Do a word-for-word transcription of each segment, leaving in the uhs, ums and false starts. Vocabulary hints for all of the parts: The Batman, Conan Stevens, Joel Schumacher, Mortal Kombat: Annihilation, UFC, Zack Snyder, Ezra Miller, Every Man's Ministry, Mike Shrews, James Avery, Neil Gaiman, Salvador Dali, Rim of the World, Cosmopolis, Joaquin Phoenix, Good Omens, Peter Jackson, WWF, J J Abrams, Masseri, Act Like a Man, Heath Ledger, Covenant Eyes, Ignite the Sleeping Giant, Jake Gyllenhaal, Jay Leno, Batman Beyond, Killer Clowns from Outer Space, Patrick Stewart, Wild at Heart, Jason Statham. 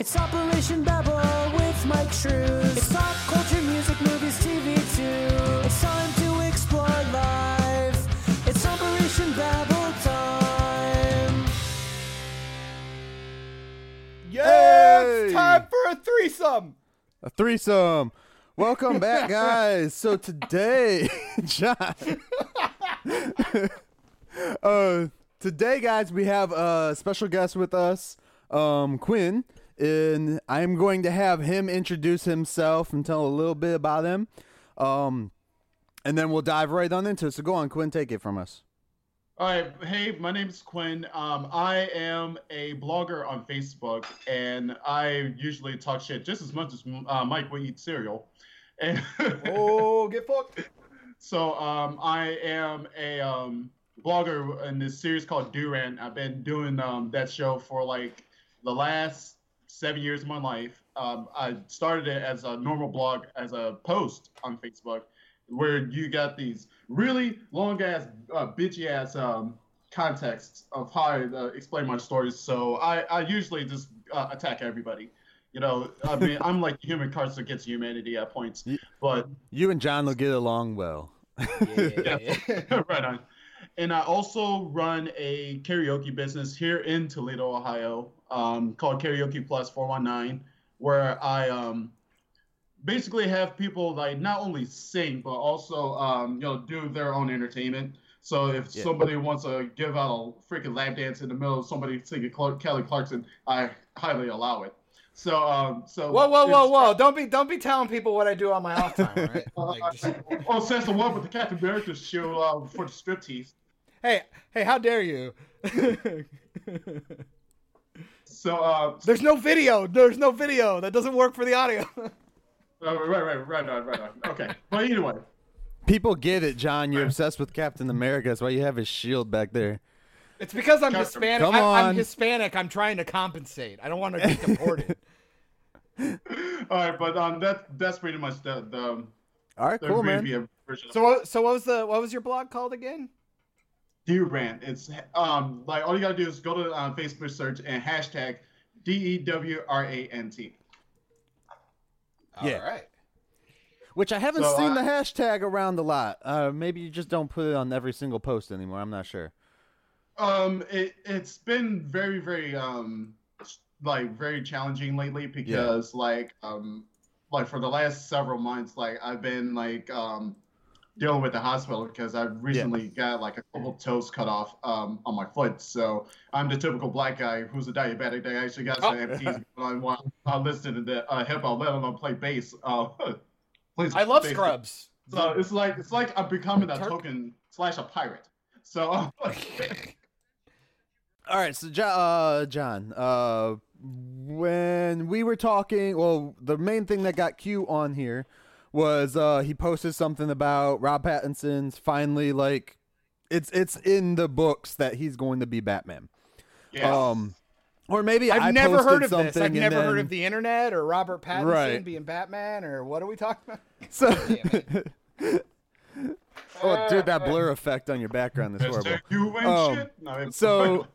It's Operation Babble with Mike Shrews. It's pop culture, music, movies, T V too. It's time to explore life. It's Operation Babble time. Yeah, hey! It's time for a threesome. A threesome. Welcome back, guys. So today, John. uh, today, guys, we have a special guest with us, um, Quinn. And I'm going to have him introduce himself and tell a little bit about him. Um, and then we'll dive right on into it. So go on, Quinn, take it from us. All right. Hey, my name's Quinn. Um, I am a blogger on Facebook, and I usually talk shit just as much as uh, Mike would eat cereal. And oh, get fucked. So um, I am a um, blogger in this series called Duran. I've been doing um, that show for like the last seven years of my life. Um, I started it as a normal blog, as a post on Facebook, where you got these really long-ass, uh, bitchy-ass um, contexts of how I uh, explain my stories. So I, I usually just uh, attack everybody. You know, I mean, I'm like human cards against humanity at points. But you and John will get along well. Yeah, yeah. Right on. And I also run a karaoke business here in Toledo, Ohio, um, called Karaoke Plus four one nine, where I um, basically have people like not only sing but also um, you know, do their own entertainment. So if yeah. somebody wants to give out a freaking lap dance in the middle of somebody singing Clark- Kelly Clarkson, I highly allow it. So um, so whoa whoa whoa whoa! Don't be don't be telling people what I do on my off time, right? Like, uh, just... Oh, so that's the one with the Captain America show uh, for the striptease. Hey, hey, how dare you? So, uh, there's no video. There's no video. That doesn't work for the audio. uh, right, right, right on, right on. Okay. Well, either way. People get it, John. You're obsessed with Captain America. That's why you have his shield back there. It's because I'm Hispanic. Come on. I, I'm Hispanic. I'm trying to compensate. I don't want to get deported. All right, but um, that, that's pretty much the, the all right, the cool, man. So, so what was the what was your blog called again? Duran. It's um like all you gotta do is go to uh, Facebook search and hashtag D E W R A N T. Yeah. All right. Which I haven't so, seen uh, the hashtag around a lot. Uh, maybe you just don't put it on every single post anymore. I'm not sure. Um, it it's been very very um like very challenging lately because yeah. like um like for the last several months like I've been like um. dealing with the hospital because I recently yeah. got like a couple toes cut off um, on my foot. So I'm the typical black guy who's a diabetic that actually got some M Ts going on. I listened to the uh, hip hop, let alone play bass. Uh, play I love bass. Scrubs. So it's like it's like I'm becoming a token slash a pirate. So. Uh, All right, so uh, John, uh, when we were talking, well, the main thing that got Q on here was uh, he posted something about Rob Pattinson's finally, like, it's it's in the books that he's going to be Batman. Yes. Um, or maybe I've I never heard of this. I've never then... heard of the internet or Robert Pattinson right. being Batman or what are we talking about? So, oh, dude, that blur effect on your background is horrible. Um, no, so,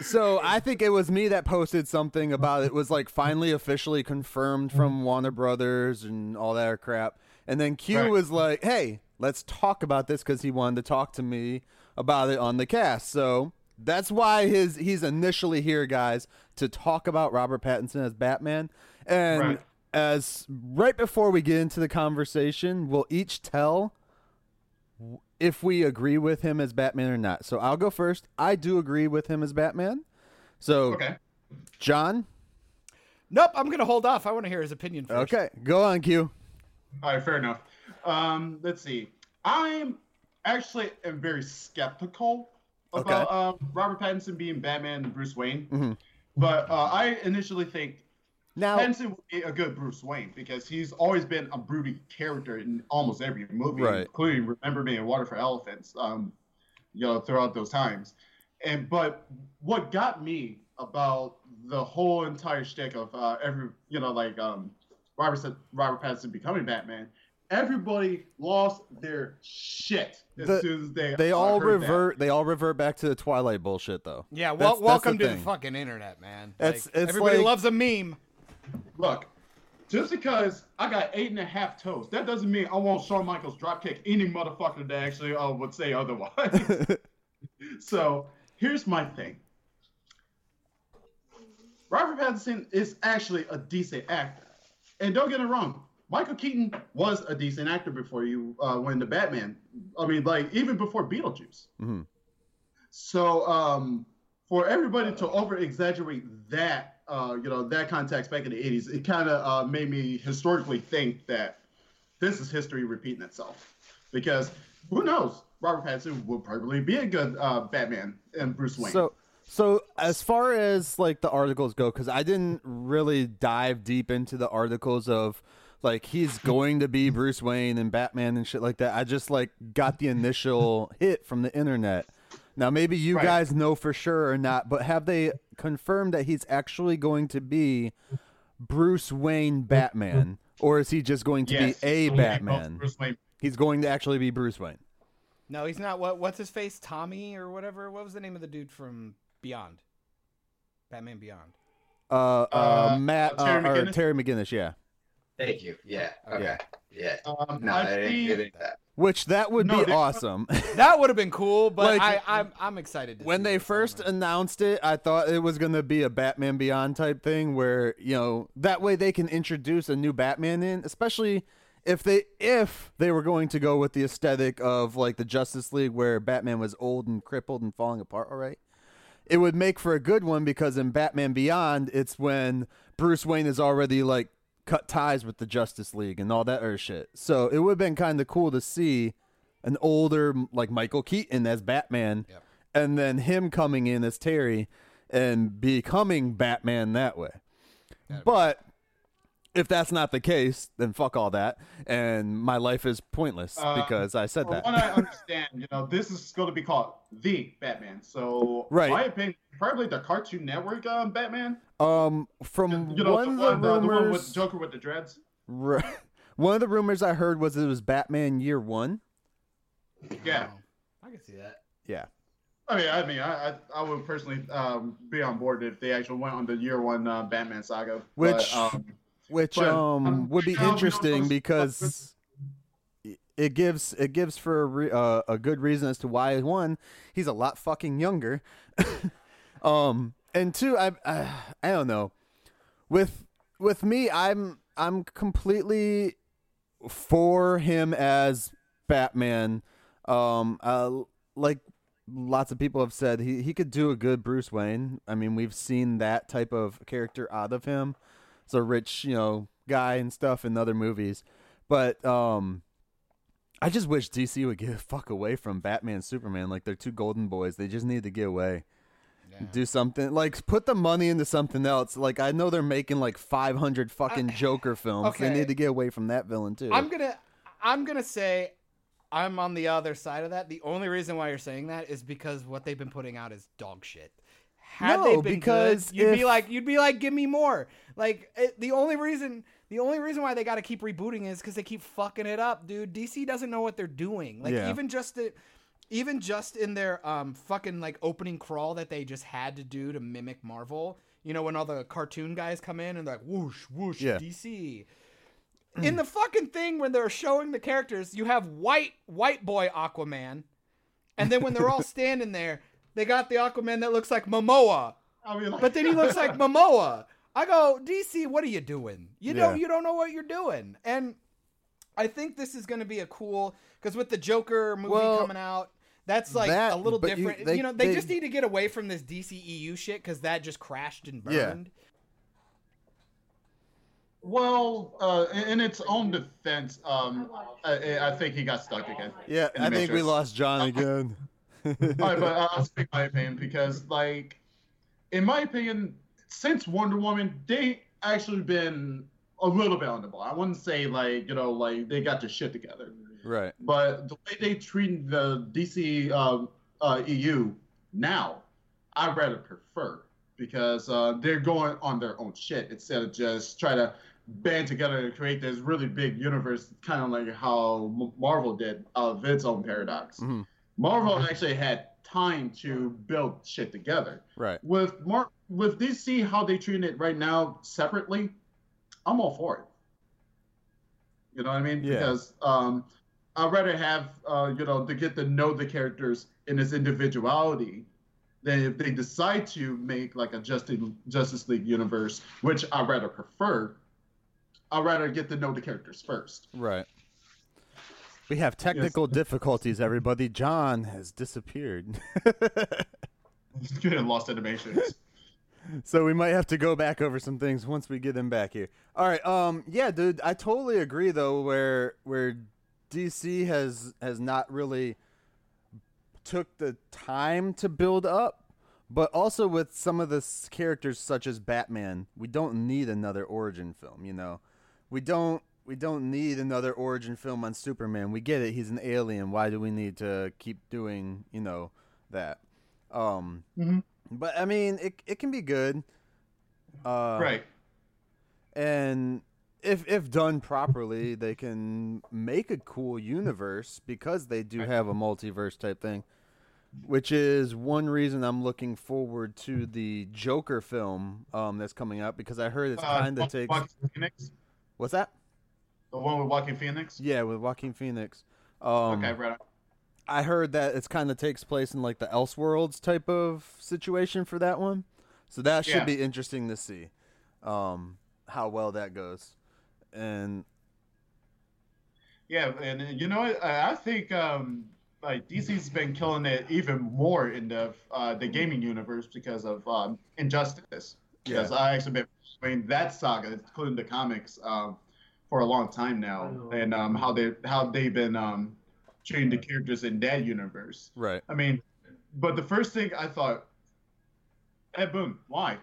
so I think it was me that posted something about it. It was like finally officially confirmed from Warner Brothers and all that crap. And then Q right. was like, hey, let's talk about this because he wanted to talk to me about it on the cast. So that's why his he's initially here, guys, to talk about Robert Pattinson as Batman. And right. as right before we get into the conversation, we'll each tell if we agree with him as Batman or not. So I'll go first. I do agree with him as Batman. So, okay. John? Nope, I'm going to hold off. I want to hear his opinion first. Okay, go on, Q. All right, fair enough. Um, let's see. I'm actually am very skeptical about okay. um, Robert Pattinson being Batman and Bruce Wayne. Mm-hmm. But uh, I initially think now, Pattinson would be a good Bruce Wayne because he's always been a broody character in almost every movie, right. including Remember Me and Water for Elephants, um, you know, throughout those times. And but what got me about the whole entire shtick of uh, every, you know, like um, Robert Robert Pattinson becoming Batman, everybody lost their shit as the, soon as they they uh, all revert that. They all revert back to the Twilight bullshit though. Yeah, well, that's, welcome that's the to thing. The fucking internet, man. That's, like, it's everybody like, loves a meme. Look, just because I got eight and a half toes, that doesn't mean I won't Shawn Michaels dropkick any motherfucker that actually uh, would say otherwise. So here's my thing. Robert Pattinson is actually a decent actor. And don't get it wrong, Michael Keaton was a decent actor before you uh, went to Batman. I mean, like, even before Beetlejuice. Mm-hmm. So um, for everybody to over-exaggerate that, uh, you know, that context back in the eighties, it kind of uh, made me historically think that this is history repeating itself. Because who knows? Robert Pattinson would probably be a good uh, Batman and Bruce Wayne. So, so as far as like the articles go, because I didn't really dive deep into the articles of like he's going to be Bruce Wayne and Batman and shit like that. I just like got the initial hit from the internet. Now maybe you right. guys know for sure or not, but have they confirmed that he's actually going to be Bruce Wayne Batman, or is he just going to yes. be a Batman? He's going to actually be Bruce Wayne. No, he's not. What? What's his face? Tommy or whatever. What was the name of the dude from Beyond? Batman Beyond. Uh, uh, uh Matt uh, Terry, uh, McGinnis? Or Terry McGinnis. Yeah. Thank you. Yeah. Okay. Yeah. yeah. Um, no, I didn't get into that. Which that would no, be awesome. That would have been cool, but like, I, I'm I'm excited. To when see they first moment. announced it, I thought it was going to be a Batman Beyond type thing, where you know that way they can introduce a new Batman in, especially. If they if they were going to go with the aesthetic of like the Justice League where Batman was old and crippled and falling apart, all right, it would make for a good one because in Batman Beyond, it's when Bruce Wayne is already like cut ties with the Justice League and all that other shit. So it would have been kind of cool to see an older like Michael Keaton as Batman yep. and then him coming in as Terry and becoming Batman that way. That'd but... Be- If that's not the case, then fuck all that, and my life is pointless uh, because I said that. From what I understand, you know, this is going to be called The Batman. So, right. my opinion, probably the Cartoon Network um, Batman. Um, from you know, one the, of the, the rumors, the one with Joker with the dreads. Right. One of the rumors I heard was it was Batman Year One. Yeah, I can see that. Yeah. I mean, I mean, I I, I would personally um, be on board if they actually went on the Year One uh, Batman saga, which. But, um, Which but, um, um would be interesting because it gives it gives for a, re- uh, a good reason as to why one he's a lot fucking younger, um and two I, I I don't know with with me I'm I'm completely for him as Batman, um uh like lots of people have said he he could do a good Bruce Wayne. I mean we've seen that type of character out of him. A rich, you know, guy and stuff in other movies, but um, I just wish D C would get a fuck away from Batman and Superman. Like they're two golden boys, they just need to get away, yeah. do something. Like put the money into something else. Like I know they're making like five hundred fucking I, Joker films. Okay. They need to get away from that villain too. I'm gonna, I'm gonna say, I'm on the other side of that. The only reason why you're saying that is because what they've been putting out is dog shit. Had no, they been because good, you'd if... be like, you'd be like, give me more. Like it, the only reason, the only reason why they got to keep rebooting is because they keep fucking it up, dude. D C doesn't know what they're doing. Like yeah. even just the, even just in their um fucking like opening crawl that they just had to do to mimic Marvel. You know when all the cartoon guys come in and they're like whoosh whoosh yeah. D C. In the fucking thing when they're showing the characters, you have white white boy Aquaman, and then when they're all standing there. They got the Aquaman that looks like Momoa, I mean, like, but then he looks like Momoa. I go, D C, what are you doing? You know, yeah. you don't know what you're doing. And I think this is going to be a cool because with the Joker movie well, coming out, that's like that, a little different. You, they, you know, they, they just need to get away from this D C E U shit because that just crashed and burned. Yeah. Well, uh, in its own defense, um, I, I think he got stuck again. Yeah, I think we lost John again. All right, but I'll speak my opinion because, like, in my opinion, since Wonder Woman, they actually been a little bit on the ball. I wouldn't say, like, you know, like, they got their shit together. Right. But the way they treat the D C uh, uh, E U now, I rather prefer because uh, they're going on their own shit instead of just trying to band together and create this really big universe, kind of like how Marvel did of its own paradox. Mm-hmm. Marvel actually had time to build shit together. Right. With Mar- with D C, how they treat it right now separately, I'm all for it. You know what I mean? Yeah. Because um, I'd rather have, uh, you know, to get to know the characters in its individuality than if they decide to make like a Justin, Justice League universe, which I rather prefer. I'd rather get to know the characters first. Right. We have technical yes. difficulties, everybody. John has disappeared. Lost animations. So we might have to go back over some things once we get him back here. All right. Um. Yeah, dude. I totally agree, though. Where where D C has has not really took the time to build up, but also with some of the characters such as Batman, we don't need another origin film. You know, we don't we don't need another origin film on Superman. We get it. He's an alien. Why do we need to keep doing you know that? Um. Mm-hmm. But I mean, it it can be good, uh, right? And if if done properly, they can make a cool universe because they do have a multiverse type thing, which is one reason I'm looking forward to the Joker film um, that's coming out because I heard it's kind of uh, takes. Joaquin Phoenix? What's that? The one with Joaquin Phoenix? Yeah, with Joaquin Phoenix. Um, okay, right. I heard that it's kind of takes place in like the Elseworlds type of situation for that one. So that should yeah. be interesting to see um, how well that goes. And yeah. And you know, I, I think um, like D C's been killing it even more in the, uh, the gaming universe because of um, Injustice. Because yeah. I actually been playing that saga, including the comics um, for a long time now and um, how they, how they've been, um, treating the characters in that universe. Right. I mean, but the first thing I thought, hey, boom, why?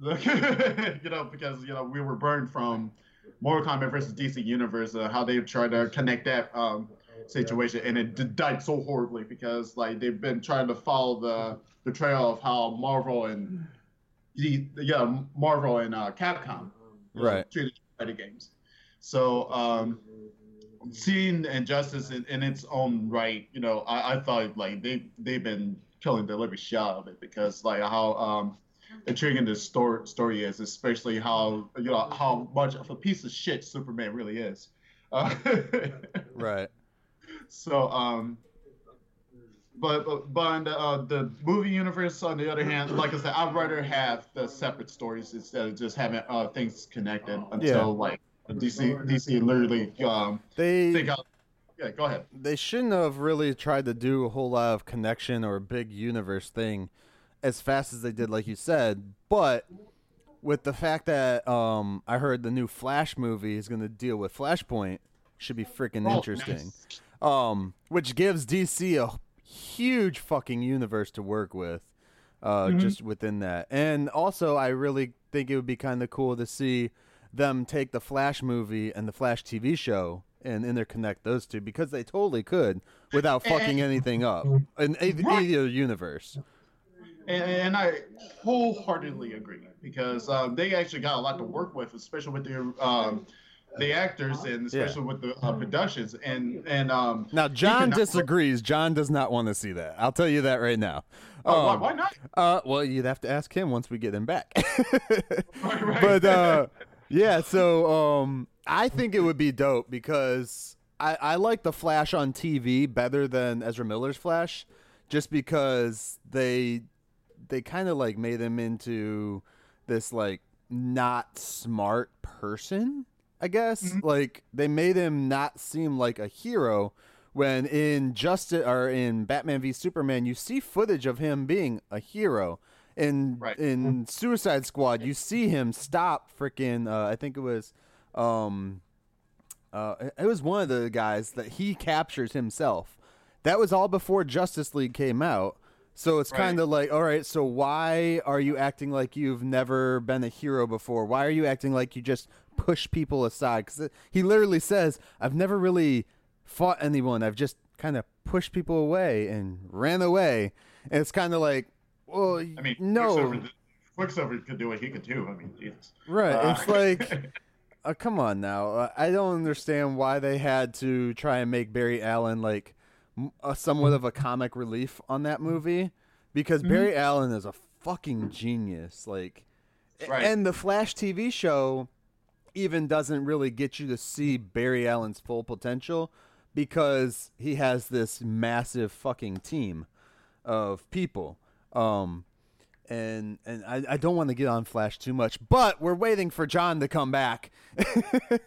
you know, because, you know, we were burned from Mortal Kombat versus D C Universe, uh, how they tried to connect that um, situation, and it died so horribly because, like, they've been trying to follow the, the trail of how Marvel and, the, yeah, Marvel and uh, Capcom right. know, treated the games. So, um... seeing Injustice in, in its own right, you know, I, I thought like they they've been killing the living shot of it because like how um, intriguing the story story is, especially how you know how much of a piece of shit Superman really is. Uh, right. So um, but but, but in the, uh, the movie universe, on the other hand, like I said, I'd rather have the separate stories instead of just having uh, things connected until yeah. like. D C, D C literally. Um, they think I'll, yeah, go ahead. They shouldn't have really tried to do a whole lot of connection or big universe thing as fast as they did, like you said. But with the fact that um, I heard the new Flash movie is going to deal with Flashpoint, should be freaking oh, interesting. Nice. Um, which gives D C a huge fucking universe to work with, uh, mm-hmm. just within that. And also, I really think it would be kind of cool to see them take the Flash movie and the Flash T V show and interconnect those two because they totally could without fucking and, anything up in either, right. either universe. And, and I wholeheartedly agree because um, they actually got a lot to work with, especially with the um, the actors and especially yeah. with the uh, productions. And and um, now John disagrees. Work. John does not want to see that. I'll tell you that right now. Oh, um, why, why not? Uh, well, you'd have to ask him once we get him back. right, right. But. Uh, Yeah, so um, I think it would be dope because I, I like the Flash on T V better than Ezra Miller's Flash, just because they they kind of like made him into this like not smart person, I guess. Mm-hmm. Like they made him not seem like a hero. When in Justice or in Batman v Superman, you see footage of him being a hero. In right. in Suicide Squad, you see him stop freaking. Uh, I think it was, um, uh, it was one of the guys that he captures himself. That was all before Justice League came out, so it's right. kind of like, all right, so why are you acting like you've never been a hero before? Why are you acting like you just push people aside? Because he literally says, "I've never really fought anyone. I've just kind of pushed people away and ran away." And it's kind of like. Well, I mean, no. Quicksilver could do what he could do. I mean, Jesus. Right. Uh, it's like, uh, come on now. Uh, I don't understand why they had to try and make Barry Allen like a, somewhat of a comic relief on that movie because mm-hmm. Barry Allen is a fucking genius. Like, right. and the Flash T V show, even doesn't really get you to see Barry Allen's full potential because he has this massive fucking team of people. Um, and and I, I don't want to get on Flash too much, but we're waiting for John to come back.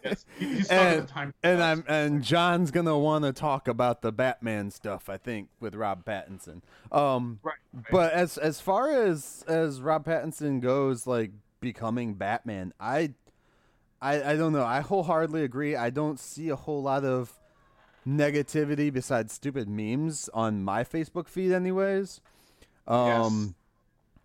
Yes, he's and time and I'm and John's gonna want to talk about the Batman stuff, I think, with Rob Pattinson. Um, right, right. But as as far as as Rob Pattinson goes, like becoming Batman, I, I I don't know. I wholeheartedly agree. I don't see a whole lot of negativity besides stupid memes on my Facebook feed, anyways. Um, yes.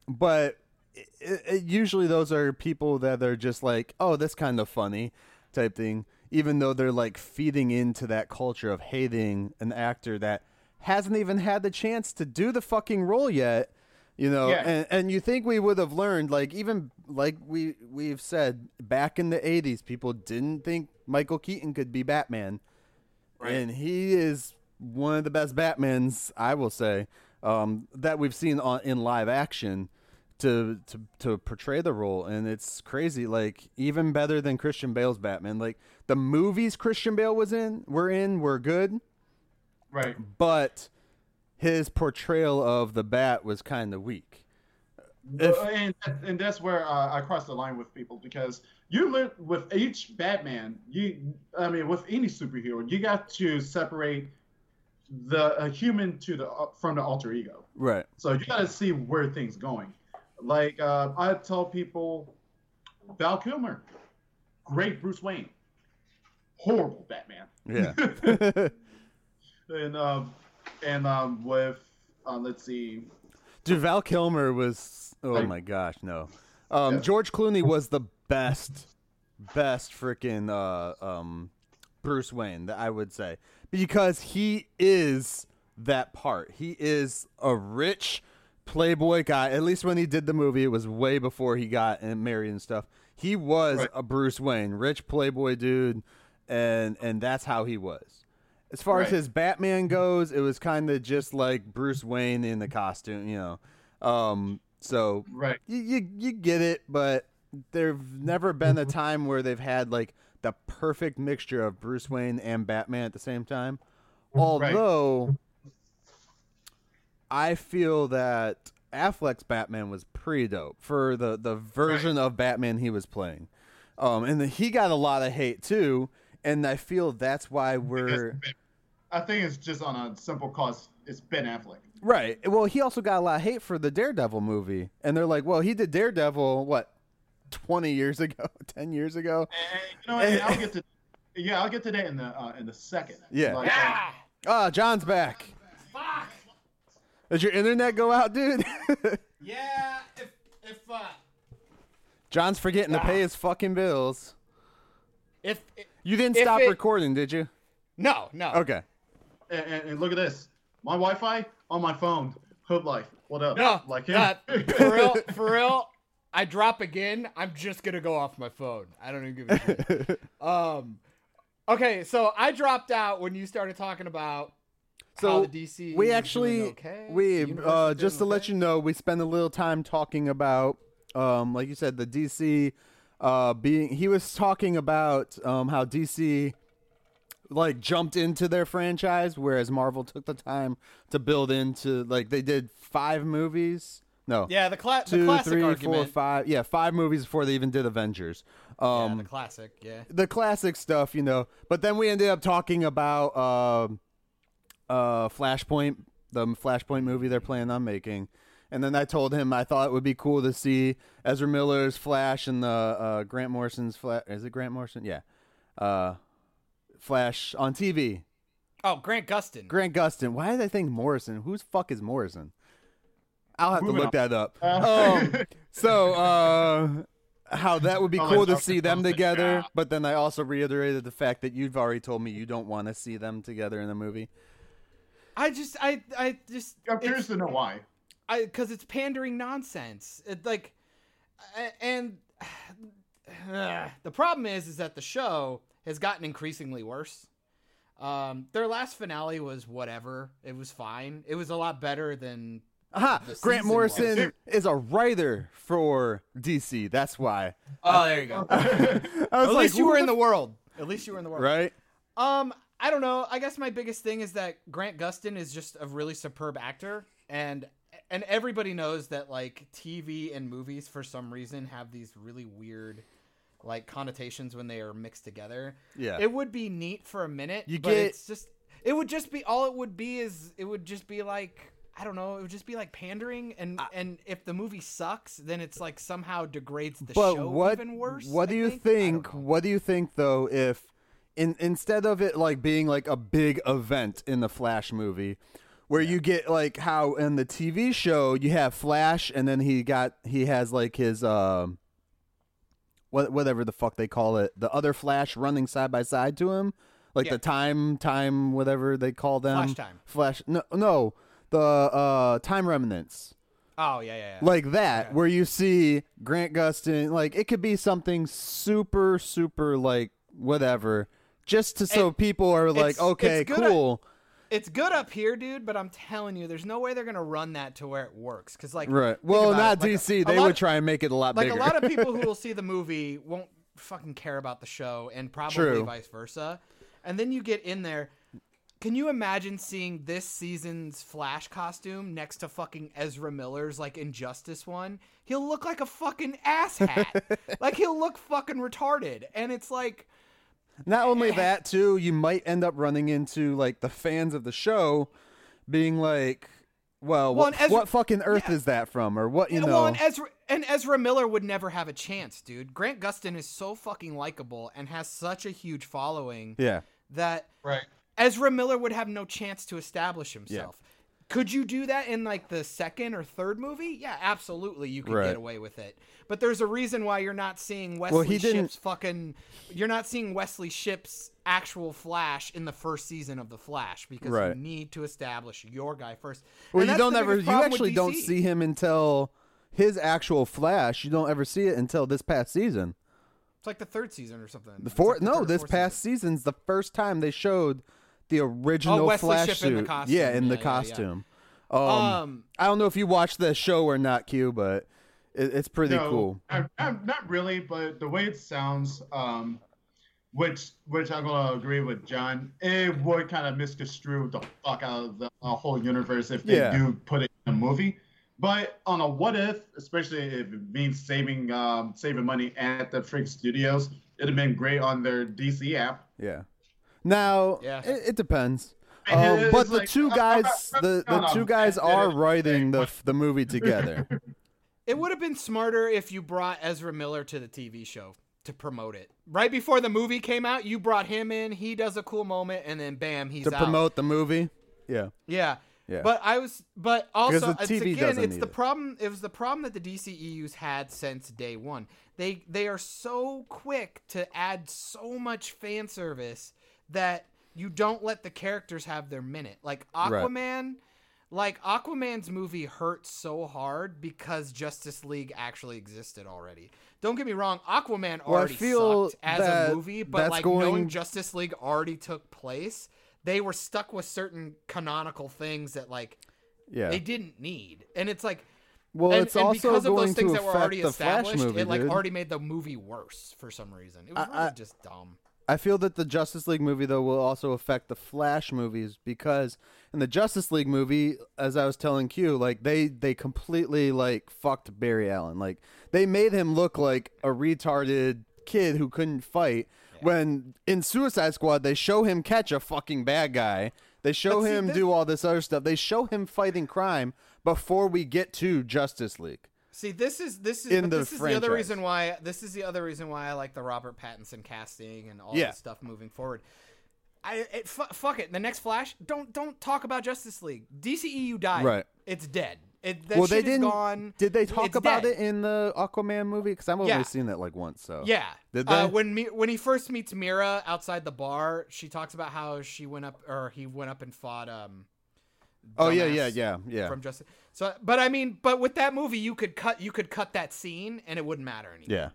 But it, it, usually those are people that are just like, oh, that's kind of funny type thing, even though they're like feeding into that culture of hating an actor that hasn't even had the chance to do the fucking role yet, you know, yeah. and, and you think we would have learned, like, even like we, we've said back in the eighties, people didn't think Michael Keaton could be Batman. Right. And he is one of the best Batmans, I will say, um, that we've seen on, in live action to, to to portray the role. And it's crazy, like, even better than Christian Bale's Batman. Like, the movies Christian Bale was in, were in, were good. Right. But his portrayal of the Bat was kind of weak. If, and, and that's where uh, I cross the line with people, because you live with each Batman, you I mean, with any superhero, you got to separate the uh, human to the uh, from the alter ego. Right. So you got to see where things going. Like uh, I tell people, Val Kilmer, great Bruce Wayne, horrible Batman. Yeah. and um, and um, with um, let's see, dude, Val Kilmer was oh like, my gosh no, um, yeah. George Clooney was the Best, best freaking uh, um, Bruce Wayne, that I would say, because he is that part. He is a rich playboy guy. At least when he did the movie, it was way before he got married and stuff. He was right. a Bruce Wayne, rich playboy dude, and and that's how he was. As far right. as his Batman goes, it was kind of just like Bruce Wayne in the costume, you know. Um, so right, you, you you get it, but. There've never been a time where they've had like the perfect mixture of Bruce Wayne and Batman at the same time. Although right. I feel that Affleck's Batman was pretty dope for the, the version right. of Batman he was playing. Um, and the, he got a lot of hate too. And I feel that's why we're, I think it's just on a simple cause. It's Ben Affleck. Right. Well, he also got a lot of hate for the Daredevil movie. And they're like, well, he did Daredevil. What? twenty years ago, ten years ago And, you know, and I'll get to yeah, I'll get to that in the uh, in the second. Yeah. Like, yeah. Ah, um, oh, John's back. Fuck. Did your internet go out, dude? yeah. If if uh, John's forgetting uh, to pay his fucking bills. If, if you didn't if stop it, recording, did you? No, no. Okay. And, and, and look at this. My Wi-Fi on my phone. Hood life. What up? No, like him. Uh, for real. For real. I drop again, I'm just going to go off my phone. I don't even give a shit. um, okay, so I dropped out when you started talking about so how the D C... We actually, okay, we uh, just to okay. let you know, we spent a little time talking about, um, like you said, the D C uh, being... He was talking about um, how D C like jumped into their franchise, whereas Marvel took the time to build into... Like, they did five movies... No. Yeah, the, cla- Two, the classic three, argument. Four, five, yeah, five movies before they even did Avengers. Um, yeah, the classic, yeah. The classic stuff, you know. But then we ended up talking about uh, uh, Flashpoint, the Flashpoint movie they're planning on making. And then I told him I thought it would be cool to see Ezra Miller's Flash and the uh, Grant Morrison's Flash. Is it Grant Morrison? Yeah. Uh, Flash on T V. Oh, Grant Gustin. Grant Gustin. Why did I think Morrison? Who's fuck is Morrison? I'll have Moving to look on. that up. Um, so uh, how that would be cool to see them together. But then I also reiterated the fact that you've already told me you don't want to see them together in a movuriI just, I, I just. I'm curious to know why. I, because it's pandering nonsense. It, like, and uh, the problem is, is that the show has gotten increasingly worse. Um, their last finale was whatever. It was fine. It was a lot better than Aha! Grant Morrison was. is a writer for D C. That's why. Oh, there you go. I was At like, least you were in the world. At least you were in the world. Right? Um, I don't know. I guess my biggest thing is that Grant Gustin is just a really superb actor. And and everybody knows that, like, T V and movies, for some reason, have these really weird, like, connotations when they are mixed together. Yeah. It would be neat for a minute, you but get... it's just... It would just be... All it would be is... It would just be, like... I don't know. It would just be like pandering, and I, and if the movie sucks, then it's like somehow degrades the but show what, even worse. What do I you think? think what do you think though? If in instead of it like being like a big event in the Flash movie, where yeah. you get like how in the T V show you have Flash, and then he got he has like his um, what whatever the fuck they call it, the other Flash running side by side to him, like yeah. the time time whatever they call them, Flash time, Flash no no. The uh, Time Remnants. Oh, yeah, yeah, yeah. Like that, yeah. where you see Grant Gustin. Like, it could be something super, super, like, whatever. Just to so it, people are like, it's, okay, it's cool. Up, it's good up here, dude, but I'm telling you, there's no way they're going to run that to where it works. Cause, like, right. Well, not it, D C. Like a, they a would of, try and make it a lot like bigger. Like, a lot of people who will see the movie won't fucking care about the show, and probably True. vice versa. And then you get in there. Can you imagine seeing this season's Flash costume next to fucking Ezra Miller's, like, Injustice one? He'll look like a fucking asshat. Like, he'll look fucking retarded. And it's like... Not only that, too, you might end up running into, like, the fans of the show being like, well, well what, Ezra, what fucking earth yeah. is that from? Or what, you know... Well, and Ezra, and Ezra Miller would never have a chance, dude. Grant Gustin is so fucking likable and has such a huge following. Yeah. That... Right. Ezra Miller would have no chance to establish himself. Yeah. Could you do that in like the second or third movie? Yeah, absolutely. You could right. get away with it. But there's a reason why you're not seeing Wesley well, he Shipp's didn't... fucking you're not seeing Wesley Shipp's actual Flash in the first season of The Flash because right. you need to establish your guy first. Well, and you don't ever you actually don't see him until his actual Flash. You don't ever see it until this past season. It's like the third season or something. The fourth like No, this past season. season's the first time they showed the original oh, Flash Shipp suit. In the costume. Yeah, in yeah, the yeah, costume. Yeah. Um, um, I don't know if you watched the show or not, Q, but it, it's pretty no, cool. I, I'm not really, but the way it sounds, um, which which I'm going to agree with John, it would kind of misconstrue the fuck out of the uh, whole universe if they yeah. do put it in a movie. But on a what if, especially if it means saving, um, saving money at the Freak Studios, it would have been great on their D C app. Yeah. Now yeah. it, it depends, um, it but the like, two guys, the, the two guys are writing the the movie together. It would have been smarter if you brought Ezra Miller to the T V show to promote it. Right before the movie came out, you brought him in. He does a cool moment, and then bam, he's to out. promote the movie. Yeah, yeah, yeah. But I was, but also it's, again, it's the it. problem. It was the problem that the D C E U's had since day one. They they are so quick to add so much fan service that you don't let the characters have their minute. Like Aquaman, right. like Aquaman's movie hurt so hard because Justice League actually existed already. Don't get me wrong. Aquaman well, already sucked as a movie, but like going... knowing Justice League already took place, they were stuck with certain canonical things that like yeah. they didn't need. And it's like, well, and, it's and also because of those things that were already established, movie, it like dude. already made the movie worse for some reason. It was I, really I... just dumb. I feel that the Justice League movie, though, will also affect the Flash movies because in the Justice League movie, as I was telling Q, like they, they completely like fucked Barry Allen. Like they made him look like a retarded kid who couldn't fight. Yeah. When in Suicide Squad, they show him catch a fucking bad guy. They show see, him this... do all this other stuff. They show him fighting crime before we get to Justice League. See, this is this is, but this is the other reason why this is the other reason why I like the Robert Pattinson casting and all yeah. this stuff moving forward. I it, fu- fuck it. The next Flash, don't don't talk about Justice League. D C E U died. Right. It's dead. It, that well, shit they didn't, is gone. Did they talk it's about dead. it in the Aquaman movie? Because I've only yeah. seen that like once. So yeah, did they? Uh, when me, when he first meets Mira outside the bar, she talks about how she went up or he went up and fought. Um, Oh yeah, yeah, yeah, yeah. From Justice. So, but I mean, but with that movie, you could cut, you could cut that scene, and it wouldn't matter anymore. Yeah.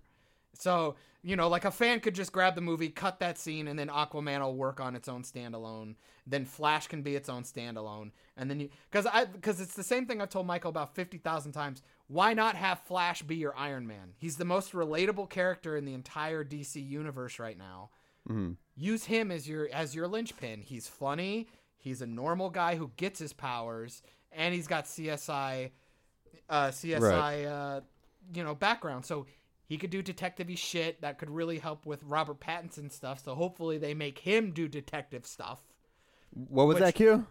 So You know, like a fan could just grab the movie, cut that scene, and then Aquaman will work on its own standalone. Then Flash can be its own standalone. And then you, because I, because it's the same thing I've told Michael about fifty thousand times. Why not have Flash be your Iron Man? He's the most relatable character in the entire D C universe right now. Mm-hmm. Use him as your, as your linchpin. He's funny. He's a normal guy who gets his powers, and he's got C S I, uh, C S I, right. uh, you know, background. So he could do detective-y shit that could really help with Robert Pattinson stuff. So hopefully they make him do detective stuff. What was which... that, Q?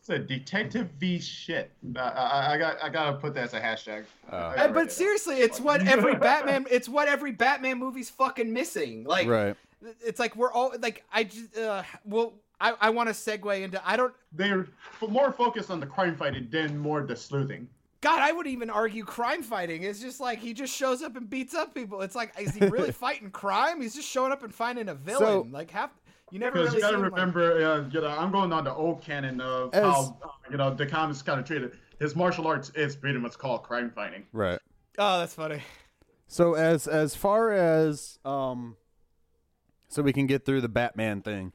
It's a detective-y shit. Uh, I, I got I gotta put that as a hashtag. Uh, but seriously, it's what every Batman. It's what every Batman movie's fucking missing. Like, right. It's like we're all like I just uh, well. I, I want to segue into I don't. They're more focused on the crime fighting than more the sleuthing. God, I would even argue crime fighting. It's just like he just shows up and beats up people. It's like, is he really fighting crime? He's just showing up and finding a villain. So, like, half you never really. Because you got to remember, like, uh, you know, I'm going on the old canon of as, how uh, you know the comics kind of treated his martial arts is pretty much called crime fighting. Right. Oh, that's funny. So as as far as um, so we can get through the Batman thing.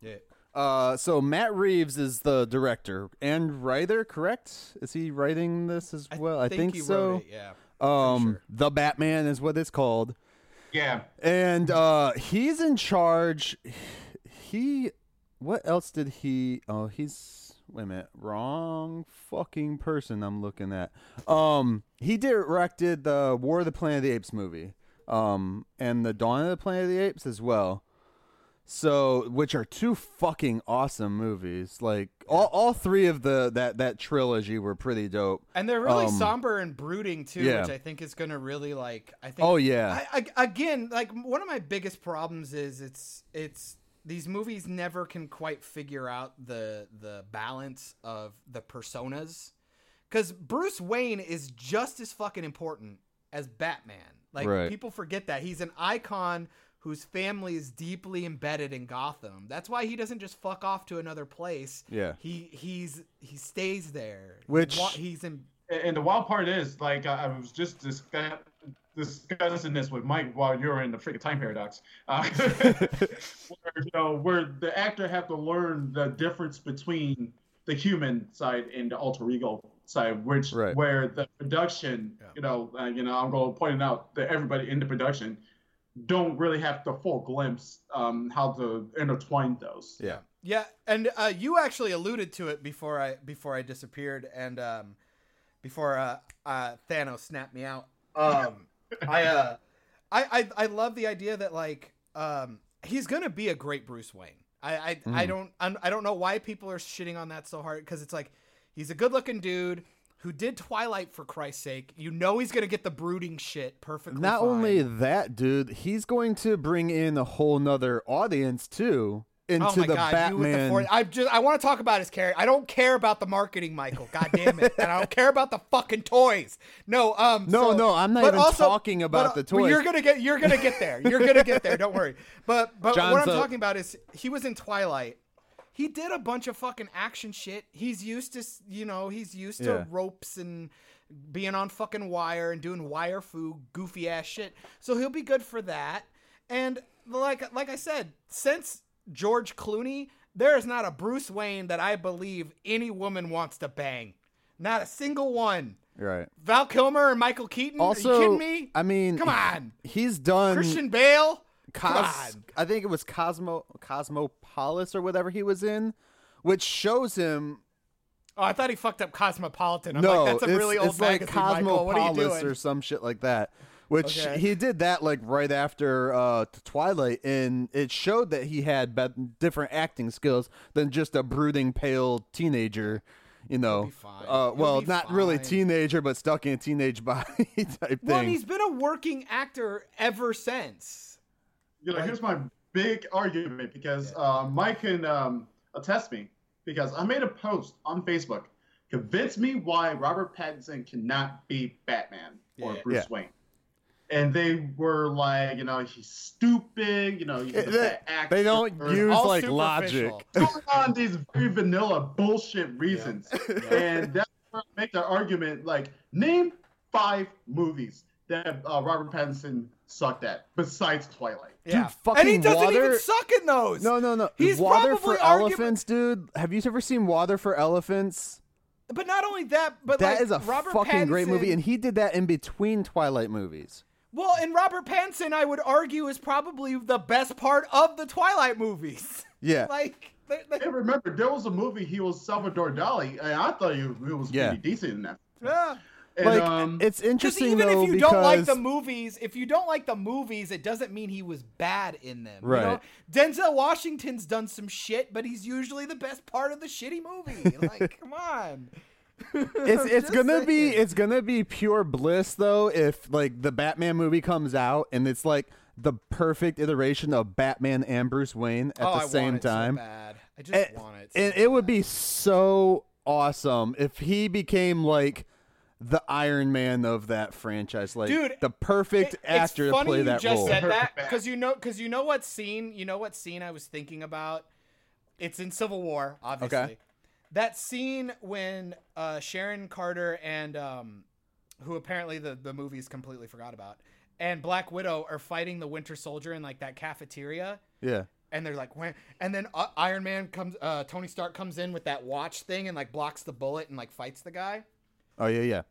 Yeah. Uh, so Matt Reeves is the director and writer, correct? Is he writing this as well? I think, I think he so. Wrote it, yeah. Um, sure. The Batman is what it's called. Yeah. And uh, he's in charge. He, what else did he? Oh, he's wait a minute, wrong fucking person I'm looking at. Um, he directed the War of the Planet of the Apes movie, um, and the Dawn of the Planet of the Apes as well. So, which are two fucking awesome movies. Like all, all three of the that, that trilogy were pretty dope, and they're really um, somber and brooding too, yeah. which I think is gonna really like. I think. Oh yeah. I, I, again, like one of my biggest problems is it's it's these movies never can quite figure out the the balance of the personas, because Bruce Wayne is just as fucking important as Batman. Like right. people forget that he's an icon whose family is deeply embedded in Gotham. That's why he doesn't just fuck off to another place. Yeah. He he's he stays there. Which he's in. And the wild part is, like, I was just discuss, discussing this with Mike while you were in the freaking time paradox. Uh, where, you know, where the actor have to learn the difference between the human side and the alter ego side, which right. where the production, yeah. you know, uh, you know, I'm going to point out that everybody in the production don't really have the full glimpse um how to intertwine those. Yeah. Yeah, and uh you actually alluded to it before I before I disappeared and um before uh, uh Thanos snapped me out. Um I uh I, I I love the idea that like um he's going to be a great Bruce Wayne. I I, mm. I don't I'm, I don't know why people are shitting on that so hard, cuz it's like he's a good-looking dude who did Twilight, for Christ's sake. You know he's going to get the brooding shit perfectly Not fine. Only that, dude, he's going to bring in a whole nother audience, too, into oh my the God, Batman. The four- I just I want to talk about his character. I don't care about the marketing, Michael. God damn it. And I don't care about the fucking toys. No, um, no, so, no, I'm not even also, talking about but, the toys. You're going to get you're gonna get there. You're going to get there. Don't worry. But, but what I'm up. talking about is he was in Twilight. He did a bunch of fucking action shit. He's used to, you know, he's used to yeah. ropes and being on fucking wire and doing wire foo, goofy ass shit. So he'll be good for that. And like, like I said, since George Clooney, there is not a Bruce Wayne that I believe any woman wants to bang. Not a single one. Right. Val Kilmer and Michael Keaton. Also, are you kidding me? I mean, come on. He's done. Christian Bale. Cos- I think it was Cosmo Cosmopolis or whatever he was in, which shows him. Oh, I thought he fucked up Cosmopolitan. I'm no, like, that's a really old magazine, Michael. What are you doing? It's like Cosmopolis or some shit like that. Which okay. he did that like right after uh, Twilight, and it showed that he had be- different acting skills than just a brooding, pale teenager. You know, uh, well, not fine. really teenager, but stuck in a teenage body type thing. Well, he's been a working actor ever since. You know, like, here's my big argument, because uh, Mike can um, attest me, because I made a post on Facebook. Convince me why Robert Pattinson cannot be Batman or yeah, Bruce yeah. Wayne. And they were like, you know, he's stupid. You know, he's a bad actor. They don't use like logic. Going on these very vanilla bullshit reasons. Yeah. Yeah. And that's where I make the argument, like, name five movies that uh, Robert Pattinson sucked at besides Twilight. Yeah. Dude, fucking and he doesn't water... even suck in those. No, no, no. He's Water for arguing... Elephants, dude. Have you ever seen Water for Elephants? But not only that, but that like, is a Robert fucking Pattinson... great movie, and he did that in between Twilight movies. Well, and Robert Pattinson, I would argue, is probably the best part of the Twilight movies. Yeah. like, like, like. And remember, there was a movie he was Salvador Dali, and I thought he was yeah. pretty decent in that. Yeah. And, like, um, it's interesting, even though, if you because... don't like the movies, if you don't like the movies, it doesn't mean he was bad in them. Right. You know? Denzel Washington's done some shit, but he's usually the best part of the shitty movie. Like, come on. It's it's gonna saying. be it's gonna be pure bliss though if like the Batman movie comes out and it's like the perfect iteration of Batman and Bruce Wayne at oh, the I same want it time. So bad. I just and, want it. So and bad. It would be so awesome if he became like the Iron Man of that franchise, like dude, the perfect it, actor to play that role. It's funny you just said that because you know because you know what scene you know what scene I was thinking about. It's in Civil War, obviously. Okay. That scene when uh, Sharon Carter and um, who apparently the the movies completely forgot about, and Black Widow are fighting the Winter Soldier in like that cafeteria. Yeah. And they're like, when? And then uh, Iron Man comes, uh, Tony Stark comes in with that watch thing and like blocks the bullet and like fights the guy. Oh yeah, yeah.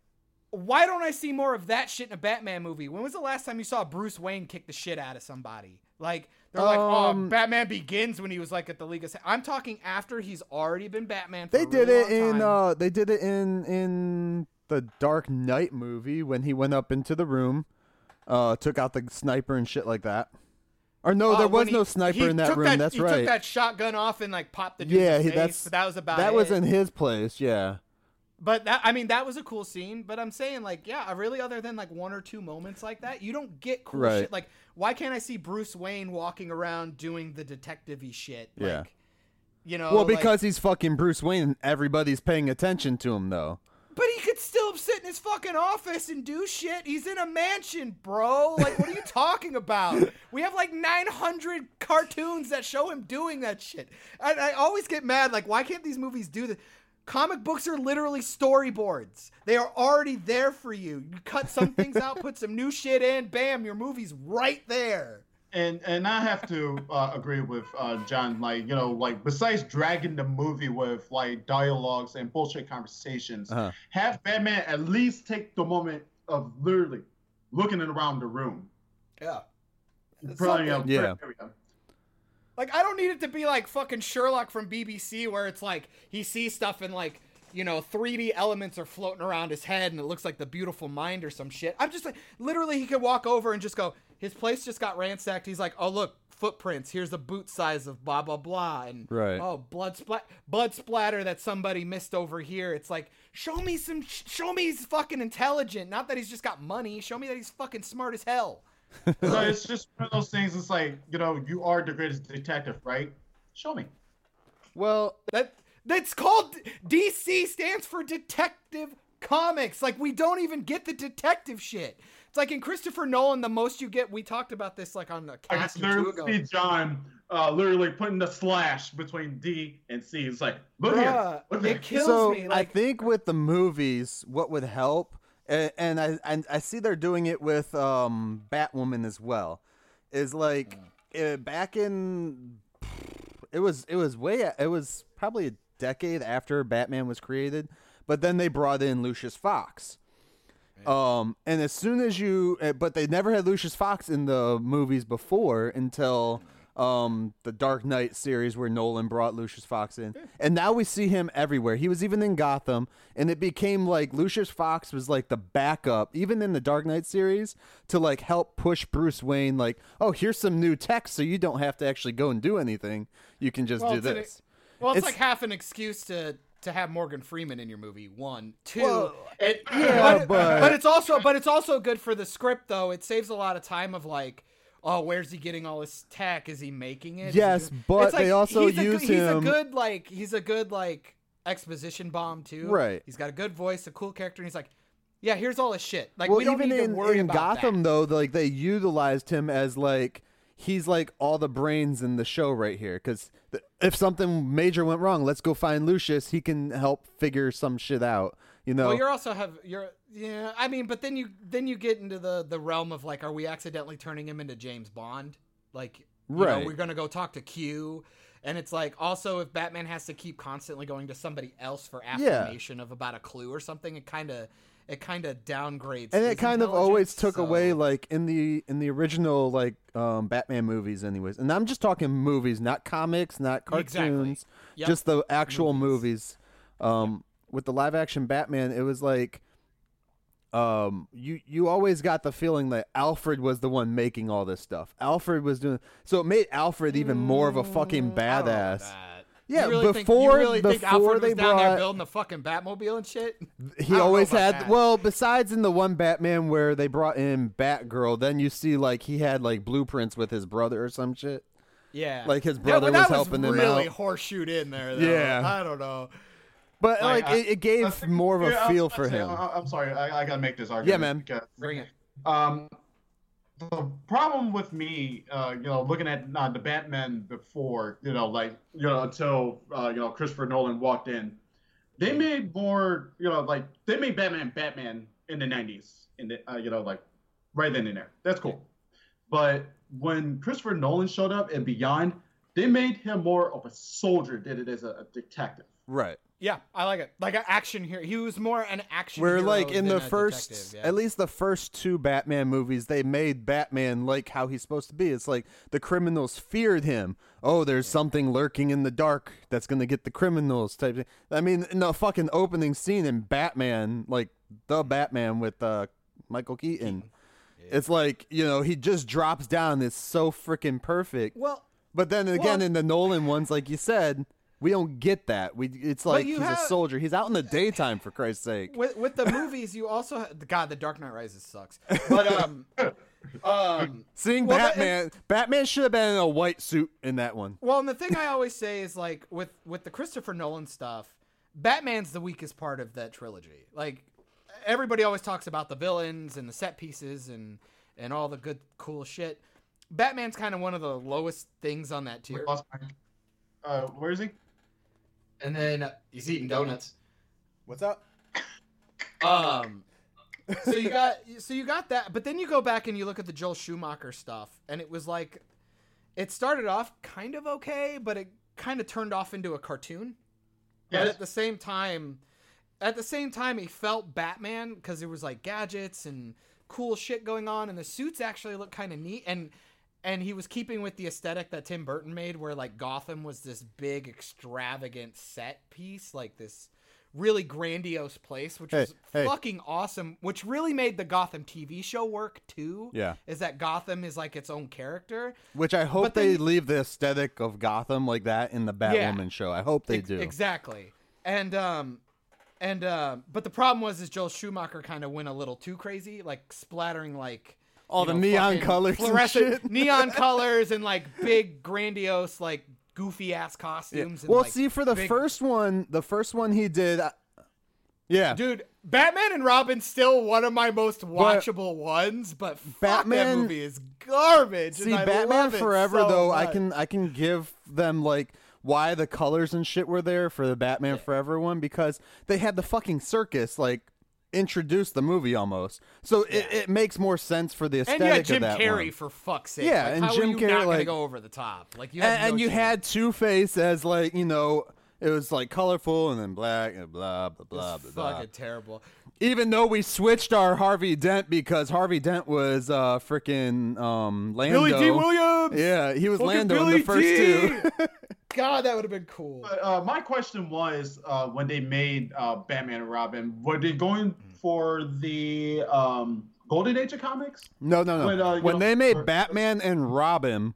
Why don't I see more of that shit in a Batman movie? When was the last time you saw Bruce Wayne kick the shit out of somebody? Like, they're um, like, oh, Batman Begins when he was like at the League of... I'm talking after he's already been Batman for they a did really it long in time. Uh, they did it in in the Dark Knight movie when he went up into the room, uh, took out the sniper and shit like that. Or no, uh, there was he, no sniper in that room. That, that's he right. He took that shotgun off and like popped the dude's yeah, face. That's, but that was about that it. was in his place, yeah. But that, I mean, that was a cool scene, but I'm saying like, yeah, really other than like one or two moments like that, you don't get cool right. shit. Like, why can't I see Bruce Wayne walking around doing the detective-y shit? Like, yeah. You know, well, because like, he's fucking Bruce Wayne and everybody's paying attention to him though. But he could still sit in his fucking office and do shit. He's in a mansion, bro. Like, what are you talking about? We have like nine hundred cartoons that show him doing that shit. And I always get mad. Like, why can't these movies do this? Comic books are literally storyboards. They are already there for you. You cut some things out, put some new shit in, bam, your movie's right there. And and I have to uh, agree with uh, John. Like, you know, like besides dragging the movie with like dialogues and bullshit conversations, uh-huh. have Batman at least take the moment of literally looking around the room. Yeah. Probably a yeah. area. Like, I don't need it to be like fucking Sherlock from B B C where it's like he sees stuff and like, you know, three D elements are floating around his head and it looks like The Beautiful Mind or some shit. I'm just like, literally he could walk over and just go, his place just got ransacked. He's like, oh, look, footprints. Here's the boot size of blah, blah, blah. And right. oh, blood splat, blood splatter that somebody missed over here. It's like, show me some, show me he's fucking intelligent. Not that he's just got money. Show me that he's fucking smart as hell. So it's just one of those things. It's like, you know, you are the greatest detective, right? Show me. Well, that that's called D C stands for Detective Comics. Like, we don't even get the detective shit. It's like in Christopher Nolan, the most you get. We talked about this like on the cast or two ago. I see John uh, literally putting the slash between D and C. It's like, look at it. It kills so me. Like, I think with the movies, what would help. And, and I and I see they're doing it with um, Batwoman as well. Is like yeah. it, back in it was it was way it was probably a decade after Batman was created, but then they brought in Lucius Fox. Yeah. Um, and as soon as you but they never had Lucius Fox in the movies before until um, the Dark Knight series where Nolan brought Lucius Fox in, and now we see him everywhere. He was even in Gotham, and it became like Lucius Fox was like the backup, even in the Dark Knight series, to like help push Bruce Wayne. Like, oh, here's some new tech, so you don't have to actually go and do anything. You can just well, do it's this. An, well, it's, it's like half an excuse to to have Morgan Freeman in your movie. One, two, well, it, yeah, but, but but it's also but it's also good for the script though. It saves a lot of time of like. Oh, where's he getting all his tech? Is he making it? Yes, but like, they also he's use a, he's him. He's a good like he's a good like exposition bomb too. Right. He's got a good voice, a cool character, and he's like, yeah, here's all his shit. Like well, we don't even need in, to worry in about Gotham that. Though, like they utilized him as like he's like all the brains in the show right here. Because if something major went wrong, let's go find Lucius. He can help figure some shit out. You know. Well, you're also have you're yeah. I mean, but then you then you get into the the realm of like, are we accidentally turning him into James Bond? Like, right? You know, we're gonna go talk to Q, and it's like also if Batman has to keep constantly going to somebody else for affirmation yeah. of about a clue or something, it kind of. It kind of downgrades, and it kind of always took so. away, like in the in the original like um, Batman movies, anyways. And I'm just talking movies, not comics, not cartoons, exactly. yep. just the actual movies. movies. Um, yep. With the live action Batman, it was like, um, you you always got the feeling that Alfred was the one making all this stuff. Alfred was doing, so it made Alfred even mm, more of a fucking badass. Yeah, you really before think, you really before think Alfred was they down brought, there building the fucking Batmobile and shit. He always had that. Well, besides in the one Batman where they brought in Batgirl, then you see like he had like blueprints with his brother or some shit. Yeah, like his brother yeah, was, was helping really him out. Really horseshoed in there. Though. Yeah, I don't know. But like, like I, it, it gave I think, more of a yeah, feel I'm, for I'm him. Saying, I'm sorry, I, I gotta make this argument. Yeah, man, because, bring it. Um, the problem with me, uh, you know, looking at uh, the Batman before, you know, like, you know, until, uh, you know, Christopher Nolan walked in, they made more, you know, like, they made Batman Batman in the nineties, in the, uh, you know, like, right then and there. That's cool. But when Christopher Nolan showed up in Beyond, they made him more of a soldier than it is a, a detective. Right. Yeah, I like it. Like an action hero. He was more an action We're hero. Where like in the first, yeah. at least the first two Batman movies, they made Batman like how he's supposed to be. It's like the criminals feared him. Oh, there's yeah. something lurking in the dark that's going to get the criminals type thing. I mean, in the fucking opening scene in Batman, like the Batman with uh, Michael Keaton, yeah. it's like, you know, he just drops down. It's so freaking perfect. Well, But then again, well, in the Nolan ones, like you said, we don't get that. We it's like he's have, a soldier. He's out in the daytime, for Christ's sake. With, with the movies, you also have, God, The Dark Knight Rises sucks. But um, um seeing well, Batman, that, Batman should have been in a white suit in that one. Well, and the thing I always say is like with with the Christopher Nolan stuff, Batman's the weakest part of that trilogy. Like everybody always talks about the villains and the set pieces and and all the good cool shit. Batman's kind of one of the lowest things on that tier. Uh, where is he? And then uh, he's eating donuts. What's up? Um, so you got so you got that, but then you go back and you look at the Joel Schumacher stuff, and it was like, it started off kind of okay, but it kind of turned off into a cartoon. Yes. But at the same time, at the same time, he felt Batman because there was like gadgets and cool shit going on, and the suits actually looked kind of neat, and. And he was keeping with the aesthetic that Tim Burton made where, like, Gotham was this big, extravagant set piece, like this really grandiose place, which hey, was hey. fucking awesome, which really made the Gotham T V show work, too. Yeah. Is that Gotham is, like, its own character. Which I hope but they then, leave the aesthetic of Gotham like that in the Batwoman yeah, show. I hope they ex- do. Exactly. And, um... And, uh... But the problem was is Joel Schumacher kind of went a little too crazy, like, splattering, like... All you the know, neon colors and shit. Neon colors and, like, big, grandiose, like, goofy-ass costumes. Yeah. And, well, like, see, for the big... first one, the first one he did, I... yeah. Dude, Batman and Robin's still one of my most watchable but ones, but fuck, Batman... that movie is garbage. See, and I Batman love it Forever, so though, much. I can I can give them, like, why the colors and shit were there for the Batman yeah. Forever one, because they had the fucking circus, like, introduced the movie almost, so yeah. it, it makes more sense for the aesthetic and you had Jim of that Carrey one. For fuck's sake, yeah, like, and how Jim are you Carrey not like to go over the top, like you had and, no and you had Two-Face as like you know it was like colorful and then black and blah blah blah blah. blah. Fucking terrible. Even though we switched our Harvey Dent because Harvey Dent was uh freaking um Lando. Billy D. Williams. Yeah, he was fucking Lando Billy in the first D. two. God, that would have been cool. But, uh, my question was, uh, when they made uh, Batman and Robin, were they going for the um, Golden Age of comics? No, no, no. When, uh, when know, they made or, Batman and Robin,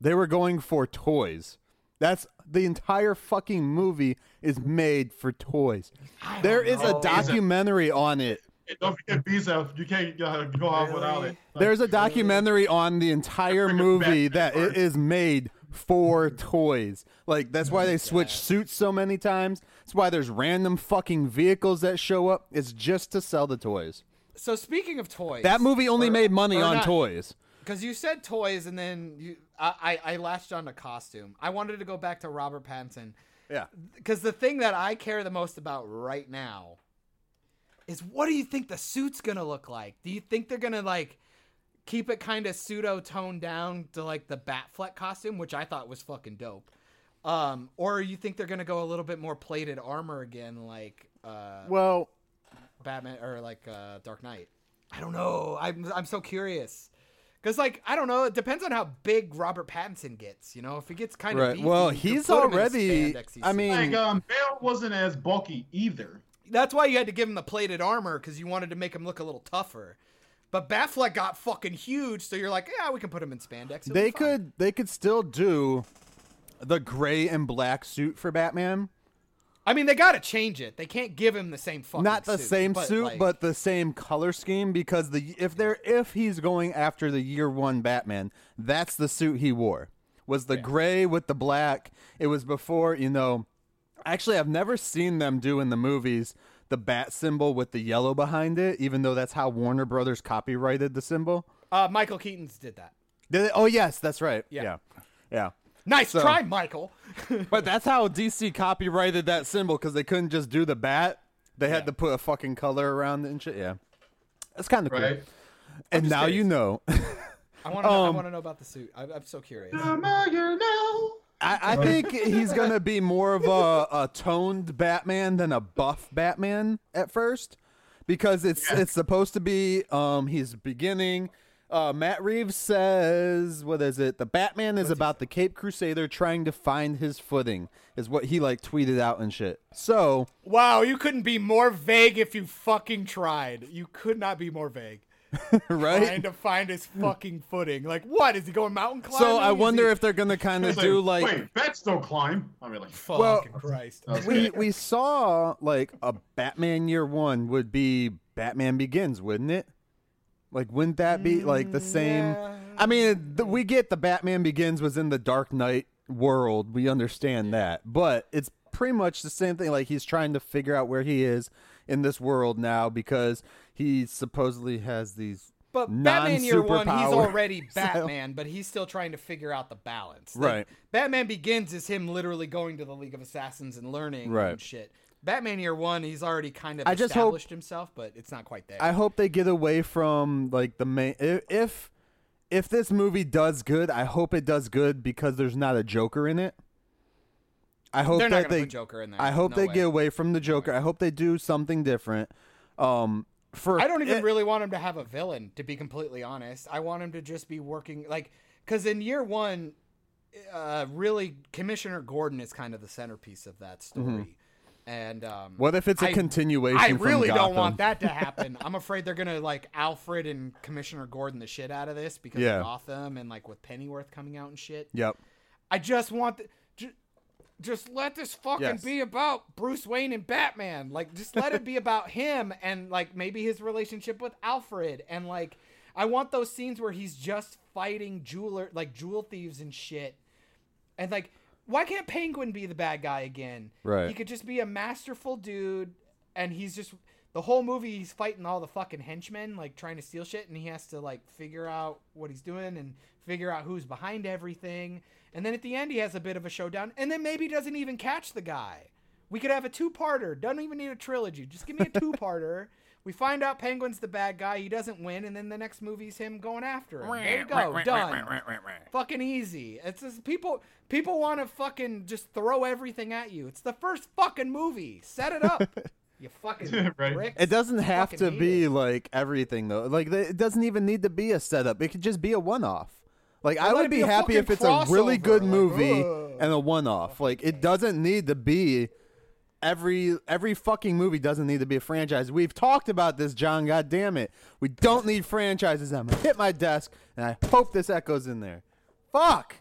they were going for toys. That's the entire fucking movie is made for toys. There is know. a documentary is it, on it. Don't forget Bezos. You can't uh, go really? off without it. Like, There's a documentary really? on the entire movie that it is made for toys. Like, that's why they switch suits so many times. That's why there's random fucking vehicles that show up. It's just to sell the toys. So, speaking of toys, that movie only or, made money on not, toys. Because you said toys, and then you, I, I, I latched on to costume. I wanted to go back to Robert Pattinson. Yeah. Because the thing that I care the most about right now is, what do you think the suit's going to look like? Do you think they're going to, like, keep it kind of pseudo-toned down to, like, the Batfleck costume, which I thought was fucking dope? Um, or you think they're going to go a little bit more plated armor again, like uh, well, Batman or, like, uh, Dark Knight? I don't know. I'm, I'm so curious. Because, like, I don't know. It depends on how big Robert Pattinson gets, you know? If he gets kind of right. beefy. Well, he's already... Spandex, he's I mean... Like, um, Bale wasn't as bulky either. That's why you had to give him the plated armor, because you wanted to make him look a little tougher. But Batfleck got fucking huge, so you're like, yeah, we can put him in spandex. It'll they could, They could still do the gray and black suit for Batman. I mean, they got to change it. They can't give him the same fucking Not the suit, same but suit, like, but the same color scheme, because the if they're if he's going after the year one Batman, that's the suit he wore. Was the yeah. gray with the black. It was before, you know, actually I've never seen them do in the movies the bat symbol with the yellow behind it, even though that's how Warner Brothers copyrighted the symbol. Uh, Michael Keaton's did that. Did they? Oh, yes, that's right. Yeah. Yeah. yeah. Nice so, try, Michael. But that's how D C copyrighted that symbol, because they couldn't just do the bat. They had yeah. to put a fucking color around it and shit. Yeah. That's kind of right. cool. And now curious. you know. I want to um, I want to know about the suit. I, I'm so curious. Now you know. I, I think he's going to be more of a, a toned Batman than a buff Batman at first, because it's yeah. it's supposed to be um he's beginning... Uh, Matt Reeves says, what is it? The Batman is What's about the Cape Crusader trying to find his footing, is what he, like, tweeted out and shit. So. Wow, you couldn't be more vague if you fucking tried. You could not be more vague. Right? Trying to find his fucking footing. Like, what? Is he going mountain climbing? So I wonder he... if they're going to kind of do, like, like. Wait, bats don't climb. I mean, like, fucking well, Christ. We, we saw, like, a Batman year one would be Batman Begins, wouldn't it? Like, wouldn't that be, like, the same? Yeah. I mean, the, we get the Batman Begins was in the Dark Knight world. We understand yeah. that. But it's pretty much the same thing. Like, he's trying to figure out where he is in this world now, because he supposedly has these But Batman Year One, he's already Batman, so. But he's still trying to figure out the balance. Right. Like, Batman Begins is him literally going to the League of Assassins and learning right. and shit. Batman Year One, he's already kind of I established hope, himself, but it's not quite there. I hope they get away from, like, the main. If if this movie does good, I hope it does good because there's not a Joker in it. I hope They're that not they put Joker in there. I hope no they way. get away from the Joker. No I hope they do something different. Um, for I don't even it, really want him to have a villain. To be completely honest, I want him to just be working like because in Year One, uh, really Commissioner Gordon is kind of the centerpiece of that story. Mm-hmm. And um, what if it's a I, continuation? I really from don't want that to happen. I'm afraid they're gonna like Alfred and Commissioner Gordon the shit out of this because yeah. of Gotham and like with Pennyworth coming out and shit. Yep. I just want th- j- just let this fucking yes. be about Bruce Wayne and Batman. Like, just let it be about him and like maybe his relationship with Alfred. And like, I want those scenes where he's just fighting jeweler like jewel thieves and shit. And like. Why can't Penguin be the bad guy again? Right. He could just be a masterful dude, and he's just the whole movie he's fighting all the fucking henchmen, like trying to steal shit, and he has to like figure out what he's doing and figure out who's behind everything. And then at the end he has a bit of a showdown, and then maybe doesn't even catch the guy. We could have a two-parter. Doesn't even need a trilogy. Just give me a two-parter. We find out Penguin's the bad guy. He doesn't win, and then the next movie's him going after him. There you go, done. Fucking easy. It's just people. People want to fucking just throw everything at you. It's the first fucking movie. Set it up. You fucking right. bricks. It doesn't have to be it. like everything though. Like it doesn't even need to be a setup. It could just be a one-off. Like I, I would be, be happy if it's crossover. a really good like, movie Ugh. and a one-off. Like it doesn't need to be. Every every fucking movie doesn't need to be a franchise. We've talked about this, John. God damn it. We don't need franchises. I'm going to hit my desk, and I hope this echoes in there. Fuck.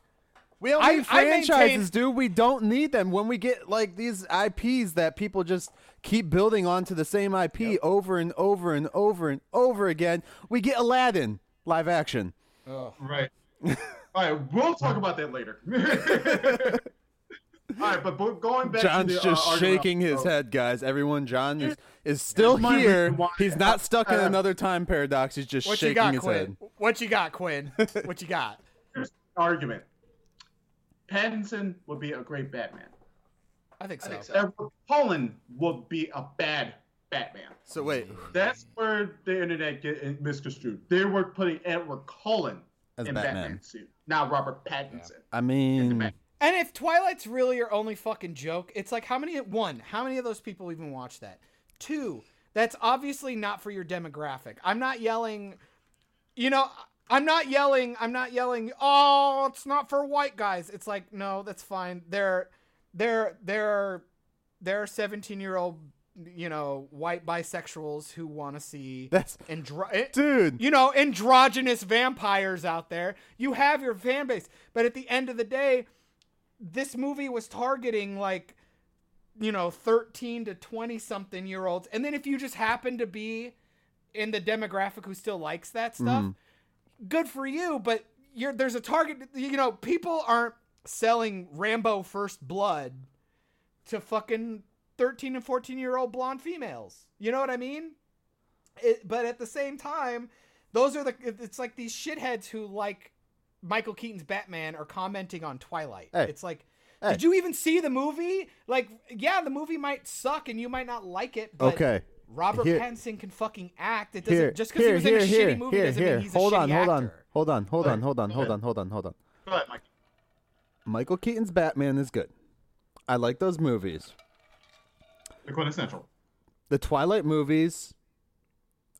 We don't need I, franchises, I maintain- dude. We don't need them. When we get, like, these I Ps that people just keep building onto the same I P yep. over and over and over and over again, we get Aladdin live action. Oh, right. All right. We'll talk about that later. All right, but going back John's to the, just uh, shaking his oh. head, guys. Everyone, John is, is still here. He's not stuck in another time paradox. He's just what shaking you got, his Quinn? head. What you got, Quinn? What you got? Here's the argument. Pattinson would be a great Batman. I think so. I think so. Cullen would be a bad Batman. So wait. That's where the internet get misconstrued. They were putting Edward Cullen as in Batman. Batman suit. Now Robert Pattinson. Yeah. I mean... And if Twilight's really your only fucking joke, it's like, how many... One, how many of those people even watch that? Two, that's obviously not for your demographic. I'm not yelling... You know, I'm not yelling... I'm not yelling, oh, it's not for white guys. It's like, no, that's fine. They're... They're... They're... They're seventeen-year-old... you know, white bisexuals who want to see that's andro- dude, you know, androgynous vampires out there. You have your fan base, but at the end of the day, this movie was targeting like, you know, thirteen to twenty something year olds. And then if you just happen to be in the demographic who still likes that stuff, mm. good for you. But you're, there's a target, you know, people aren't selling Rambo First Blood to fucking thirteen and fourteen year old blonde females. You know what I mean? It, but at the same time, those are the, it's like these shitheads who like Michael Keaton's Batman are commenting on Twilight. Hey. It's like, hey. Did you even see the movie? Like, yeah, the movie might suck and you might not like it, but okay. Robert here. Pattinson can fucking act. It doesn't, here. just because he was here, in a here, shitty movie here, doesn't here. mean he's hold a on, shitty hold actor. Hold on, hold on, hold on, hold on, hold on, hold on, hold on. Go ahead, Mike. Michael Keaton's Batman is good. I like those movies. Quintessential. The Twilight movies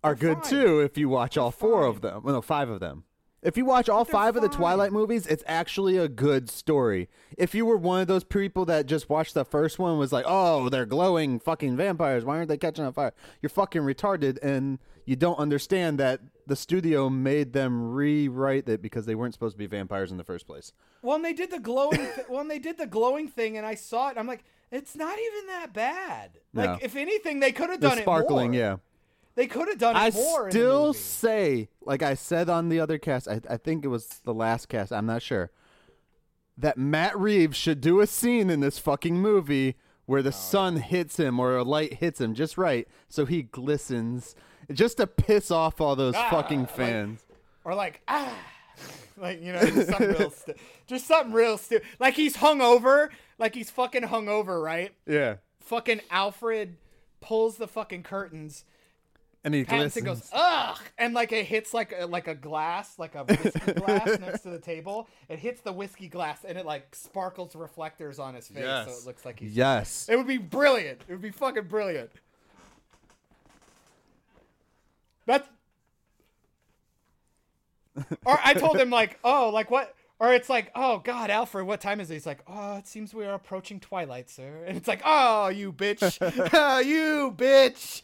are They're good fine. too if you watch They're all four fine. of them. Well, no, five of them. If you watch all They're five fine. of the Twilight movies, it's actually a good story. If you were one of those people that just watched the first one and was like, oh, they're glowing fucking vampires, why aren't they catching on fire? You're fucking retarded and you don't understand that the studio made them rewrite it because they weren't supposed to be vampires in the first place. Well, and they did the glowing th- when they did the glowing thing and I saw it, I'm like, it's not even that bad. Like, no. If anything, they could have done it more. Sparkling, yeah. They could have done it more. I still say, like I said on the other cast, I, I think it was the last cast, I'm not sure, that Matt Reeves should do a scene in this fucking movie where the oh, sun yeah. hits him or a light hits him just right so he glistens just to piss off all those ah, fucking fans. Like, or like, ah. Like, you know, just something real stupid. Just something real stupid. Like he's hungover. Like he's fucking hungover, right? Yeah. Fucking Alfred pulls the fucking curtains. And he Pattinson goes, ugh! And like it hits like a, like a glass, like a whiskey glass next to the table. It hits the whiskey glass and it like sparkles reflectors on his face. Yes. So it looks like he's... Yes. It would be brilliant. It would be fucking brilliant. That's... Or I told him like, oh, like what? Or it's like, oh God, Alfred, what time is it? He's like, oh, it seems we are approaching twilight, sir. And it's like, oh, you bitch, oh, you bitch,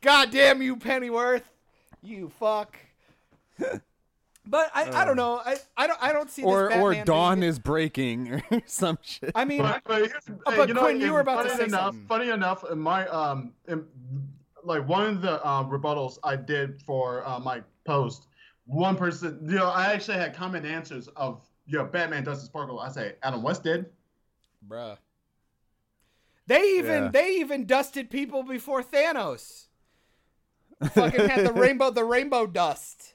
God damn you, Pennyworth, you fuck. But I, uh, I don't know, I, I don't, I don't see. Or this or dawn is breaking or some shit. I mean, but, but, but you know, Quinn, you were about to say enough, something. Funny enough, in my um, in, like one of the uh, rebuttals I did for uh, my post. One person, you know, I actually had common answers of, you know, Batman doesn't sparkle. I say Adam West did, bruh. They even yeah. they even dusted people before Thanos. Fucking had the rainbow the rainbow dust.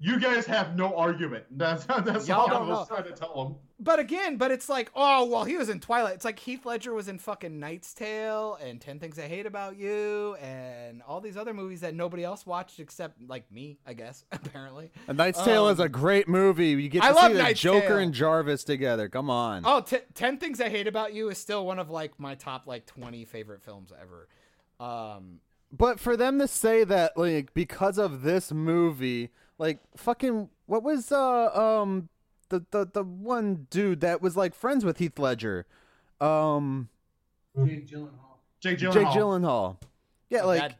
You guys have no argument. That's that's Y'all all I was know. trying to tell them. But again, but it's like, oh well, he was in Twilight. It's like Heath Ledger was in fucking Knight's Tale and Ten Things I Hate About You and all these other movies that nobody else watched except like me, I guess. Apparently, A Knight's um, Tale is a great movie. You get to I see love the Knight's Joker Tale. and Jarvis together. Come on. Oh, t- Ten Things I Hate About You is still one of like my top like twenty favorite films ever. Um, but for them to say that like because of this movie, like fucking what was uh um. The, the the one dude that was like friends with Heath Ledger, um, Jake Gyllenhaal. Jake Gyllenhaal. Jake Gyllenhaal. Yeah, oh, like that,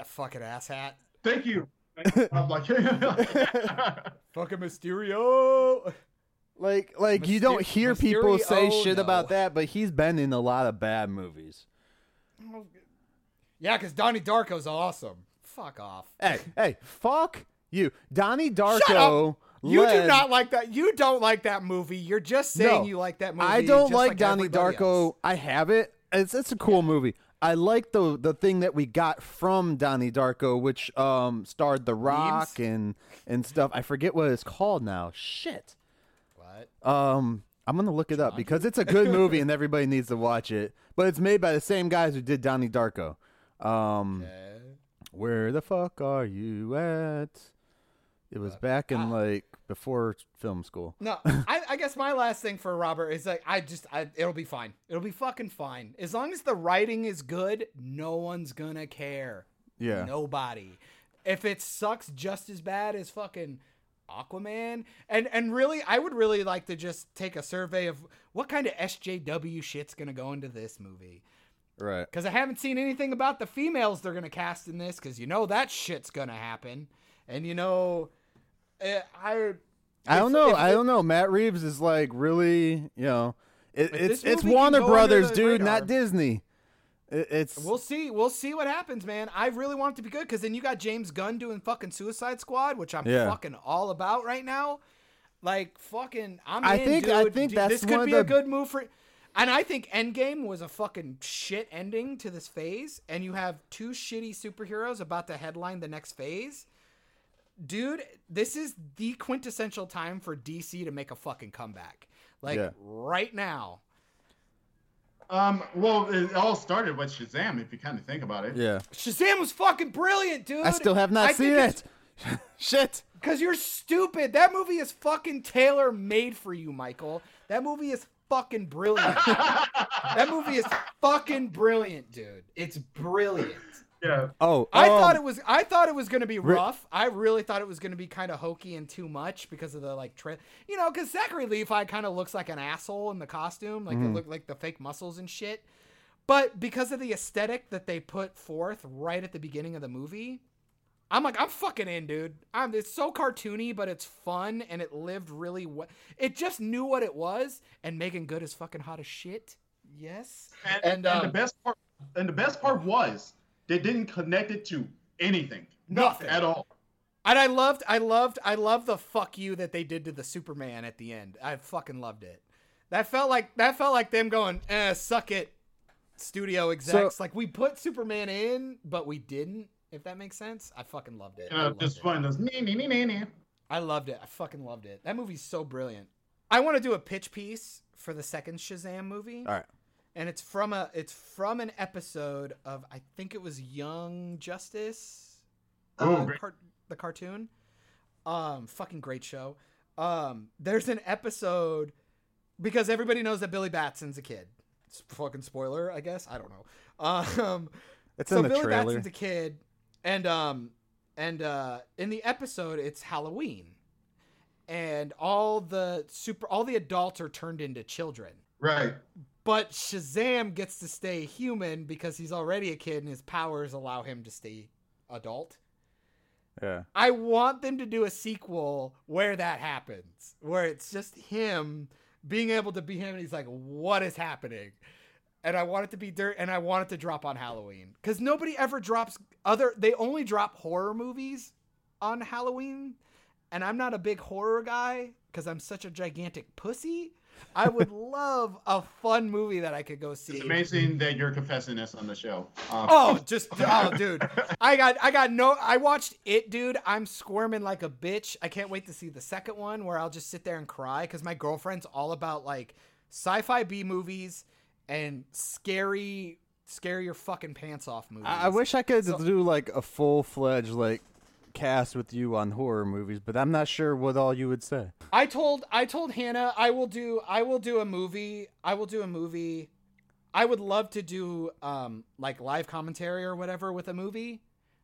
a fucking asshat. Thank you. I'm like fucking Mysterio. Like like Myster- you don't hear Mysterio, people say shit no. about that, but he's been in a lot of bad movies. Yeah, because Donnie Darko's awesome. Fuck off. Hey hey, fuck you, Donnie Darko. You Len, do not like that. You don't like that movie. You're just saying no, you like that movie. I don't like, like Donnie Darko. Else. I have it. It's it's a cool yeah. movie. I like the the thing that we got from Donnie Darko, which um starred The Rock Memes? and and stuff. I forget what it's called now. Shit. What? Um, I'm gonna look it John? up because it's a good movie and everybody needs to watch it. But it's made by the same guys who did Donnie Darko. Um, okay. Where the fuck are you at? It was back in like before film school. No, I, I guess my last thing for Robert is like, I just, I, it'll be fine. It'll be fucking fine. As long as the writing is good, no one's gonna care. Yeah. Nobody. If it sucks just as bad as fucking Aquaman. And, and really, I would really like to just take a survey of what kind of S J W shit's gonna go into this movie. Right. Because I haven't seen anything about the females they're gonna cast in this, because you know that shit's gonna happen. And you know... I I don't know. I don't know. Matt Reeves is like really, you know, it, it's it's Warner Brothers, dude, radar. Not Disney. It, it's we'll see. We'll see what happens, man. I really want it to be good because then you got James Gunn doing fucking Suicide Squad, which I'm yeah. fucking all about right now. Like fucking, I'm. I in, think. Dude. I think dude, that's this could be the... a good move for. And I think Endgame was a fucking shit ending to this phase, and you have two shitty superheroes about to headline the next phase. Dude, this is the quintessential time for D C to make a fucking comeback. Like, yeah. right now. Um. Well, it all started with Shazam, if you kind of think about it. Yeah. Shazam was fucking brilliant, dude. I still have not I seen it. Shit. Because you're stupid. That movie is fucking tailor-made for you, Michael. That movie is fucking brilliant. That movie is fucking brilliant, dude. It's brilliant. Yeah. Oh, I um, thought it was. I thought it was going to be rough. I really thought it was going to be kind of hokey and too much because of the like, tra- you know, because Zachary Levi kind of looks like an asshole in the costume, like mm-hmm. it looked like the fake muscles and shit. But because of the aesthetic that they put forth right at the beginning of the movie, I'm like, I'm fucking in, dude. I'm. It's so cartoony, but it's fun and it lived really well. It just knew what it was, and Megan Good is fucking hot as shit. Yes. And, and, and um, the best part. And the best part was. They didn't connect it to anything. Nothing. At all. And I loved, I loved, I loved the fuck you that they did to the Superman at the end. I fucking loved it. That felt like, that felt like them going, eh, suck it, studio execs. So, like, we put Superman in, but we didn't, if that makes sense. I fucking loved it. Uh, just fun. Those, nee, nee, nee, nee, nee. I loved it. I fucking loved it. That movie's so brilliant. I want to do a pitch piece for the second Shazam movie. All right. And it's from a it's from an episode of, I think it was Young Justice, oh, uh, car- the cartoon, um, fucking great show. Um, there's an episode because everybody knows that Billy Batson's a kid. It's a fucking spoiler, I guess. I don't know. Um, it's so in the Billy trailer. Batson's a kid, and um, and uh, in the episode it's Halloween, and all the super all the adults are turned into children. Right. But Shazam gets to stay human because he's already a kid and his powers allow him to stay adult. Yeah. I want them to do a sequel where that happens, where it's just him being able to be him. And he's like, what is happening? And I want it to be dirt and I want it to drop on Halloween because nobody ever drops other. They only drop horror movies on Halloween. And I'm not a big horror guy because I'm such a gigantic pussy. I would love a fun movie that I could go see. It's amazing that you're confessing this on the show. Um. Oh, just oh, dude, I got, I got no. I watched it, dude. I'm squirming like a bitch. I can't wait to see the second one where I'll just sit there and cry because my girlfriend's all about like sci-fi B movies and scary, scary your fucking pants off movies. I, I wish I could so- do like a full fledged like. Cast with you on horror movies, but I'm not sure what all you would say. I told I told Hannah I will do I will do a movie I will do a movie I would love to do um like live commentary or whatever with a movie,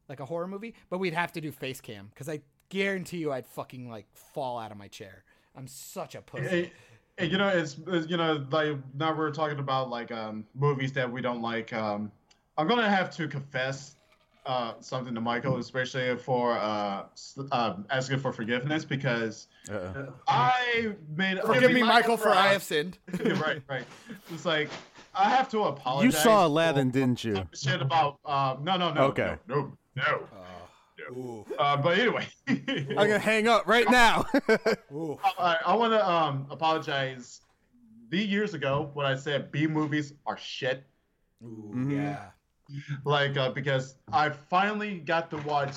like a horror movie, but we'd have to do face cam because I guarantee you I'd fucking like fall out of my chair. I'm such a pussy. Hey, hey, you know it's, it's you know like now we're talking about like um movies that we don't like. um I'm gonna have to confess Uh, something to Michael, especially for uh, uh, asking for forgiveness, because Uh-oh. I made forgive me, Michael, for I have sinned. Right, right. It's like I have to apologize. You saw Aladdin, didn't you? Shit about uh, no, no, no, okay, no, no, no, uh, Ooh. Uh, but anyway, I'm gonna hang up right now. Ooh. I, I want to um, apologize. The years ago, when I said B movies are shit. Ooh, mm-hmm. Yeah. Like uh, because I finally got to watch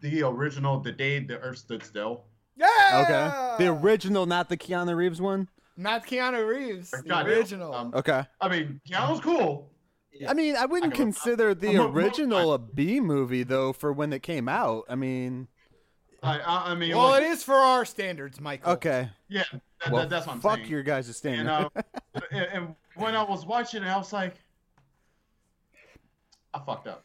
the original, The Day the Earth Stood Still. Yeah. Okay. The original, not the Keanu Reeves one. Not Keanu Reeves. The God, original. Um, okay. I mean, Keanu's cool. Yeah. I mean, I wouldn't I can, consider I'm, the I'm, original I'm, I'm, a B movie though for when it came out. I mean, I, I, I mean, well, like, it is for our standards, Michael. Okay. Yeah, that, well, that, that's what I'm fuck saying. Fuck your guys' standards. And, uh, and, and when I was watching it, I was like, I fucked up.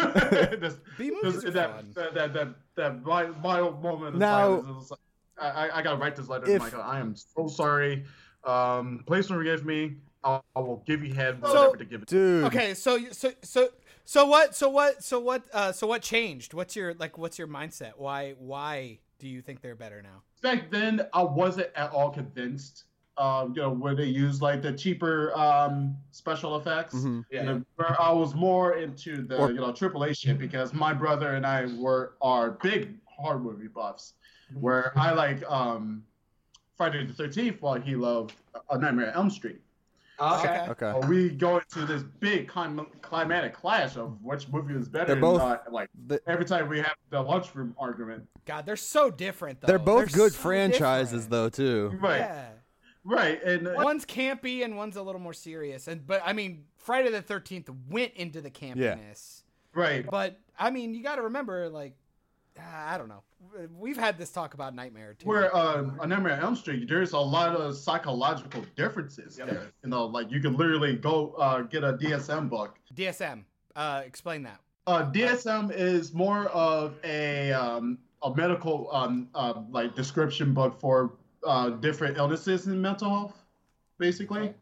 this, B movies this, that, fun. that that that that mild moment. Now, silence, like, I I gotta write this letter, if, Michael. I am so sorry. Um, please forgive me. I will give you head whatever so, to give it. Dude. Okay, so so so so what so what so what uh, so what changed? What's your like? What's your mindset? Why why do you think they're better now? Back then, I wasn't at all convinced. Um, you know, where they used like the cheaper um, special effects. Mm-hmm. Yeah. And where I was more into the or- you know Triple A shit because my brother and I were are big horror movie buffs. Where I like um, Friday the thirteenth, while he loved A Nightmare on Elm Street. Okay. Okay. So we go into this big clim- climatic clash of which movie is better. They're both not, like the, every time we have the lunchroom argument. God, they're so different. Though. They're both they're good so franchises, different. though, too. Right. Yeah. Right. And one's campy and one's a little more serious. And but I mean, Friday the thirteenth went into the campiness. Yeah. Right. But I mean, you got to remember, like, I don't know. We've had this talk about Nightmare too. Where uh, on Nightmare on Elm Street, there's a lot of psychological differences. Yep. There. You know, like you can literally go uh, get a D S M book. D S M, uh, explain that. Uh, D S M is more of a um, a medical um, uh, like description book for uh, different illnesses and mental health, basically.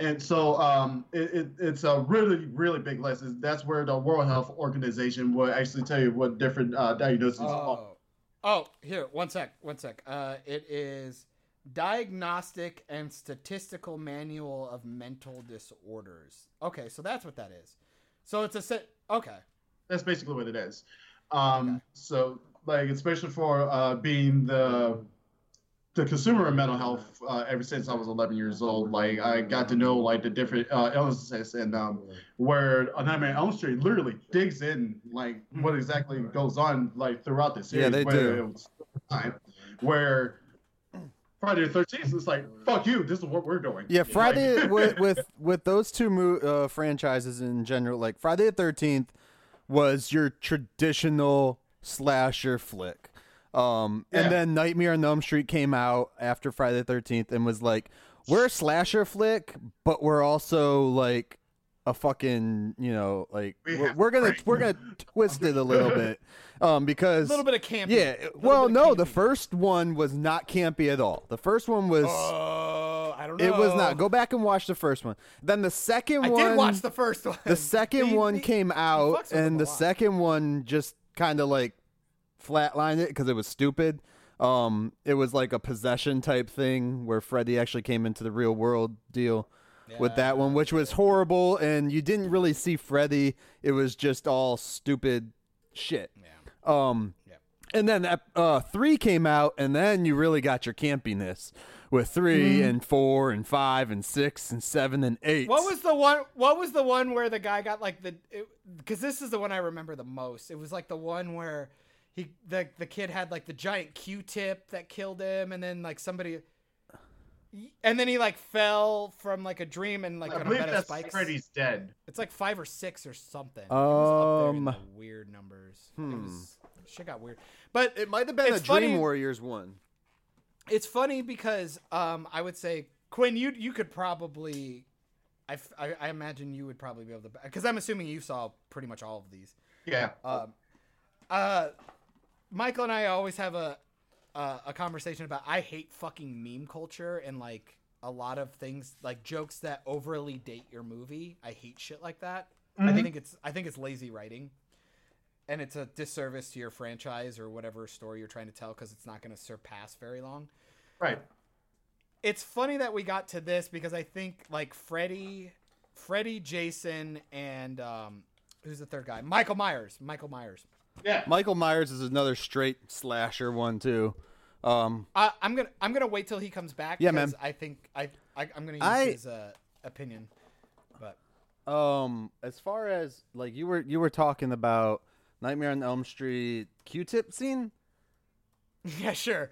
And so um, it, it, it's a really, really big list. That's where the World Health Organization will actually tell you what different uh, diagnoses oh. are. Oh, here, one sec, one sec. Uh, it is Diagnostic and Statistical Manual of Mental Disorders. Okay, so that's what that is. So it's a set. Okay. That's basically what it is. Um, okay. So, like, especially for uh, being the... the consumer of mental health uh, ever since I was eleven years old. Like I got to know like the different uh, illnesses and um, where A Nightmare on Elm Street literally digs in like what exactly goes on like throughout the series. Yeah, they where do. It was time, where Friday the thirteenth is like, fuck you, this is what we're doing. Yeah, Friday like, with, with with those two mo- uh, franchises in general, like Friday the thirteenth was your traditional slasher flick. Um, yeah. And then Nightmare on Elm Street came out after Friday the thirteenth and was like, we're a slasher flick, but we're also like a fucking, you know, like we we're, we're gonna we're gonna twist it a little bit, um, because a little bit of campy. Yeah, well, no, campy. The first one was not campy at all. The first one was. Uh... I don't know. It was not. Go back and watch the first one. Then the second I one. I did watch the first one. The second he, one he, came out, and the second one just kind of like. Flatlined it because it was stupid. Um, it was like a possession type thing where Freddy actually came into the real world deal yeah, with that one, which was horrible. And you didn't really see Freddy. It was just all stupid shit. Yeah. Um, yeah. And then uh, three came out, and then you really got your campiness with three mm-hmm. and four and five and six and seven and eight. What was the one? What was the one where the guy got like the? Because this is the one I remember the most. It was like the one where. He, the the kid had like the giant Q-tip that killed him, and then like somebody, and then he like fell from like a dream and like I believe that's Freddy's dead. It's like five or six or something. Um, it was up there in the weird numbers. Hmm. It was, shit got weird, but it might have been a funny, Dream Warriors one. It's funny because um I would say Quinn, you you could probably, I, I, I imagine you would probably be able to because I'm assuming you saw pretty much all of these. Yeah. Um. Uh. Michael and I always have a uh, a conversation about I hate fucking meme culture and like a lot of things like jokes that overly date your movie. I hate shit like that. Mm-hmm. I think it's I think it's lazy writing, and it's a disservice to your franchise or whatever story you're trying to tell because it's not going to surpass very long. Right. It's funny that we got to this because I think like Freddy, Freddy, Jason, and um, who's the third guy? Michael Myers. Michael Myers. Yeah. Michael Myers is another straight slasher one too. Um, I, I'm gonna I'm gonna wait till he comes back. Yeah, man. I think I, I I'm gonna use I, his uh, opinion. But um, as far as like you were you were talking about Nightmare on Elm Street Q-tip scene. Yeah, sure.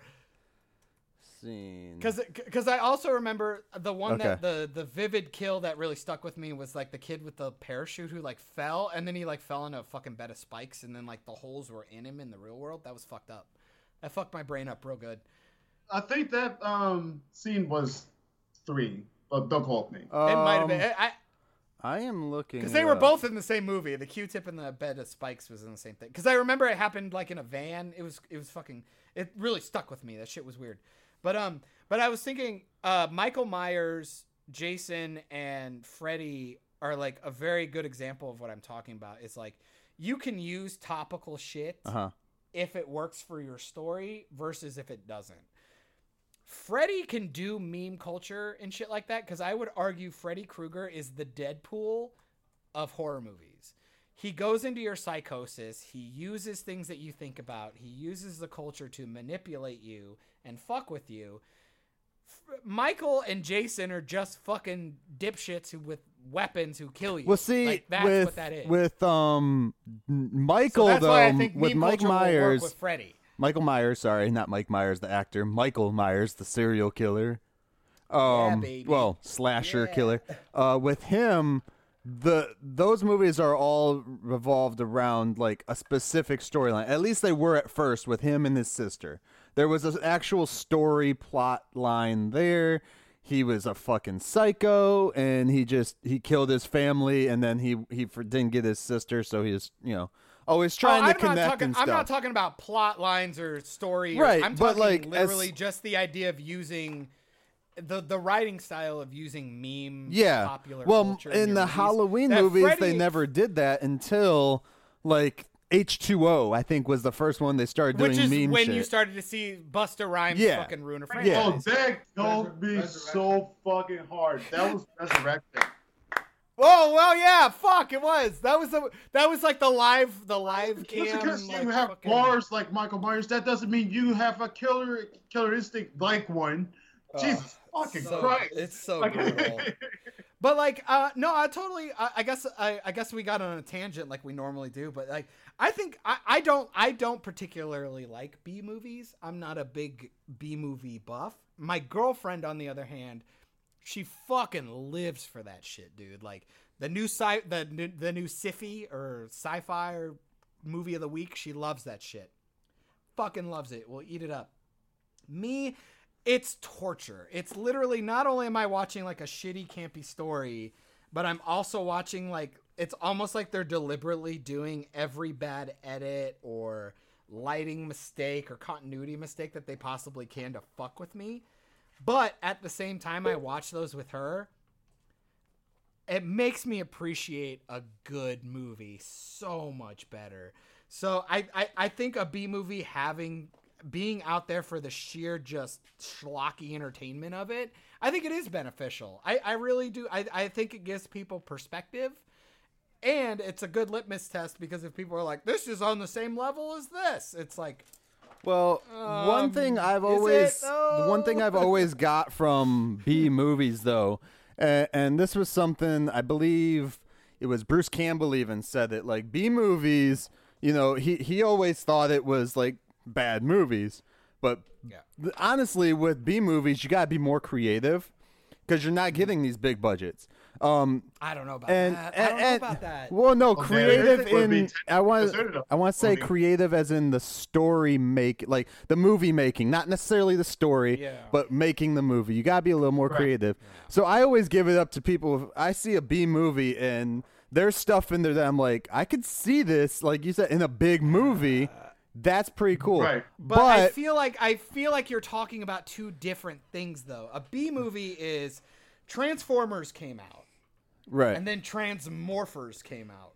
Scene. Because because I also remember the one okay. that the the vivid kill that really stuck with me was like the kid with the parachute who like fell and then he like fell into a fucking bed of spikes and then like the holes were in him in the real world. That was fucked up. I fucked my brain up real good. I think that um, scene was three, but don't quote me. Um, it might have been. I, I, I am looking. Because they were up. Both in the same movie. The Q-tip and the bed of spikes was in the same thing. Because I remember it happened like in a van. It was it was fucking. It really stuck with me. That shit was weird. But um, but I was thinking, uh, Michael Myers, Jason, and Freddy are like a very good example of what I'm talking about. It's like you can use topical shit. Uh huh. If it works for your story versus if it doesn't. Freddy can do meme culture and shit like that. Cause I would argue Freddy Krueger is the Deadpool of horror movies. He goes into your psychosis. He uses things that you think about. He uses the culture to manipulate you and fuck with you. F- Michael and Jason are just fucking dipshits who with weapons who kill you. Well, see, like, that's with, what that is. With um, Michael, so that's though, why I think with Mike Myers, with Freddy. Michael Myers, sorry, not Mike Myers, the actor. Michael Myers, the serial killer. Um, yeah, baby. Well, slasher yeah. killer. Uh, with him, the those movies are all revolved around like a specific storyline. At least they were at first with him and his sister. There was an actual story plot line there. He was a fucking psycho, and he just he killed his family, and then he he didn't get his sister, so he's you know always trying oh, to connect talking, and stuff. I'm not talking about plot lines or story, right? Or, I'm but talking like literally as, just the idea of using the the writing style of using meme, yeah. Popular well, culture in, in the movies. Halloween that movies, Freddy... they never did that until like. H two O, I think, was the first one they started doing meme shit. Which is when shit. You started to see Busta Rhymes yeah. fucking ruin a franchise. Yeah. Oh, that don't be so fucking hard. That was Resurrection. Oh, well, yeah, fuck, it was. That was the, that was like the live, the live cam. Just because like, you have fucking... bars like Michael Myers, that doesn't mean you have a killer, killer instinct like one. Oh, Jesus fucking so, Christ. It's so okay. brutal. But like, uh, no, I totally. I, I guess I, I guess we got on a tangent like we normally do. But like, I think I, I don't I don't particularly like B movies. I'm not a big B movie buff. My girlfriend, on the other hand, she fucking lives for that shit, dude. Like the new sci the the new sci-fi or sci-fi or movie of the week. She loves that shit. Fucking loves it. We'll eat it up. Me. It's torture. It's literally not only am I watching like a shitty campy story, but I'm also watching like it's almost like they're deliberately doing every bad edit or lighting mistake or continuity mistake that they possibly can to fuck with me. But at the same time I watch those with her. It makes me appreciate a good movie so much better. So I, I, I think a B movie having being out there for the sheer just schlocky entertainment of it, I think it is beneficial. I, I really do. I, I think it gives people perspective, and it's a good litmus test because if people are like, this is on the same level as this, it's like, well, um, one thing I've always, oh. one thing I've always got from B movies though. And, and this was something I believe it was Bruce Campbell even said it, like B movies, you know, he, he always thought it was like, bad movies, but yeah. th- honestly with B movies you gotta be more creative because you're not getting these big budgets. um I don't know about and, that and, I don't and, know about that well no okay. creative in ten- I want I want to say creative as in the story make like the movie making, not necessarily the story yeah. but making the movie. You gotta be a little more right. creative yeah. So I always give it up to people if I see a B movie and there's stuff in there that I'm like I could see this like you said in a big movie. uh, That's pretty cool. Right. But, but I feel like I feel like you're talking about two different things though. A B movie is Transformers came out. Right. And then Transmorphers came out.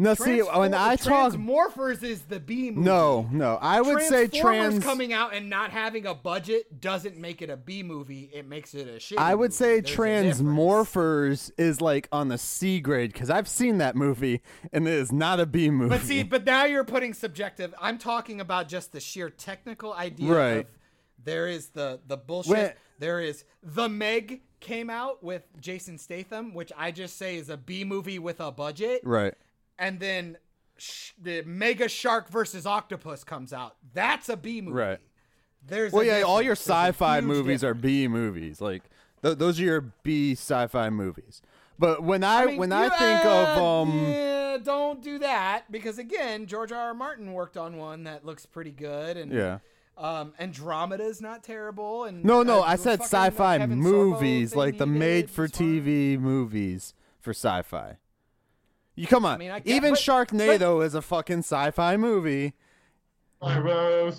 No, see, when I talk... Transmorphers is the B movie. No, no. I would say trans... coming out and not having a budget doesn't make it a B movie. It makes it a shitty I would movie. say There's Transmorphers is like on the C grade, because I've seen that movie, and it is not a B movie. But see, but now you're putting subjective... I'm talking about just the sheer technical idea right. of there is the, the bullshit. When... There is the Meg came out with Jason Statham, which I just say is a B movie with a budget. Right. And then sh- the Mega Shark versus Octopus comes out. That's a B movie. Right. There's well, yeah, difference. all your sci-fi movies difference. are B movies. Like th- those are your B sci-fi movies. But when I, I mean, when you, I think uh, of um, yeah, don't do that, because again, George R. R. Martin worked on one that looks pretty good, and yeah. Um, Andromeda's not terrible. And no, no, uh, I said sci-fi like movies, like the made-for-T V movies for sci-fi. You come on. I mean, I Even but, Sharknado but, is a fucking sci-fi movie. No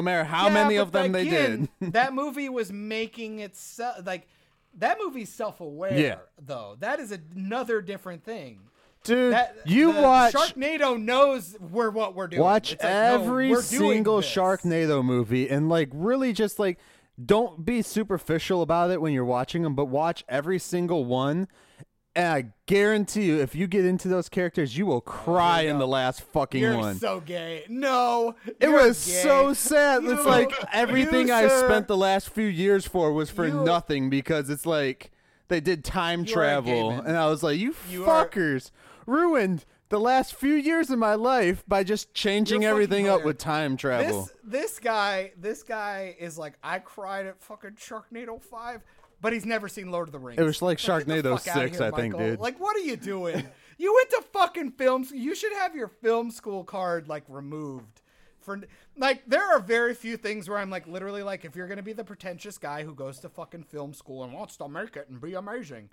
matter how yeah, many of them again, they did. That movie was making itself like that movie's self-aware yeah. though. That is another different thing. Dude, that, you watch Sharknado knows we're what we're doing. Watch like, every no, single Sharknado movie and like really just like don't be superficial about it when you're watching them, but watch every single one. And I guarantee you, if you get into those characters, you will cry oh, you in the last fucking you're one. You're so gay. No. It was gay. so sad. You, it's like everything you, I sir, spent the last few years for was for you, nothing, because it's like they did time travel. And I was like, you, you fuckers are, ruined the last few years of my life by just changing everything up with time travel. This, this guy, this guy is like, I cried at fucking Sharknado five. But he's never seen Lord of the Rings. It was like Sharknado six, I think, dude. Like, what are you doing? You went to fucking film school. You should have your film school card, like, removed. For Like, there are very few things where I'm, like, literally, like, if you're going to be the pretentious guy who goes to fucking film school and wants to make it and be amazing.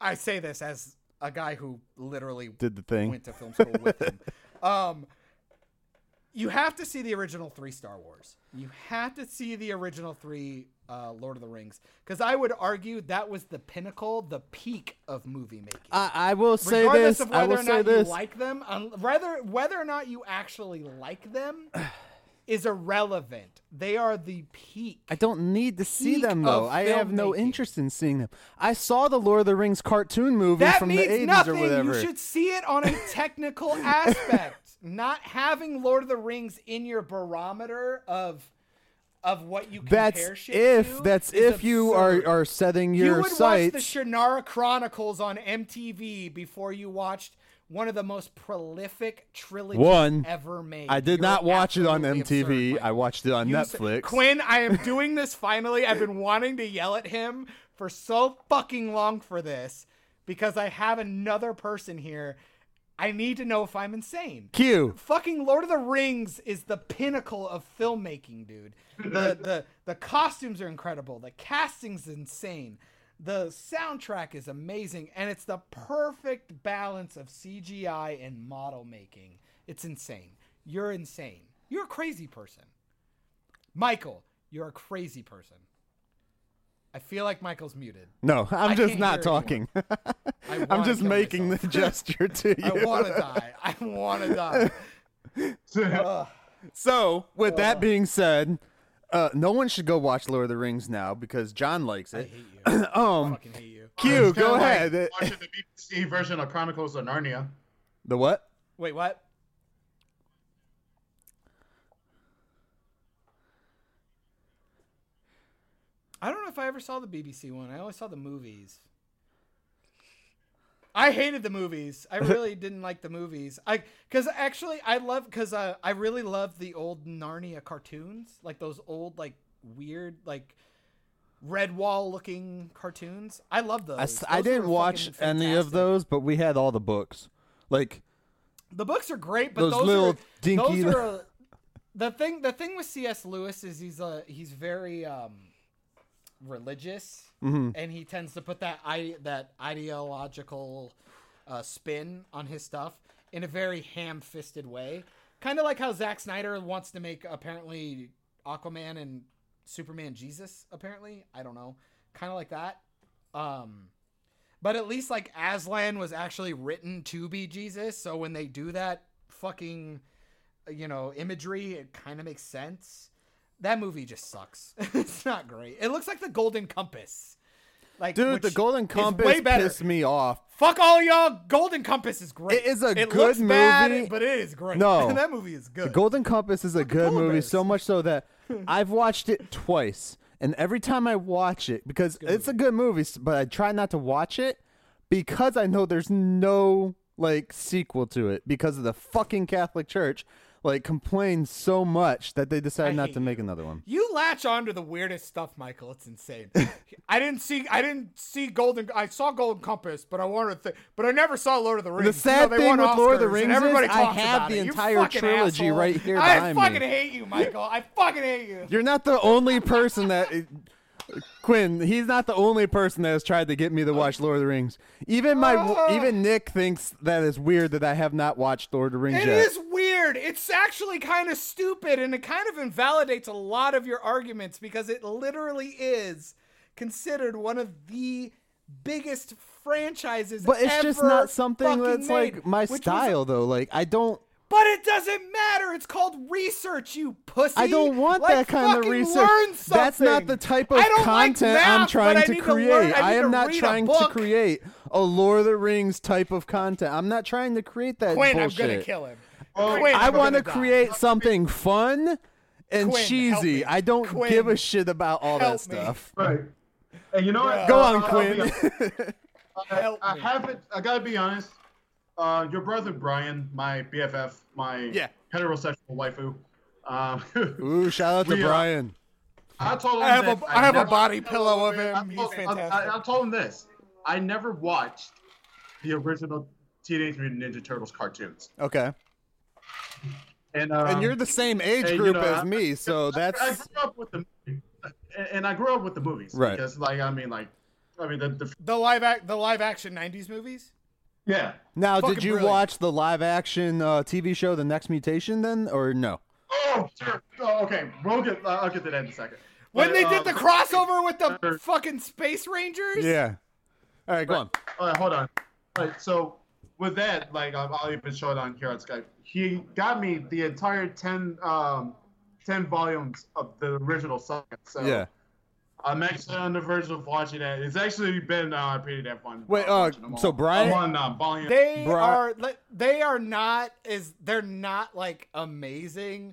I say this as a guy who literally did the thing. Went to film school with him. Um, you have to see the original three Star Wars. You have to see the original three Uh, Lord of the Rings, because I would argue that was the pinnacle, the peak of movie making. I, I will say Regardless this. Regardless of whether I will or say not this. you like them, um, rather whether or not you actually like them is irrelevant. They are the peak. I don't need to see them though. I have no making. interest in seeing them. I saw the Lord of the Rings cartoon movie that from the eighties nothing. or whatever. You should see it on a technical aspect. Not having Lord of the Rings in your barometer of. Of what you compare that's shit if, to. That's if absurd. you are, are setting your sights. You would sights. watch the Shannara Chronicles on M T V before you watched one of the most prolific trilogies one, ever made. I did You're not watch it on M T V. Absurd. I watched it on you Netflix. Said, Quinn, I am doing this finally. I've been wanting to yell at him for so fucking long for this because I have another person here. I need to know if I'm insane. Q. Fucking Lord of the Rings is the pinnacle of filmmaking, dude. The the the costumes are incredible. The casting's insane. The soundtrack is amazing, and it's the perfect balance of C G I and model making. It's insane. You're insane. You're a crazy person. Michael, you're a crazy person. I feel like Michael's muted. No, I'm just not talking. I'm just making myself. the gesture to you. I want to die. I want to die. uh, so, with uh, that being said, uh, no one should go watch Lord of the Rings now because John likes it. I hate you. um, I fucking hate you. Q, go like ahead. Watching the B B C version of Chronicles of Narnia. The what? Wait, what? I don't know if I ever saw the B B C one. I always saw the movies. I hated the movies. I really didn't like the movies. I because actually I love because uh, I really loved the old Narnia cartoons, like those old like weird like red wall looking cartoons. I love those. I, those I didn't watch any of those, but we had all the books. Like the books are great, but those, those little are, dinky. Those are, uh, the thing. The thing with C S. Lewis is he's a uh, he's very. Um, religious mm-hmm. and he tends to put that I that ideological uh spin on his stuff in a very ham-fisted way, kind of like how Zack Snyder wants to make apparently Aquaman and Superman Jesus apparently I don't know kind of like that um But at least, like, Aslan was actually written to be Jesus, so when they do that fucking, you know, imagery, it kind of makes sense. That movie just sucks. It's not great. It looks like The Golden Compass. Like, dude, The Golden Compass pissed me off. Fuck all y'all. Golden Compass is great. It is a it good looks movie. Bad, but it is great. No. That movie is good. The Golden Compass is a good Columbus. movie, so much so that I've watched it twice. And every time I watch it, because good it's movie. a good movie, but I try not to watch it because I know there's no, like, sequel to it because of the fucking Catholic Church. Like, complained so much that they decided not to make you. another one. You latch on to the weirdest stuff, Michael. It's insane. I didn't see. I didn't see Golden. I saw Golden Compass, but I wanted. Th- but I never saw Lord of the Rings. The sad you know, thing with Oscars, Lord of the Rings is I have the it. entire trilogy asshole. right here behind me. I fucking me. hate you, Michael. I fucking hate you. You're not the only person that. Quinn, he's not the only person that has tried to get me to watch Lord of the Rings. Even my, uh, even Nick thinks that it's weird that I have not watched Lord of the Rings it yet. It is weird. It's actually kind of stupid, and it kind of invalidates a lot of your arguments because it literally is considered one of the biggest franchises ever. But it's ever just not something that's made, like my style, was- though. Like, I don't. But it doesn't matter. It's called research, you pussy. I don't want like, that kind of research. That's not the type of content like math, I'm trying to create. To learn, I, I am not trying to create a Lord of the Rings type of content. I'm not trying to create that Quinn, bullshit. I'm going to kill him. Oh, Quinn, I want to create die. something fun and Quinn, cheesy. I don't Quinn, give a shit about all that stuff. Me. Right. And you know what? Yeah. Go on, uh, Quinn. I, I haven't. I got to be honest. Uh, your brother Brian, my B F F, my yeah. heterosexual waifu. Uh, Ooh, shout out to we, uh, Brian. I told him I have a I, I have never, a body pillow of him. He's fantastic. I, I told him this. I never watched the original Teenage Mutant Ninja Turtles cartoons. Okay. And um, and you're the same age and, group you know, as I, me, so I, that's. I grew up with the, and I grew up with the movies, right? Because like I mean, like I mean the the, the live act the live action nineties movies. Yeah. Now, Fucking did you brilliant. watch the live-action uh, T V show, The Next Mutation, then, or no? Oh, sure. Oh, okay. We'll get. Uh, I'll get to that in a second. When but, they did um, the crossover with the uh, fucking Space Rangers. Yeah. All right, go right. on. All right, hold on. All right, so with that, like, I'll even show it on here on Skype. He got me the entire ten, um, ten volumes of the original saga. So. Yeah. I'm actually on the verge of watching that. It's actually been uh, I that one. Wait, uh, so Brian, on, uh, they Brian. are they are not is they're not like amazing,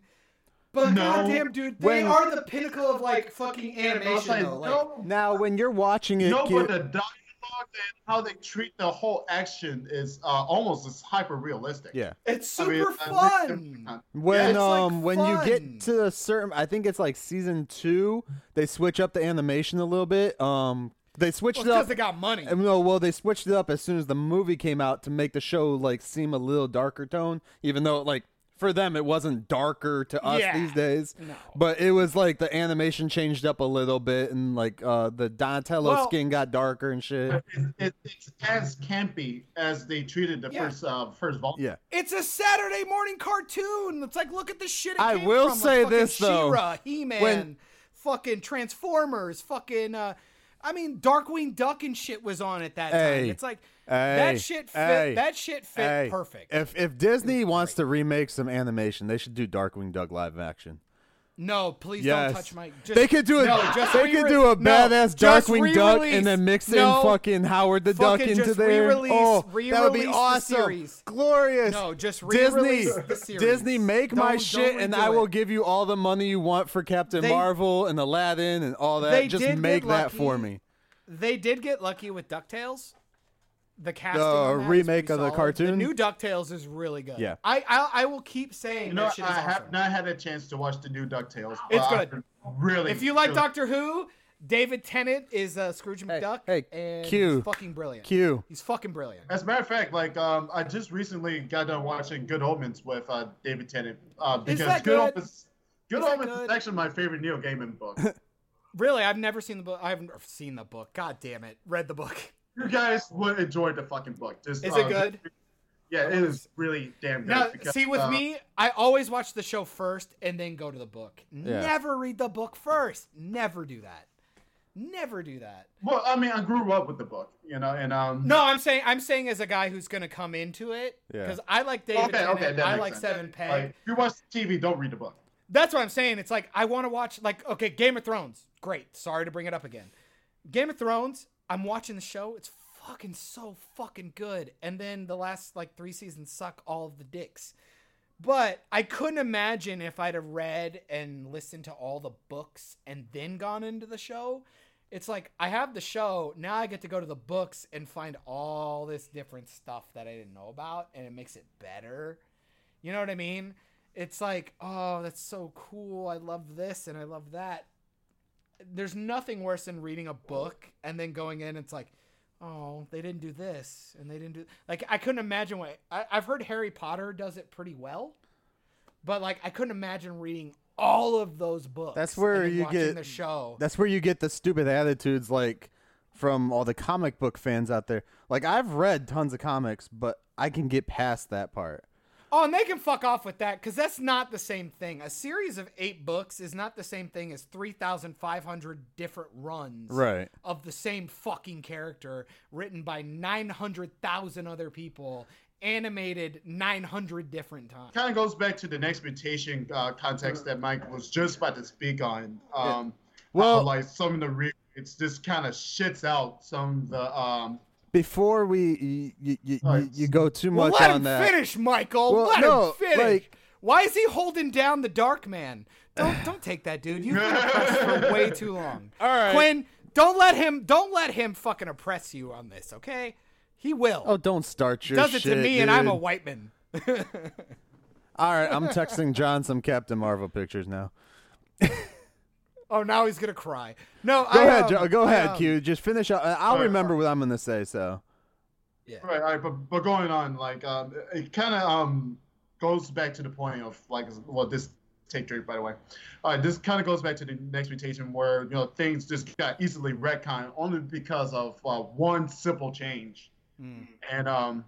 but no. goddamn dude, they when, are the pinnacle of like fucking animation. Like, though, like, no, now when you're watching it, no, get... but the dialogue and how they treat the whole action is uh, almost as hyper realistic. Yeah, it's super I mean, fun. I mean, when yeah, um like when fun. you get to a certain, I think it's like season two, they switch up the animation a little bit. Um, they switched well, it up because they got money. No, well they switched it up as soon as the movie came out to make the show like seem a little darker tone, even though like. For them, it wasn't darker to us yeah. these days, no. but it was like the animation changed up a little bit, and like uh, the Donatello well, skin got darker and shit. It, it, it's as campy as they treated the yeah. first uh, first volume. Yeah, it's a Saturday morning cartoon. It's like look at the shit. It I came will from. say like, this though: She-Ra, He-Man, when... fucking Transformers, fucking. Uh, I mean, Darkwing Duck and shit was on at that hey. time. It's like. Hey, that shit fit. Hey, that shit fit hey. perfect. If if Disney wants to remake some animation, they should do Darkwing Duck live action. No, please yes. don't touch my. Just, they could do a. No, just they re- could do a no, badass Darkwing Duck and then mix in no, fucking Howard the fucking Duck into there. Re-release, oh, re-release that would be awesome, the series. glorious. No, just re-release Disney. The series. Disney, make don't, my shit, and I will it. give you all the money you want for Captain they, Marvel and Aladdin and all that. Just make that for me. They did get lucky with DuckTales. The casting, the remake of the cartoon, the new DuckTales is really good. Yeah, I I, I will keep saying. You know, that shit is I awesome. have not had a chance to watch the new DuckTales. It's good, really. If you like really. Doctor Who, David Tennant is uh, Scrooge McDuck. Hey, hey and Q, he's fucking brilliant. Q, he's fucking brilliant. As a matter of fact, like um, I just recently got done watching Good Omens with uh, David Tennant uh, because is that Good Omens, Good Omens is, is actually my favorite Neil Gaiman book. Really, I've never seen the book. I haven't seen the book. God damn it, read the book. You guys would enjoy the fucking book. Just, is it um, good? Yeah, it is really damn good. Now, because, see, with uh, me, I always watch the show first and then go to the book. Yeah. Never read the book first. Never do that. Never do that. Well, I mean, I grew up with the book, you know, and um. No, I'm saying, I'm saying as a guy who's going to come into it, because yeah. I like David. Okay, Tennant, okay, that I makes like sense. Seven Penn. Like, if you watch T V, don't read the book. That's what I'm saying. It's like I want to watch, like, okay, Game of Thrones. Great. Sorry to bring it up again. Game of Thrones. I'm watching the show. It's fucking so fucking good. And then the last like three seasons suck all of the dicks. But I couldn't imagine if I'd have read and listened to all the books and then gone into the show. It's like, I have the show. Now I get to go to the books and find all this different stuff that I didn't know about. And it makes it better. You know what I mean? It's like, oh, that's so cool. I love this and I love that. There's nothing worse than reading a book and then going in. It's like, oh, they didn't do this and they didn't do like, I couldn't imagine what I, I've heard Harry Potter does it pretty well, but like, I couldn't imagine reading all of those books. That's where you get the show. That's where you get the stupid attitudes, like from all the comic book fans out there. Like I've read tons of comics, but I can get past that part. Oh, and they can fuck off with that, because that's not the same thing. A series of eight books is not the same thing as three thousand five hundred different runs right. of the same fucking character written by nine hundred thousand other people, animated nine hundred different times. Kind of goes back to the expectation uh, context that Mike was just about to speak on. Um, well, uh, like some of the re- it's just kind of shits out some of the. Um, Before we you, you, you, you go too much well, on that. Let him finish, Michael. Well, let no, him finish. Like, why is he holding down the Dark Man? Don't don't take that, dude. You've been oppressed for way too long. All right, Quinn, don't let him don't let him fucking oppress you on this, okay? He will. Oh, don't start your shit. Does it shit, to me, dude. And I'm a white man. All right, I'm texting John some Captain Marvel pictures now. Oh, now he's gonna cry. No, go I, ahead, um, Joe. Go I, ahead, um, Q. Just finish up. I'll right, remember right. what I'm gonna say. So, yeah. Right, all right, but but going on, like, um, it kind of um goes back to the point of like, well, this take drink, by the way. All right, this kind of goes back to the next mutation where you know things just got easily retconned only because of uh, one simple change. Mm. And um,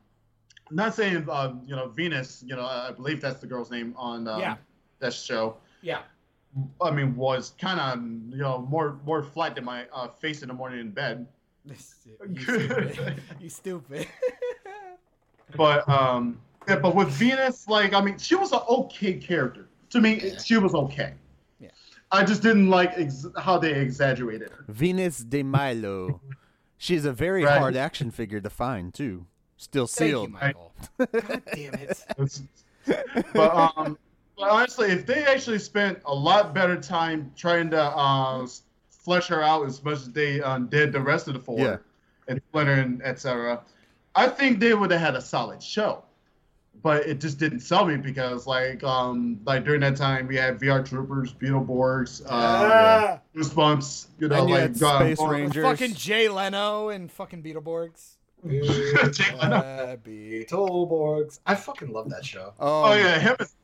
I'm not saying uh, you know Venus, you know, I believe that's the girl's name on um, yeah. that show. Yeah. I mean, was kind of, you know, more more flat than my uh, face in the morning in bed. You stupid. You stupid. But um, yeah, but with Venus, like, I mean, she was an okay character to me. Yeah. She was okay. Yeah. I just didn't like ex- how they exaggerated her. Venus de Milo. She's a very right? hard action figure to find too. Still sealed. Thank you, Michael. God damn it. But um. But honestly, if they actually spent a lot better time trying to uh, flesh her out as much as they um, did the rest of the four, yeah. and Splinter and et cetera, I think they would have had a solid show. But it just didn't sell me because, like, um, like during that time, we had V R Troopers, Beetleborgs, uh, ah! Goosebumps, you know, and you like God, Space Rangers, fucking Jay Leno, and fucking Beetleborgs. uh, Beetleborgs. I fucking love that show. Oh, oh yeah, him as,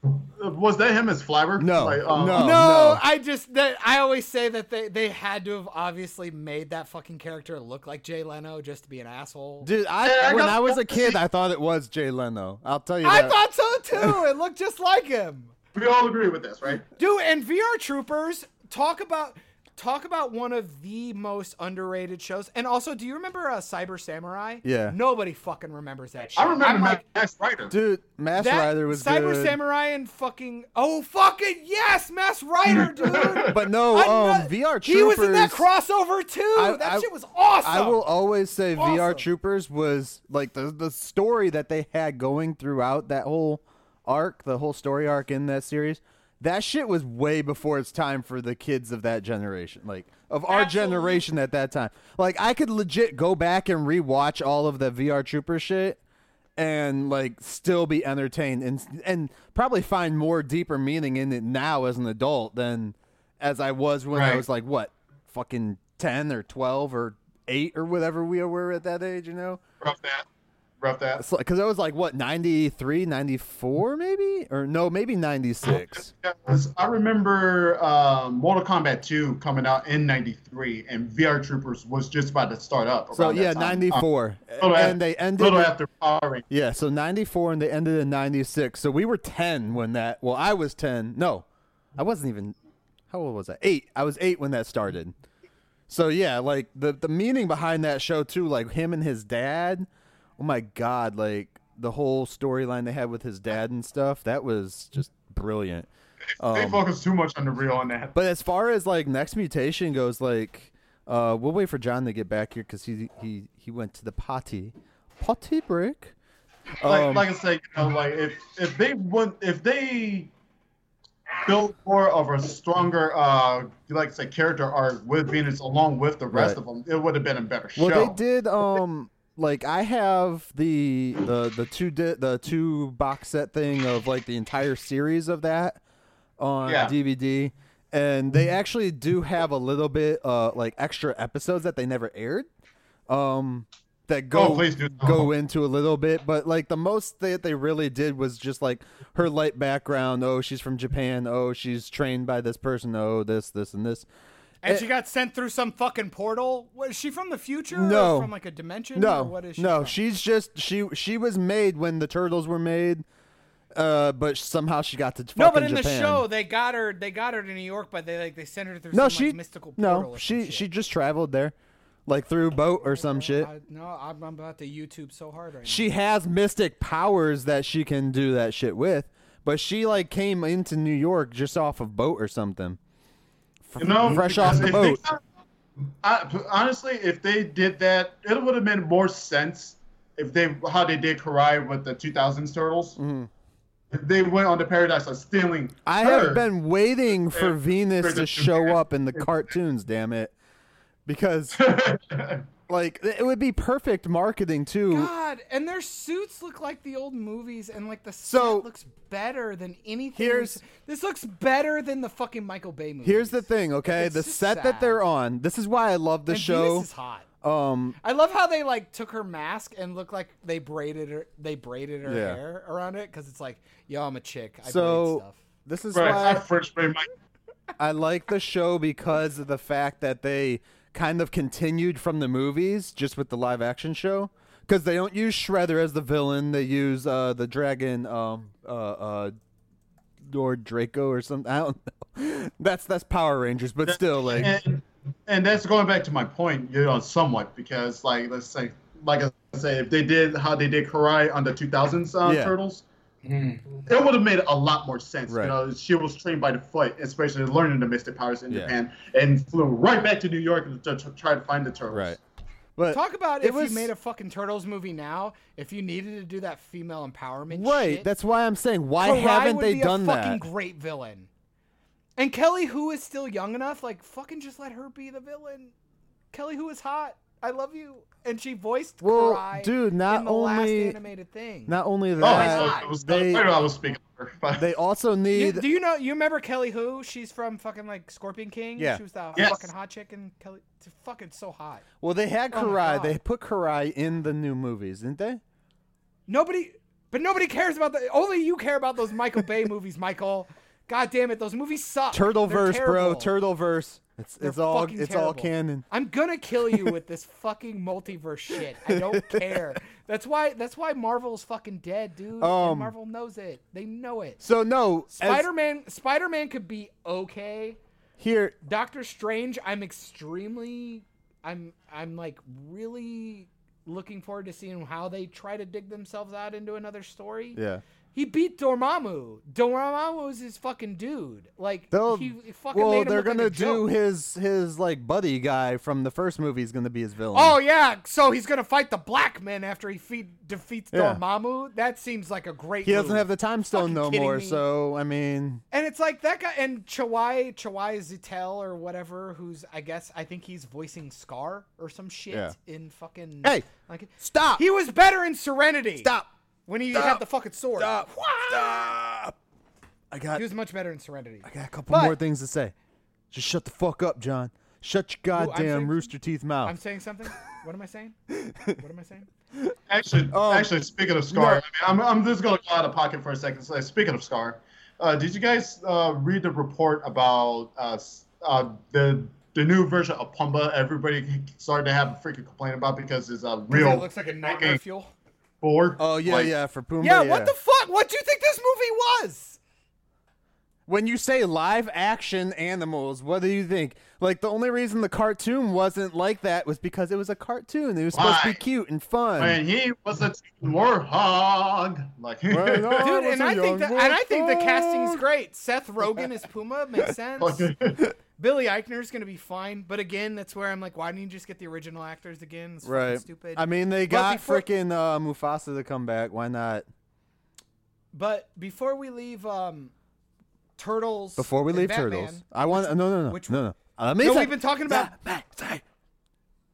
was that him as Flabber? No, like, um, no, no, no. I just that I always say that they, they had to have obviously made that fucking character look like Jay Leno just to be an asshole. Dude, I yeah, when I, I was a kid, I thought it was Jay Leno. I'll tell you that. I thought so too. It looked just like him. We all agree with this, right? Dude, and V R Troopers talk about. Talk about one of the most underrated shows. And also, do you remember uh, Cyber Samurai? Yeah. Nobody fucking remembers that show. I remember like, Mask Rider. Dude, Mask Rider was Cyber good. Samurai and fucking... Oh, fucking yes! Mask Rider, dude! But no, um, V R Troopers... He was in that crossover, too! I, that I, shit was awesome! I will always say awesome. V R Troopers was, like, the, the story that they had going throughout that whole arc, the whole story arc in that series... That shit was way before its time for the kids of that generation, like of our Absolutely. Generation at that time. Like I could legit go back and rewatch all of the V R Trooper shit and like still be entertained and and probably find more deeper meaning in it now as an adult than as I was when right. I was like, what, fucking ten or twelve or eight or whatever we were at that age, you know? Rough that. Rough that. Because so, I was like, what, ninety-three, ninety-four maybe? Or no, maybe ninety-six. Yeah, I remember um, Mortal Kombat two coming out in ninety-three, and V R Troopers was just about to start up. So, yeah, ninety-four. Um, and after, they ended. Little after Power Rangers. Yeah, so ninety-four, and they ended in ninety-six. So we were ten when that. Well, I was ten. No, I wasn't even. How old was I? Eight. I was eight when that started. So yeah, like the the meaning behind that show too, like him and his dad. Oh my God, like the whole storyline they had with his dad and stuff, that was just brilliant. Um, they focus too much on the real on that. But as far as like Next Mutation goes, like uh, we'll wait for John to get back here because he he he went to the potty potty break. Um, like like I say, you know, like if if they want if they. built more of a stronger, uh, like I said, character arc with Venus along with the rest right. of them, it would have been a better show. Well, they did. Um, like I have the the the two di- the two box set thing of like the entire series of that on yeah. D V D, and they actually do have a little bit uh like extra episodes that they never aired. Um. That go oh, please do. go into a little bit, but like the most that they really did was just like her light background. Oh, she's from Japan. Oh, she's trained by this person. Oh, this, this, and this. And it, she got sent through some fucking portal. Was she from the future? No, or from like a dimension. No, or what is she no, from? She's just she. She was made when the Turtles were made. Uh, but somehow she got to fucking Japan. No, but in Japan. The show they got her. They got her to New York, but they like they sent her through no, some she, like, mystical portal. No, she she shit. just traveled there. Like through a boat or some shit. I, no, I'm about to YouTube so hard right now. She has mystic powers that she can do that shit with, but she like came into New York just off of boat or something. F- you know, fresh off the boat. Got, I, honestly, if they did that, it would have made more sense if they how they did Karai with the two thousands Turtles. Mm-hmm. If they went on to Paradise of stealing. I her, have been waiting for Venus to show up in the cartoons. Damn it. Because, like, it would be perfect marketing, too. God, and their suits look like the old movies, and, like, the so, set looks better than anything. Here's, this looks better than the fucking Michael Bay movie. Here's the thing, okay? It's the set sad. that they're on, this is why I love the show. Venus is hot. Um, I love how they, like, took her mask and looked like they braided her They braided her yeah. hair around it, because it's like, yo, I'm a chick. I so, braid stuff. This is right, why I, first braid my- I like the show because of the fact that they... kind of continued from the movies just with the live action show because they don't use Shredder as the villain. They use uh, the dragon um, uh, uh, Lord Draco or something. I don't know. That's that's Power Rangers, but still like. And, and that's going back to my point, you know, somewhat because like let's say like I say if they did how they did Karai on the two thousands uh, yeah. Turtles, mm. it would have made a lot more sense. Right. You know, she was trained by the foot, especially learning the mystic powers in yeah. Japan, and flew right back to New York to, to try to find the turtles. Right. But talk about if was... you made a fucking Turtles movie now. If you needed to do that female empowerment, right? Shit, that's why I'm saying why Karai haven't would they be done a fucking that? Fucking great villain. And Kelly, who is still young enough, like fucking just let her be the villain. Kelly, who is hot. I love you, and she voiced well, Karai dude, not in the only, last animated thing. Not only that, oh, it was, they, I was speaking over, but. They also need. You, do you know? You remember Kelly Hu? She's from fucking like Scorpion King. Yeah. She was the yes. fucking hot chick, and Kelly, fucking so hot. Well, they had oh Karai. They put Karai in the new movies, didn't they? Nobody, but nobody cares about the. Only you care about those Michael Bay movies, Michael. God damn it, those movies suck. Turtleverse, bro. Turtleverse. It's They're it's all it's terrible. all canon. I'm gonna kill you with this fucking multiverse shit. I don't care. That's why that's why Marvel's fucking dead, dude. Um, and Marvel knows it. They know it. So no, Spider-Man. As... Spider-Man could be okay. Here, Doctor Strange. I'm extremely. I'm I'm like really looking forward to seeing how they try to dig themselves out into another story. Yeah. He beat Dormammu. Dormammu is his fucking dude. Like They'll, he fucking well, made him they're look gonna like a do joke. his his like buddy guy from the first movie is gonna be his villain. Oh yeah, so he's gonna fight the black man after he feed, defeats yeah. Dormammu. That seems like a great. He move. doesn't have the time stone no more, me. so I mean. And it's like that guy and Chawai Chawai Zittel or whatever, who's I guess I think he's voicing Scar or some shit yeah. in fucking. Hey, like stop! He was better in Serenity. Stop. When he Stop. had the fucking sword. Stop. Stop. I got. He was much better in Serenity. I got a couple but, more things to say. Just shut the fuck up, John. Shut your goddamn ooh, saying, rooster teeth mouth. I'm saying something? What am I saying? What am I saying? Actually, um, actually, speaking of Scar, no. I mean, I'm, I'm just going to go out of pocket for a second. So, speaking of Scar, uh, did you guys uh, read the report about uh, uh, the the new version of Pumbaa? Everybody started to have a freaking complaint about because it's a real. It looks like a nightmare fuel. Board. Oh yeah, like, yeah, for Pumbaa. Yeah, yeah, what the fuck? What do you think this movie was? When you say live action animals, what do you think? Like, the only reason the cartoon wasn't like that was because it was a cartoon. It was Why? supposed to be cute and fun. When he was a warthog. Like, dude, and I think that, and I think the casting's great. Seth Rogen as Puma makes sense. Billy Eichner's going to be fine. But again, that's where I'm like, why didn't you just get the original actors again? It's right. stupid. I mean, they got before- freaking uh, Mufasa to come back. Why not? But before we leave... um. Turtles. Before we leave Batman, Turtles, I want which, no, no, no, which, no, no. Uh, no, we've been talking about. Batman.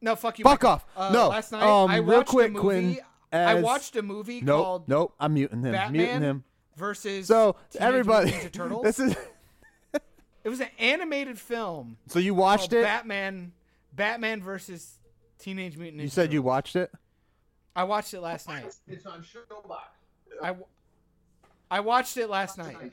No, fuck you. Fuck Michael. off. Uh, no. Last night um, I watched quick, a movie. Quinn, as... I watched a movie nope, called. Nope. I'm muting him. Batman muting him. Versus. So Teenage everybody. Ninja Turtles. This is. It was an animated film. So you watched it. Batman. Batman versus Teenage Mutant Ninja. You said Turtles. You watched it. I watched it last night. It's on Showbox. I. I watched it last night.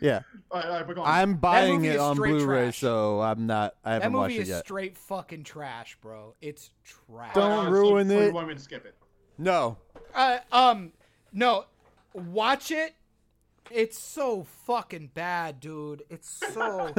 Yeah. All right, all right, I'm buying it on Blu-ray, trash. so I'm not. I haven't watched it yet. That movie is straight fucking trash, bro. It's trash. Don't uh, ruin so, it. You want me to skip it? No. Uh, um, no. Watch it. It's so fucking bad, dude. It's so.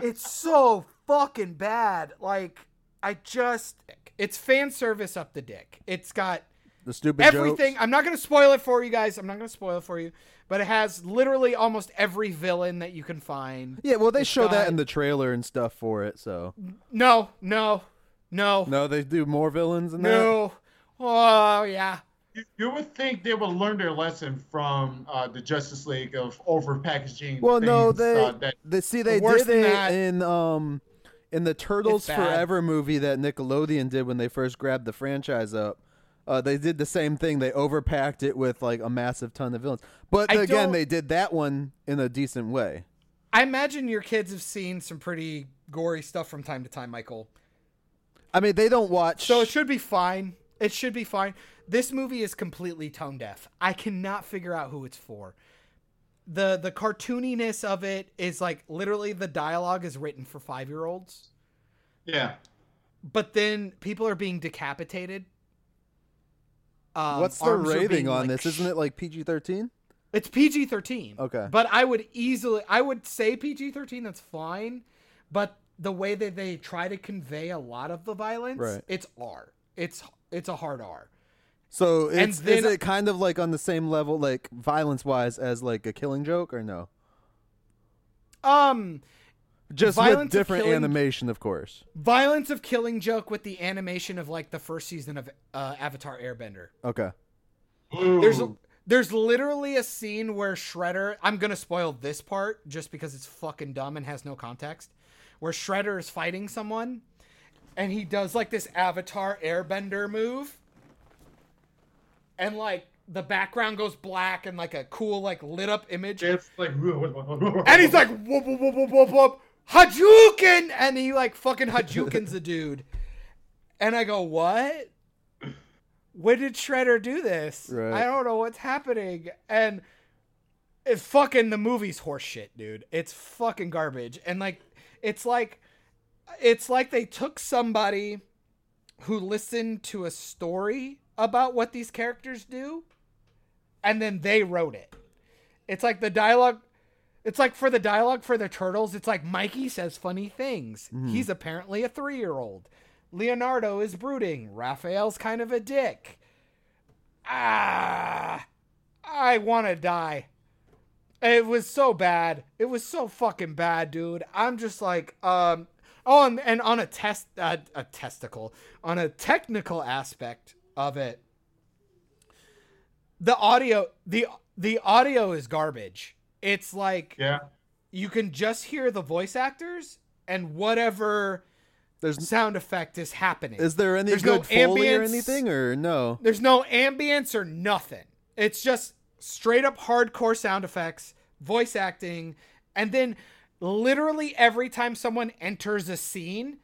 It's so fucking bad. Like, I just. It's fan service up the dick. It's got. The stupid everything. Jokes. I'm not going to spoil it for you guys. I'm not going to spoil it for you. But it has literally almost every villain that you can find. Yeah, well, they it's show got... that in the trailer and stuff for it, so. No, no, no. No, they do more villains than no. that? No. Oh, yeah. You, you would think they would learn their lesson from uh, the Justice League of overpackaging. Well, things, no, they, uh, that, they. See, they did it in. Um, in the Turtles Forever movie that Nickelodeon did when they first grabbed the franchise up. Uh, they did the same thing. They overpacked it with like a massive ton of villains. But I again, they did that one in a decent way. I imagine your kids have seen some pretty gory stuff from time to time, Michael. I mean, they don't watch. So it should be fine. It should be fine. This movie is completely tone deaf. I cannot figure out who it's for. The The cartooniness of it is like literally the dialogue is written for five-year-olds. Yeah. But then people are being decapitated. Um, What's the rating on like, this? Isn't it like P G thirteen? It's P G thirteen. Okay. But I would easily, I would say P G thirteen, that's fine. But the way that they try to convey a lot of the violence, right. it's R. It's it's a hard R. So it's, then, is it kind of like on the same level, like violence-wise, as like a Killing Joke or no? Um... Just with different killing, animation, of course. Violence of Killing Joke with the animation of like the first season of uh, Avatar Airbender. Okay. Ooh. There's a, there's literally a scene where Shredder. I'm gonna spoil this part just because it's fucking dumb and has no context. Where Shredder is fighting someone, and he does like this Avatar Airbender move, and like. The background goes black and like a cool, like lit up image. It's like, and he's like, whoop, whoop, whoop, whoop, whoop, Hadouken! And he like fucking Hadoukens the dude. And I go, what? When did Shredder do this? Right. I don't know what's happening. And it fucking, the movie's horse shit, dude. It's fucking garbage. And like, it's like, it's like they took somebody who listened to a story about what these characters do. And then they wrote it. It's like the dialogue. It's like for the dialogue for the Turtles. It's like Mikey says funny things. Mm. He's apparently a three-year-old. Leonardo is brooding. Raphael's kind of a dick. Ah, I want to die. It was so bad. It was so fucking bad, dude. I'm just like, um, oh, and, and on a test, uh, a testicle, on a technical aspect of it. The audio, the the audio is garbage. It's like, yeah, you can just hear the voice actors and whatever there's sound effect is happening. Is there any there's good no Foley ambience, or anything or no? There's no ambience or nothing. It's just straight up hardcore sound effects, voice acting, and then literally every time someone enters a scene,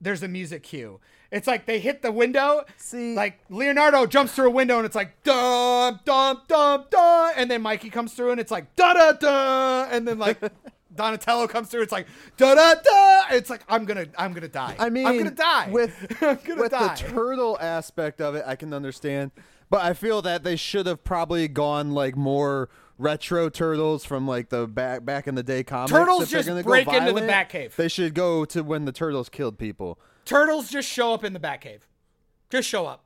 there's a music cue. It's like they hit the window. See, like Leonardo jumps through a window and it's like dum dum dum dum, and then Mikey comes through and it's like da da da, and then like Donatello comes through. It's like da da da. It's like I'm gonna I'm gonna die. I mean, I'm gonna die with I'm gonna with die. The turtle aspect of it. I can understand, But I feel that they should have probably gone like more retro Turtles from like the back back in the day comics. Turtles just break violent, into the Batcave. They should go to when the Turtles killed people. Turtles just show up in the Batcave. Just show up.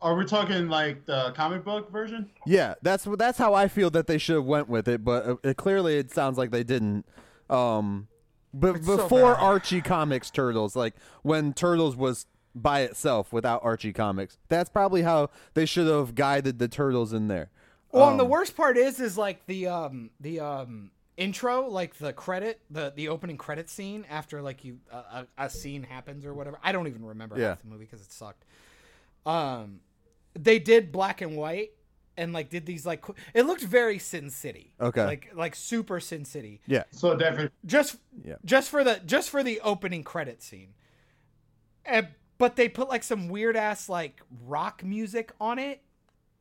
Are we talking like the comic book version? Yeah, that's that's how I feel that they should have went with it, but it, clearly it sounds like they didn't. Um, but it's before so Archie Comics Turtles, like when Turtles was by itself without Archie Comics, that's probably how they should have guided the Turtles in there. Well, um, and the worst part is, is like the um, the um, intro, like the credit, the, the opening credit scene after like you uh, a, a scene happens or whatever. I don't even remember yeah. half the movie because it sucked. Um. They did black and white and like did these like it looked very Sin City. Okay. Like like super Sin City. Yeah. So definitely just yeah. just for the just for the opening credit scene. And but they put like some weird ass like rock music on it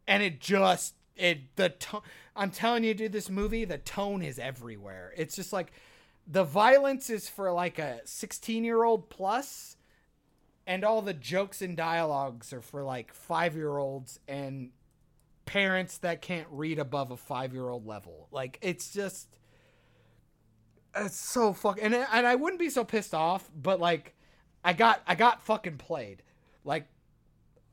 and it just it the to- I'm telling you, dude, this movie, the tone is everywhere. It's just like the violence is for like a sixteen-year-old plus. And all the jokes and dialogues are for like five-year-olds and parents that can't read above a five-year-old level. Like it's just, it's so fucking. And and I wouldn't be so pissed off, but like, I got I got fucking played. Like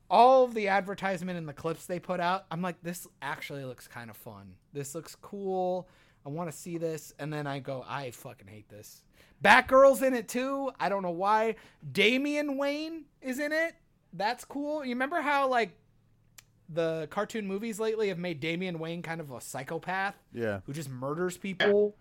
all of the advertisement and the clips they put out, I'm like, this actually looks kind of fun. This looks cool. I want to see this. And then I go, I fucking hate this. Batgirl's in it too. I don't know why. Damian Wayne is in it. That's cool. You remember how like the cartoon movies lately have made Damian Wayne kind of a psychopath? Yeah. Who just murders people.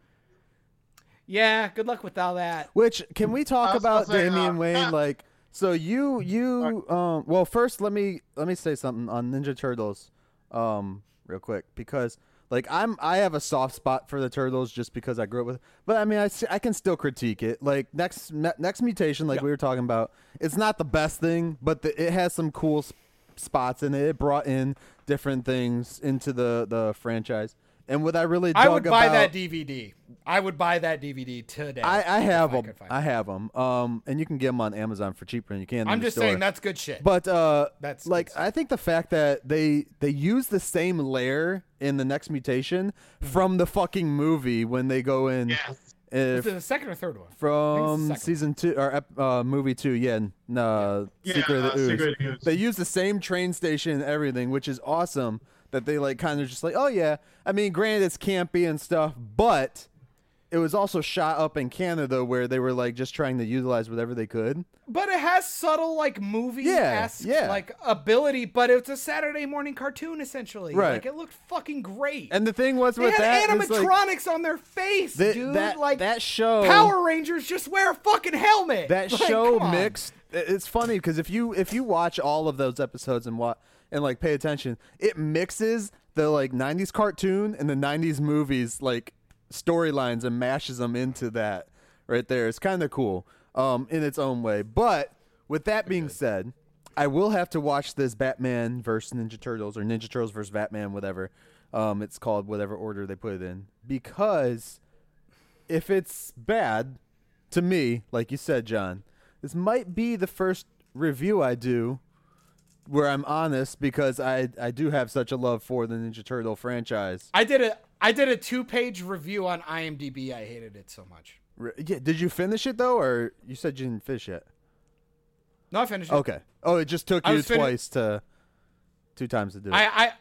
Yeah. Good luck with all that. Which can we talk about saying, Damian uh, Wayne? Like, so you, you, um, well, first let me, let me say something on Ninja Turtles, um, real quick, because Like I'm, I have a soft spot for the Turtles just because I grew up with. But I mean, I, I can still critique it. Like next, ne- next mutation, like yeah. we were talking about, it's not the best thing, but the, it has some cool sp- spots in it. It brought in different things into the, the franchise. And what I really, dug I would buy about, that D V D. I would buy that D V D today. I, I have them. I, I have them. Um, and you can get them on Amazon for cheaper than you can. I'm just saying that's good shit. But uh, that's like I think the fact that they they use the same layer in the next mutation from the fucking movie when they go in. Yes. If, is it the second or third one? From season two or uh, movie two, yeah. No, yeah. Secret, yeah, of the uh, Ooze. Secret Ooze. They use the same train station and everything, which is awesome. That they like kind of just like, oh yeah. I mean, granted it's campy and stuff, but it was also shot up in Canada where they were like just trying to utilize whatever they could. But it has subtle like movie-esque yeah, yeah. like ability, but it's a Saturday morning cartoon essentially. Right. Like it looked fucking great. And the thing was with that, they had animatronics like, on their face, th- dude. That, like that show, Power Rangers just wear a fucking helmet. That like, show mixed. It's funny because if you if you watch all of those episodes and watch. And like pay attention. It mixes the like nineties cartoon and the nineties movies like storylines and mashes them into that right there. It's kind of cool um, in its own way. But with that being said, I will have to watch this Batman versus Ninja Turtles or Ninja Turtles versus Batman, whatever um, it's called, whatever order they put it in. Because if it's bad to me, like you said, John, this might be the first review I do where I'm honest because I, I do have such a love for the Ninja Turtle franchise. I did a I did a two page review on IMDb. I hated it so much. Yeah, did you finish it though, or you said you didn't finish it? No, I finished it. Okay. Oh, it just took I you twice fin- to two times to do it. I, I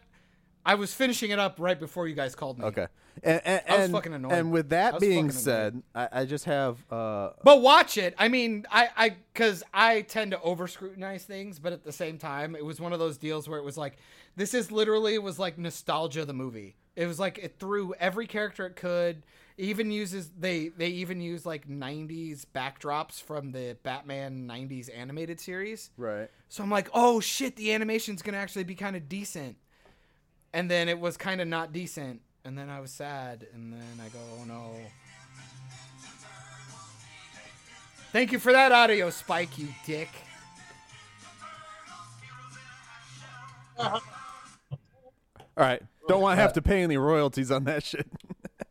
I was finishing it up right before you guys called me. Okay. And, and, I was fucking annoyed. And with that being said, I, I just have. Uh, but watch it. I mean, I, I, because I tend to over scrutinize things, but at the same time, it was one of those deals where it was like, this is literally it was like nostalgia. The movie. It was like it threw every character it could. It even uses they they even use like nineties backdrops from the Batman nineties animated series. Right. So I'm like, oh shit, the animation's gonna actually be kind of decent. And then it was kind of not decent. And then I was sad. And then I go, oh, no. Thank you for that audio, Spike, you dick. Uh-huh. All right. Don't want to have to pay any royalties on that shit.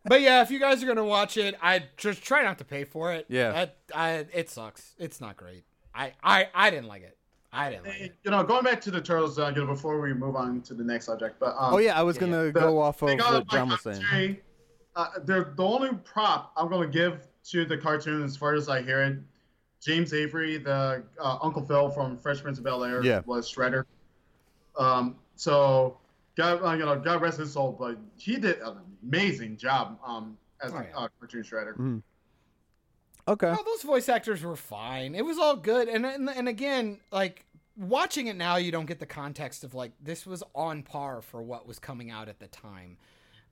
But, yeah, if you guys are going to watch it, I just try not to pay for it. Yeah. I, I, it sucks. It's not great. I, I, I didn't like it. I didn't like it. You know, going back to the Turtles, uh, you know, before we move on to the next subject, but um, oh yeah, I was yeah, gonna yeah. go the, off of what John was saying. Uh, the only prop I'm gonna give to the cartoon, as far as I hear it, James Avery, the uh, Uncle Phil from Fresh Prince of Bel-Air, yeah. was Shredder. Um, so God, uh, you know, God rest his soul, but he did an amazing job um, as oh, a yeah. uh, cartoon Shredder. Mm-hmm. Okay. Well, those voice actors were fine. It was all good. And, and and again, like watching it now, you don't get the context of like this was on par for what was coming out at the time.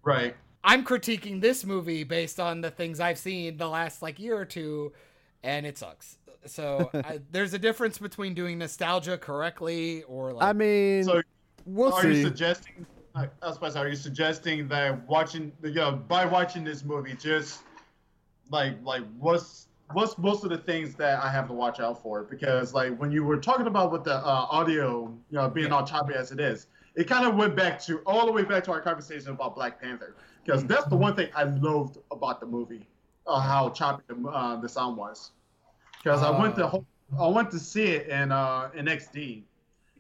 Right. I'm critiquing this movie based on the things I've seen the last like year or two, and it sucks. So I, there's a difference between doing nostalgia correctly or like I mean, so we'll are see. you suggesting? I was about to say, are you suggesting that watching, you know, by watching this movie, just Like, like, what's what's most of the things that I have to watch out for? Because, like, when you were talking about with the uh, audio, you know, being yeah. all choppy as it is, it kind of went back to all the way back to our conversation about Black Panther. Because that's the one thing I loathed about the movie, uh, how choppy the, uh, the sound was. Because uh, I went to ho- I went to see it in uh, in X D,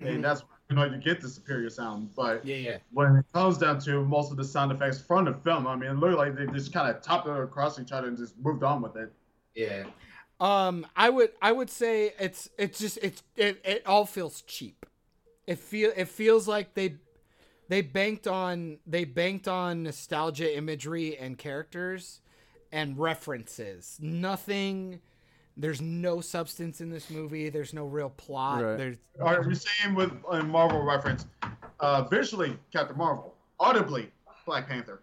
mm-hmm. and that's where, you know, you get the superior sound. But yeah, yeah. when it comes down to most of the sound effects from the film, I mean, it looked like they just kind of topped it across each other and just moved on with it. Yeah. Um, I would, I would say it's, it's just, it's, it, it all feels cheap. It feel, it feels like they, they banked on, they banked on nostalgia imagery and characters and references. Nothing. There's no substance in this movie. There's no real plot. Right. There's. Are you saying with a Marvel reference? Uh, visually, Captain Marvel. Audibly, Black Panther.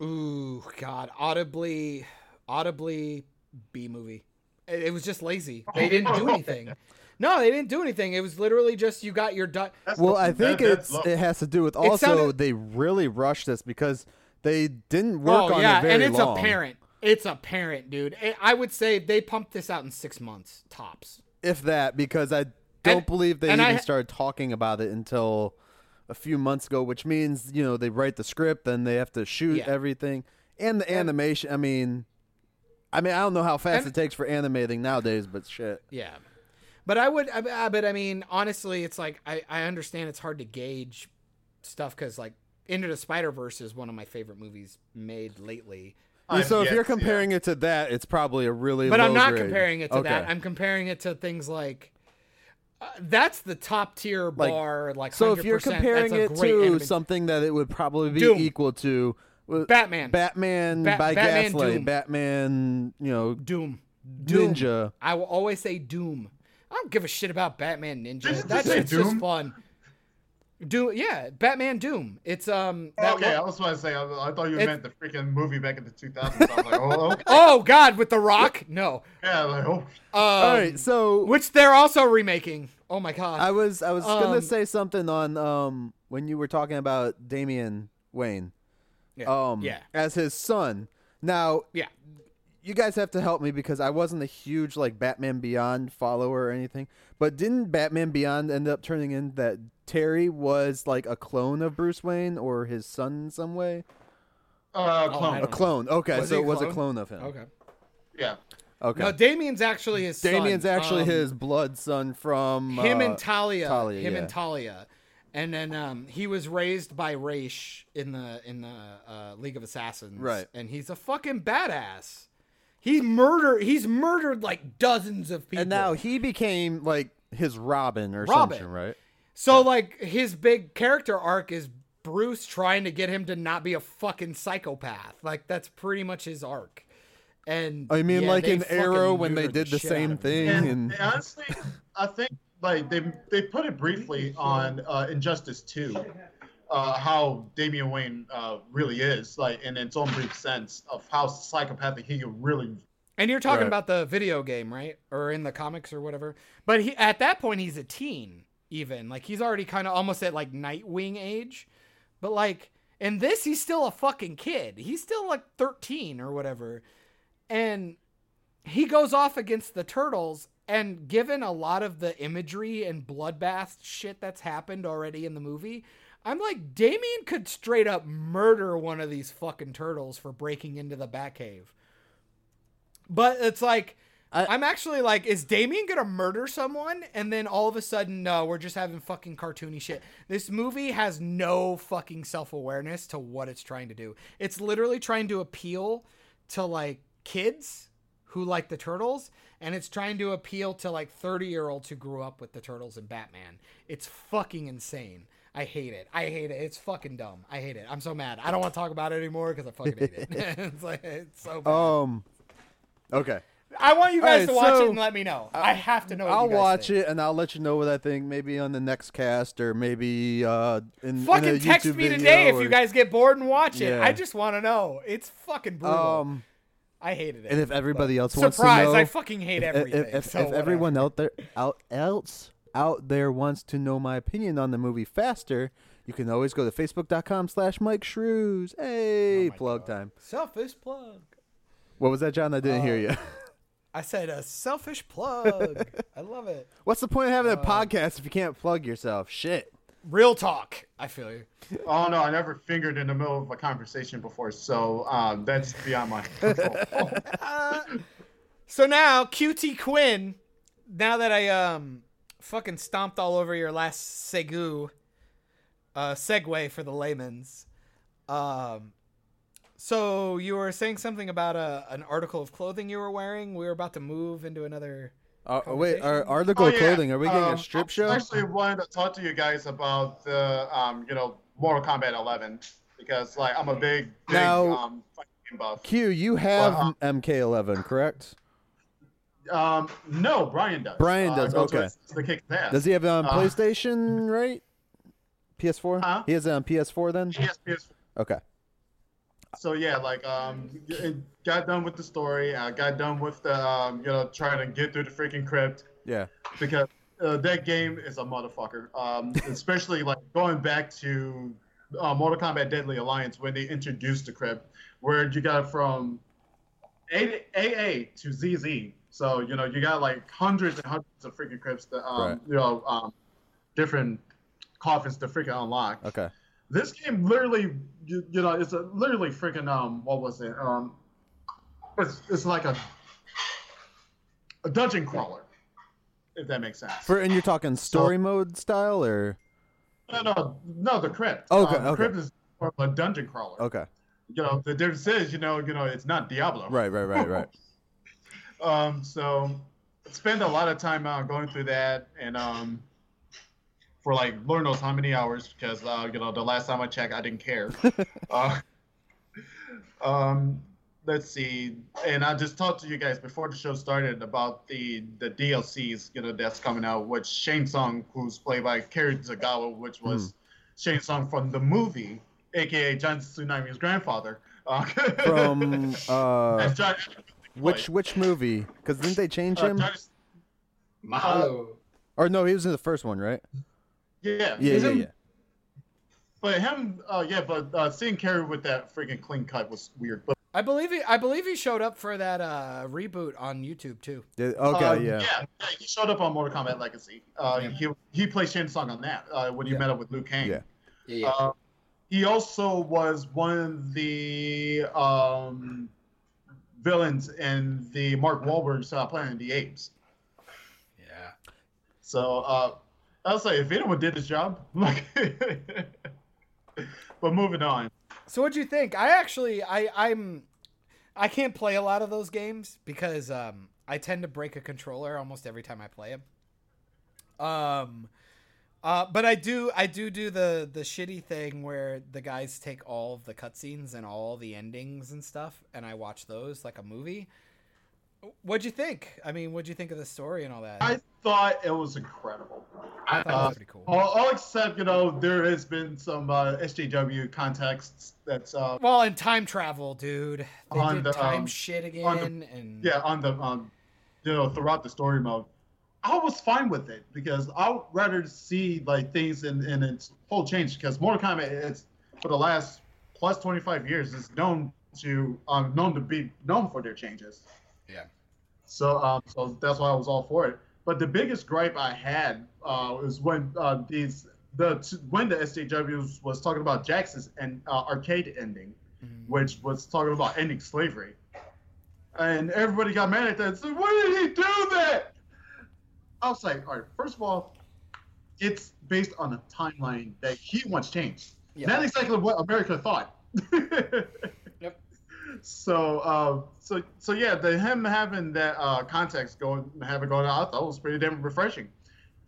Ooh, God. Audibly, audibly, B movie. It, it was just lazy. They didn't do anything. No, they didn't do anything. It was literally just you got your. Du- well, I think that, it's it has to do with also sounded, they really rushed this because they didn't work oh, on yeah, it very long. Yeah, and it's long. apparent. It's apparent, dude. I would say they pumped this out in six months, tops. If that, because I don't and, believe they even I, started talking about it until a few months ago, which means, you know, they write the script, then they have to shoot yeah. everything. And the animation, I mean, I mean, I don't know how fast and, it takes for animating nowadays, but shit. Yeah. But I would, I, but I mean, honestly, it's like, I, I understand it's hard to gauge stuff because, like, Into the Spider-Verse is one of my favorite movies made lately. I'm so if yes, you're comparing yeah. it to that, it's probably a really but low But I'm not grade. comparing it to okay. that. I'm comparing it to things like uh, that's the top tier bar. Like, like so if you're comparing it to anime. something that it would probably be Doom. equal to uh, Batman, Batman ba- by Batman Gaslight, Doom. Batman, you know, Doom. Doom, Ninja. I will always say Doom. I don't give a shit about Batman Ninja. That's just Doom? fun. Do yeah, Batman Doom. It's um. That okay, one, I was about to say. I, I thought you it, meant the freaking movie back in the two thousands. I was like, oh, okay. Oh God, with The Rock? No. Yeah. Like, oh. Um, All right. So, which they're also remaking. Oh my God. I was I was um, gonna say something on um when you were talking about Damian Wayne, yeah, um yeah. as his son. Now yeah, you guys have to help me because I wasn't a huge like Batman Beyond follower or anything. But didn't Batman Beyond end up turning into that? Terry was like a clone of Bruce Wayne or his son in some way? Uh, a clone. Oh, a clone. Okay, was so it was clone? a clone of him. Okay. Yeah. Okay. No, Damian's actually his Damian's son. Damian's actually um, his blood son from... Him uh, and Talia. Talia him yeah. and Talia. And then um, he was raised by Raish in the in the uh, League of Assassins. Right. And he's a fucking badass. He murdered, he's murdered like dozens of people. And now he became like his Robin or Robin. something, right? So, like, his big character arc is Bruce trying to get him to not be a fucking psychopath. Like, that's pretty much his arc. And I mean, yeah, like in Arrow when they did the, the same thing. And, and... and honestly, I think, like, they they put it briefly on uh, Injustice two, uh, how Damian Wayne uh, really is, like, in its own brief sense of how psychopathic he really. And you're talking right. about the video game, right? Or in the comics or whatever. But he at that point, he's a teen. Even like he's already kind of almost at like Nightwing age, but like in this he's still a fucking kid. He's still like thirteen or whatever, and he goes off against the Turtles. And given a lot of the imagery and bloodbath shit that's happened already in the movie, I'm like Damien could straight up murder one of these fucking Turtles for breaking into the Batcave. But it's like Uh, I'm actually like, is Damien going to murder someone? And then all of a sudden, no, we're just having fucking cartoony shit. This movie has no fucking self-awareness to what it's trying to do. It's literally trying to appeal to like kids who like the Turtles, and it's trying to appeal to like thirty year olds who grew up with the Turtles and Batman. It's fucking insane. I hate it. I hate it. It's fucking dumb. I hate it. I'm so mad. I don't want to talk about it anymore because I fucking hate it. It's like, it's so bad. Um, okay. I want you guys right, to watch so it and let me know. I, I have to know what I'll you guys watch think. It, and I'll let you know what I think, maybe on the next cast or maybe uh, in, fucking in a YouTube text me video today or... if you guys get bored and watch it. Yeah. I just want to know. It's fucking brutal. Um, I hated it. And if everybody else wants surprise, to know. Surprise, I fucking hate if, everything. If, if, so if everyone out there, out, else out there wants to know my opinion on the movie faster, you can always go to facebook.com slash Mike Shrews. Hey, oh plug God. Time. Selfish plug. What was that, John? I didn't um, hear you. I said a selfish plug. I love it. What's the point of having uh, a podcast if you can't plug yourself? Shit. Real talk. I feel you. Oh, no. I never fingered in the middle of a conversation before, so um, that's beyond my control. uh, so now, Q T Quinn, now that I um fucking stomped all over your last segu, uh, segue for the layman's, um... so you were saying something about a an article of clothing you were wearing. We were about to move into another. Uh, wait, our article oh, of clothing. Yeah. Are we getting um, a strip I show? I actually wanted to talk to you guys about the um, you know, Mortal Kombat eleven because like I'm a big big now, um fighting buff. Q, you have well, um, M K eleven, correct? Um, no, Brian does. Brian does. Uh, okay. To kick his ass. Does he have it on uh, PlayStation? Right? P S four. Huh? He has it on P S four then. Yes, P S four. Okay. So yeah, like um, got done with the story. I got done with the um, you know, trying to get through the freaking crypt. Yeah. Because uh, that game is a motherfucker. Um, especially like going back to uh, Mortal Kombat Deadly Alliance when they introduced the crypt, where you got from A A to Z Z. So you know you got like hundreds and hundreds of freaking crypts that um, right. you know um, different coffins to freaking unlock. Okay. This game literally, you, you know, it's a literally freaking, um, what was it? Um, it's, it's like a a dungeon crawler, if that makes sense. For, and you're talking story so, mode style, or? No, no, no, the crypt. Oh, okay, um, okay. Crypt is more of a dungeon crawler. Okay. You know, the difference is, you know, you know, it's not Diablo. Right, right, right, right. um, so spend a lot of time uh, going through that, and um. For like Lord knows how many hours, because uh, you know the last time I checked, I didn't care. uh, um, let's see, and I just talked to you guys before the show started about the, the D L Cs, you know, that's coming out. Which Shang Tsung, who's played by Cary Tagawa, which was mm. Shang Tsung from the movie, aka John Tsunami's grandfather. Uh, from uh, John, which which movie? Because didn't they change uh, him? Mahalo. Uh, or no, he was in the first one, right? Yeah, yeah, yeah, yeah. But him, uh, yeah, but uh, seeing Cary with that freaking clean cut was weird. But I believe he, I believe he showed up for that uh, reboot on YouTube too. Did, okay, um, yeah. yeah, yeah, he showed up on Mortal Kombat Legacy. Uh, yeah. He he played Shang Tsung on that uh, when he yeah. met up with Liu Kang. Yeah, yeah. yeah. Uh, he also was one of the um, villains in the Mark Wahlberg's uh, Planet of the Apes. Yeah. So. Uh, I was like, if anyone did this job, like, but moving on. So what'd you think? I actually, I, I'm, I can't play a lot of those games because um, I tend to break a controller almost every time I play them. Um, uh, but I do, I do do the, the shitty thing where the guys take all of the cutscenes and all the endings and stuff, and I watch those like a movie. What'd you think? I mean, what'd you think of the story and all that? I thought it was incredible. I thought uh, it was pretty cool. All, all except, you know, there has been some uh, S J W contexts that's... Uh, well, and time travel, dude. They on did the, time um, shit again. On the, and yeah, on the, um, you know, throughout the story mode. I was fine with it because I would rather see, like, things in, in its whole change because Mortal Kombat, it's, for the last plus twenty-five years, is known to um, known to be known for their changes. Yeah. So, um, so that's why I was all for it. But the biggest gripe I had uh, was when uh, these the when the S J W was talking about Jackson's and uh, arcade ending, mm-hmm. which was talking about ending slavery. And everybody got mad at that and said, why did he do that? I was like, all right, first of all, it's based on a timeline that he wants changed. Yeah. Not exactly what America thought. Yep. So, uh, so, so yeah, the him having that uh, context going, having going out, I thought was pretty damn refreshing.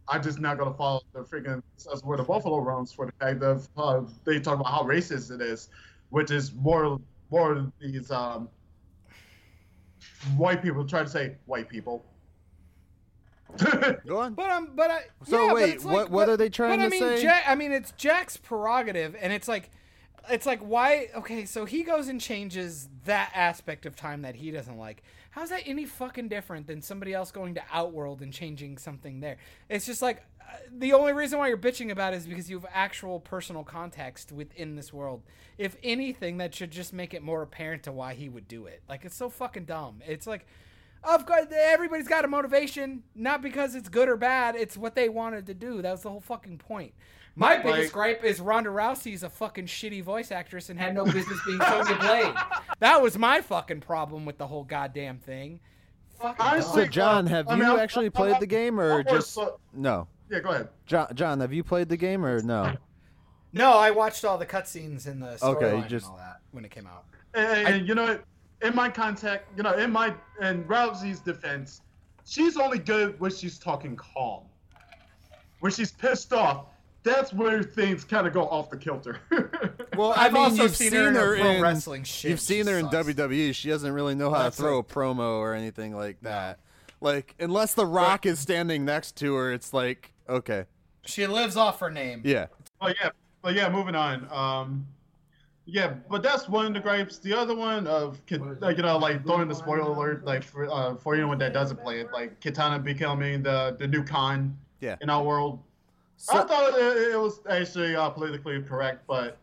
I'm just not gonna follow the freaking that's where the buffalo roams for the fact that uh, they talk about how racist it is, which is more more these um, white people trying to say white people. Go on. But um, but I. So yeah, wait, like, what what but, are they trying but, to I mean, say? Jack, I mean, it's Jack's prerogative, and it's like, it's like why? Okay, so he goes and changes that aspect of time that he doesn't like. How's that any fucking different than somebody else going to Outworld and changing something there? It's just like uh, the only reason why you're bitching about it is because you have actual personal context within this world. If anything, that should just make it more apparent to why he would do it. Like, it's so fucking dumb. It's like. Of course, everybody's got a motivation, not because it's good or bad. It's what they wanted to do. That was the whole fucking point. My like, biggest gripe is Ronda Rousey's a fucking shitty voice actress and had no business being Sonya Blade. That was my fucking problem with the whole goddamn thing. Fucking honestly, so John, have I you mean, actually I, I, played I, I, the game or just so, no? Yeah, go ahead. John, John, have you played the game or no? No, I watched all the cutscenes in the storyline okay, just... and all that when it came out. And, and I, you know what? In my contact, you know, in my in Rousey's defense, she's only good when she's talking calm. When she's pissed off, that's where things kind of go off the kilter. Well, I've, I've also you've seen, seen her in, her in wrestling shit. You've seen her sucks. in W W E. She doesn't really know how that's to throw it. a promo or anything like that. No. Like, unless The Rock but, is standing next to her, it's like, okay. She lives off her name. Yeah. Oh yeah. But yeah, moving on. Um. Yeah, but that's one of the gripes. The other one of, like, you know, like throwing the spoiler alert, like for uh, for anyone that doesn't play it, like Kitana becoming the, the new Khan yeah. in our world. So, I thought it, it was actually uh, politically correct, but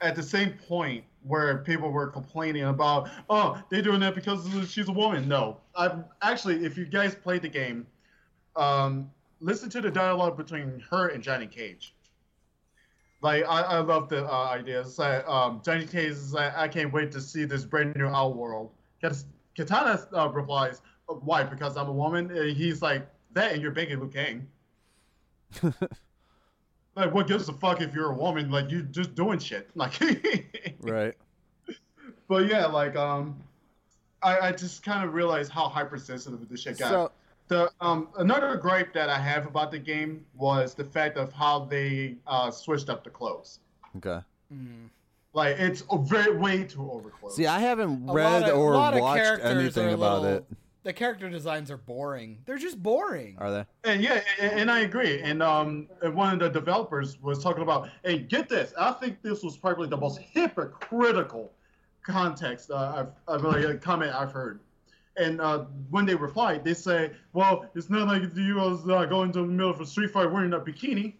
at the same point where people were complaining about, oh, they're doing that because she's a woman. No, I've actually, if you guys played the game, um, listen to the dialogue between her and Johnny Cage. Like, I, I love the uh, idea. It's like, um, Johnny Cage is like, I can't wait to see this brand new Outworld. Kitana uh, replies, why? Because I'm a woman? And he's like, that and you're banging Liu Kang. Like, what gives a fuck if you're a woman? Like, you're just doing shit. Like, right. But yeah, like, um, I, I just kind of realized how hypersensitive this shit got. So- The, um, another gripe that I have about the game was the fact of how they uh, switched up the clothes. Okay. Mm. Like, it's very, way too overclothed. See, I haven't read of, or watched anything about little, it. The character designs are boring. They're just boring. Are they? And yeah, and, and I agree. And um, one of the developers was talking about, hey, get this. I think this was probably the most hypocritical context uh, I've, I've really, comment I've heard. And uh, when they replied, they say, well, it's not like the U S uh, going to the middle of a street fight wearing a bikini.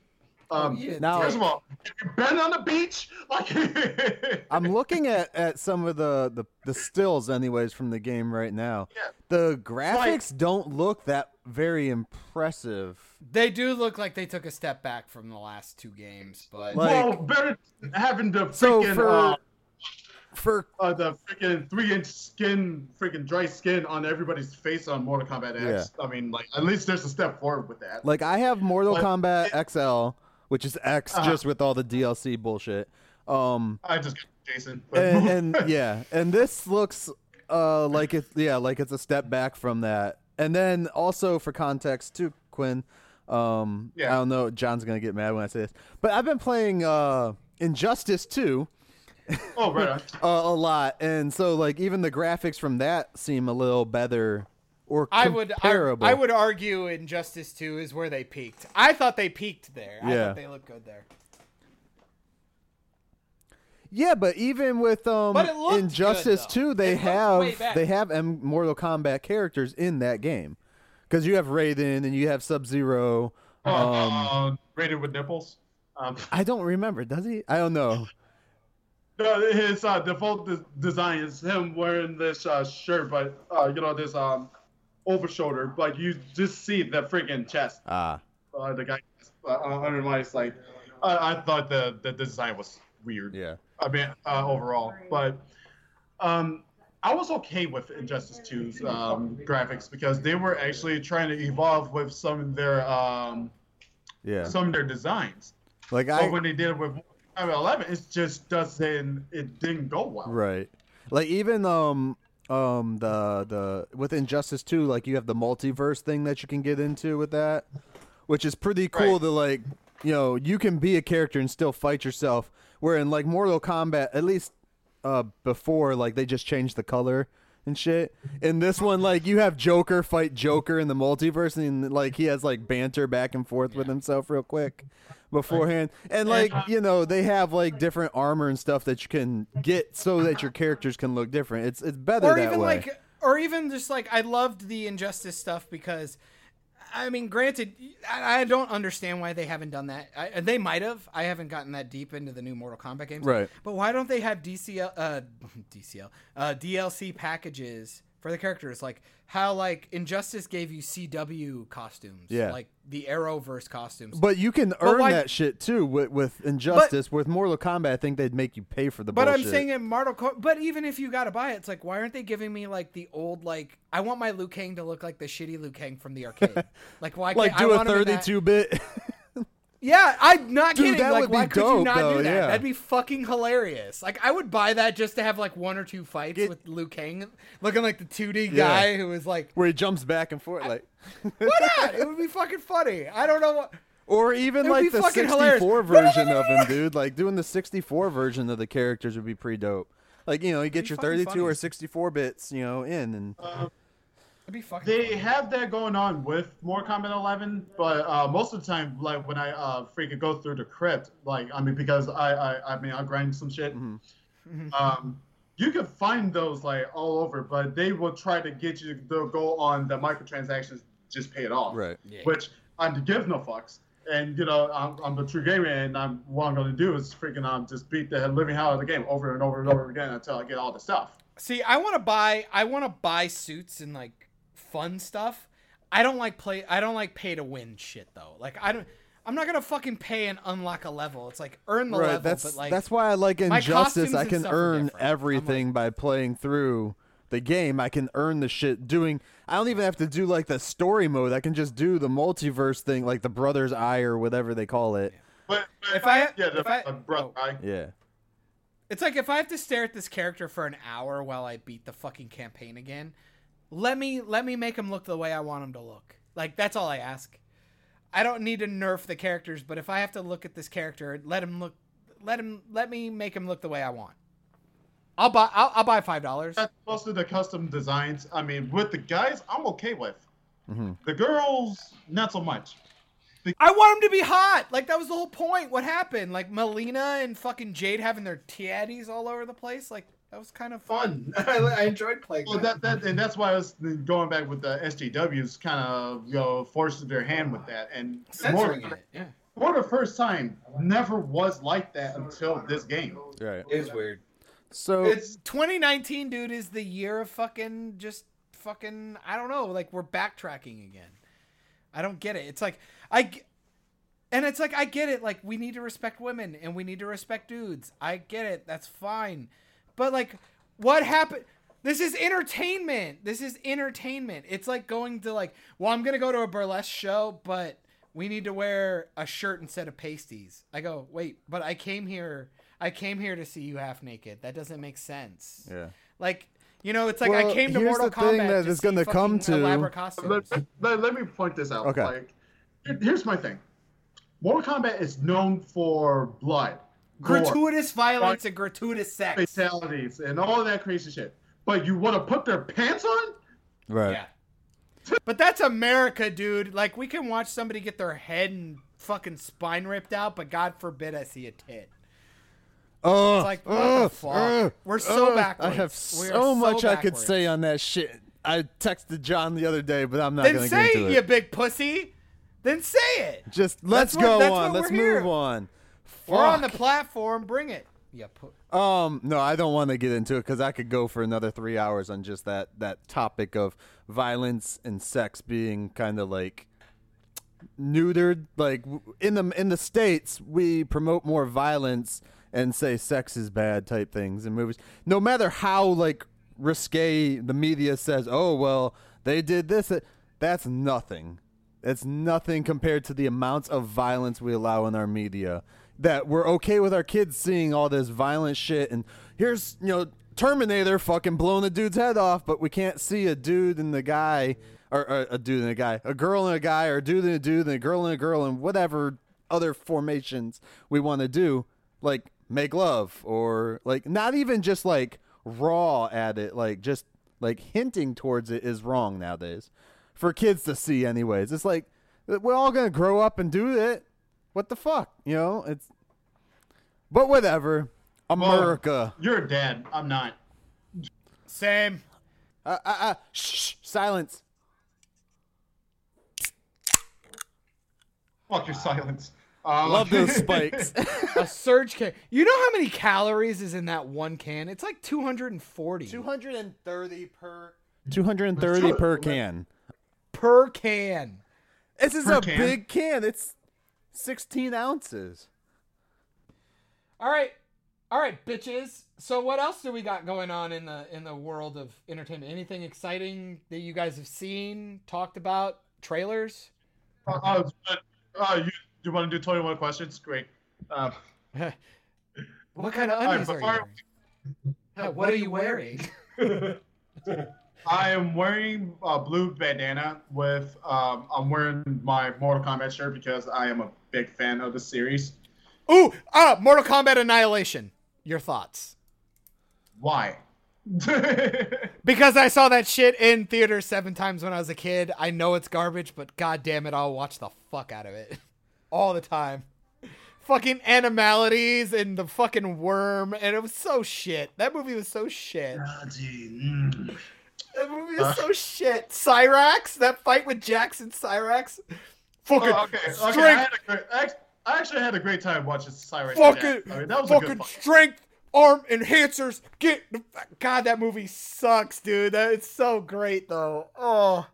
Um, yeah, now, first of all, you've been on the beach. Like, I'm looking at, at some of the, the, the stills, anyways, from the game right now. Yeah. The graphics like, don't look that very impressive. They do look like they took a step back from the last two games. But like, well, better having the freaking... So for, uh, For uh, the freaking three-inch skin, freaking dry skin on everybody's face on Mortal Kombat X. Yeah. I mean, like, at least there's a step forward with that. Like, I have Mortal but Kombat it, X L, which is X uh, just with all the D L C bullshit. Um, I just got Jason. But and, and yeah, and this looks uh like it's yeah like it's a step back from that. And then also for context too, Quinn. Um, yeah. I don't know. John's gonna get mad when I say this, but I've been playing uh Injustice two. Oh, right on. uh, a lot. And so, like, even the graphics from that seem a little better or comparable. I would, I, I would argue Injustice two is where they peaked. I thought they peaked there. Yeah. I thought they looked good there. Yeah, but even with um, but Injustice good, two, they it have they have M- Mortal Kombat characters in that game. Because you have Raiden and you have Sub-Zero. Oh, um, uh, Raiden with nipples? Um. I don't remember. Does he? I don't know. No, his uh, default de- design is him wearing this uh, shirt, but uh, you know this um, over shoulder. But you just see the freaking chest. Ah, uh, the guy uh, under my like, I-, I thought the the design was weird. Yeah, I mean uh, overall, but um, I was okay with Injustice two's um, graphics because they were actually trying to evolve with some of their um, yeah some of their designs. Like but I, when they did it with eleven, it just doesn't it didn't go well. Right. Like even um um the the with Injustice two, like you have the multiverse thing that you can get into with that, which is pretty cool. Right. To like you know you can be a character and still fight yourself. Where in like Mortal Kombat, at least. Uh, before like they just changed the color and shit. In this one, like you have Joker fight Joker in the multiverse, and like he has like banter back and forth yeah. with himself real quick beforehand. And like you know they have like different armor and stuff that you can get so that your characters can look different. It's it's better or that even way. Like or even just like I loved the Injustice stuff because. I mean, granted, I don't understand why they haven't done that. I, they might have. I haven't gotten that deep into the new Mortal Kombat games. Right. But why don't they have D C L, uh, D C L, uh, D L C packages for the characters? Like how like Injustice gave you C W costumes. Yeah. Like the Arrowverse costumes. But you can earn why, that shit too with, with Injustice. But, with Mortal Kombat, I think they'd make you pay for the but bullshit. But I'm saying in Mortal Kombat, but even if you got to buy it, it's like, why aren't they giving me like the old, like, I want my Liu Kang to look like the shitty Liu Kang from the arcade. Like, why like, can't I do a thirty-two bit? Yeah, I'm not Dude, kidding. That like, would why be could dope, you not though, do that? Yeah. That'd be fucking hilarious. Like, I would buy that just to have like one or two fights it, with Liu Kang, looking like the two D yeah. guy who is like where he jumps back and forth. I, like, why not? It would be fucking funny. I don't know what. Or even like the sixty-four hilarious. version of him, dude. Like doing the sixty-four version of the characters would be pretty dope. Like you know, you get your thirty-two funny. Or sixty-four bits, you know, in and. Uh, Be they funny. Have that going on with Mortal Kombat eleven, but uh, most of the time, like when I uh, freaking go through the crypt, like I mean, because I I, I mean I grind some shit. Mm-hmm. Um, you can find those like all over, but they will try to get you to go on the microtransactions, just pay it off. Right. Yeah. Which I'm give no fucks, and you know I'm, I'm a true gamer, and I'm what I'm gonna do is freaking um just beat the living hell out of the game over and over and over again until I get all the stuff. See, I want to buy I want to buy suits and like. Fun stuff. I don't like play. I don't like pay to win shit though. Like I don't. I'm not gonna fucking pay and unlock a level. It's like earn the right, level. That's but like, that's why I like Injustice. I can earn everything like, by playing through the game. I can earn the shit doing. I don't even have to do like the story mode. I can just do the multiverse thing, like the Brother's Eye or whatever they call it. But, but if I, yeah, the if I, Brother's Eye, oh, yeah. It's like if I have to stare at this character for an hour while I beat the fucking campaign again. Let me let me make him look the way I want him to look. Like, that's all I ask. I don't need to nerf the characters, but if I have to look at this character, let him look. Let him let me make him look the way I want. I'll buy. I'll, I'll buy five dollars. Most of the custom designs. I mean, with the guys, I'm okay with. Mm-hmm. The girls, not so much. The- I want him to be hot. Like that was the whole point. What happened? Like Melina and fucking Jade having their titties all over the place. Like. That was kind of fun. I, I enjoyed playing. Well, that. that that and that's why I was going back with the S G Ws, kind of you know forced their hand with that and censoring more, it. Yeah. For the first time, never was like that until this game. Right. It was weird. So it's twenty nineteen, dude. Is the year of fucking just fucking. I don't know. Like we're backtracking again. I don't get it. It's like I. And it's like I get it. Like we need to respect women and we need to respect dudes. I get it. That's fine. But, like, what happened? This is entertainment. This is entertainment. It's like going to, like, well, I'm going to go to a burlesque show, but we need to wear a shirt instead of pasties. I go, wait, but I came here. I came here to see you half naked. That doesn't make sense. Yeah. Like, you know, it's like well, I came to Mortal Kombat. Here's the thing that is going to come to. Elaborate costumes. Let, let, let me point this out. Okay. Like, here's my thing. Mortal Kombat is known for blood. Gratuitous violence like, and gratuitous sex. Fatalities and all of that crazy shit. But you want to put their pants on? Right. Yeah. But that's America, dude. Like, we can watch somebody get their head and fucking spine ripped out, but God forbid I see a tit. Oh. Uh, it's like, what uh, the fuck? Uh, We're so uh, backwards. I have so, so much backwards. I could say on that shit. I texted John the other day, but I'm not going to get into it. Then say it, you big pussy. Then say it. Just let's what, go on. Let's move here. on. Fuck. We're on the platform. Bring it. Yeah. Put- um. No, I don't want to get into it because I could go for another three hours on just that that topic of violence and sex being kind of like neutered. Like in the in the States, we promote more violence and say sex is bad type things in movies. No matter how like risque, the media says, oh, well, they did this. That's nothing. It's nothing compared to the amounts of violence we allow in our media, that we're okay with our kids seeing all this violent shit. And here's, you know, Terminator fucking blowing the dude's head off, but we can't see a dude and a guy, or, or a dude and a guy, a girl and a guy, or a dude and a dude and a girl and a girl and whatever other formations we want to do, like make love, or like not even just like raw at it, like just like hinting towards it is wrong nowadays for kids to see anyways. It's like, we're all going to grow up and do it. What the fuck? You know, it's, but whatever. America. Well, you're a dad. I'm not. Same. Uh, uh, uh, shh, shh, silence. Fuck your silence. Um, Love those spikes. A surge can. You know how many calories is in that one can? It's like two hundred forty. two hundred thirty per. two hundred thirty per can. Per can. This is per a can. Big can. It's sixteen ounces. All right. All right, bitches. So what else do we got going on in the in the world of entertainment? Anything exciting that you guys have seen, talked about, trailers? Uh, uh, uh, you, you want to do twenty-one questions? Great. Um, what, what kind of undies right, are you I, What, what are, are you wearing? wearing? I am wearing a blue bandana with um, – I'm wearing my Mortal Kombat shirt because I am a big fan of the series. Ooh, ah, Mortal Kombat Annihilation. Your thoughts? Why? Because I saw that shit in theater seven times when I was a kid. I know it's garbage, but goddamn it, I'll watch the fuck out of it all the time. Fucking animalities and the fucking worm, and it was so shit. That movie was so shit. Mm. That movie was uh. so shit. Cyrax, that fight with Jackson Cyrax. Fucking oh, okay. Okay, I had a great, I, I actually had a great time watching Cyrax. Fucking, I mean, that was fucking a good strength. Arm enhancers, get God, that movie sucks, dude. That it's so great though. Oh,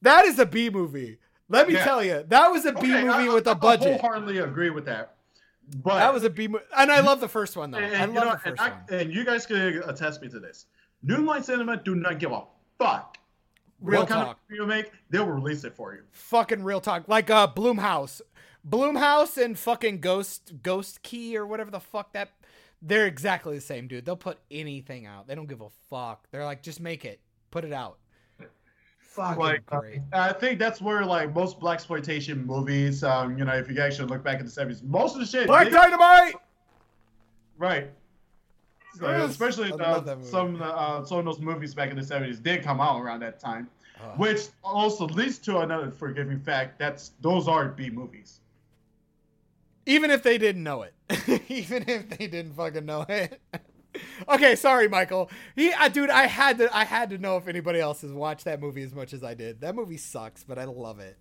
that is a B movie. Let me yeah. tell you, that was a B okay, movie I, with I, a budget. I wholeheartedly agree with that. But that was a B movie, and I love the first one though. And, and, I love you know, the first and, one. I, and you guys can attest me to this. New Line Cinema do not give a fuck. Real what talk. Kind of movie you make, they'll release it for you. Fucking real talk, like uh, Bloomhouse, Bloomhouse, and fucking Ghost, Ghost Key, or whatever the fuck that. They're exactly the same, dude. They'll put anything out. They don't give a fuck. They're like, just make it. Put it out. Fucking like, great. I think that's where, like, most blaxploitation movies, um, you know, if you actually look back at the seventies, most of the shit. Black they, Dynamite! Right. So, yes. Especially uh, some, uh, some of those movies back in the seventies did come out around that time, uh. which also leads to another forgiving fact. That's those are B movies. Even if they didn't know it. Even if they didn't fucking know it. Okay, sorry, Michael. He, I, dude, I had to I had to know if anybody else has watched that movie as much as I did. That movie sucks, but I love it.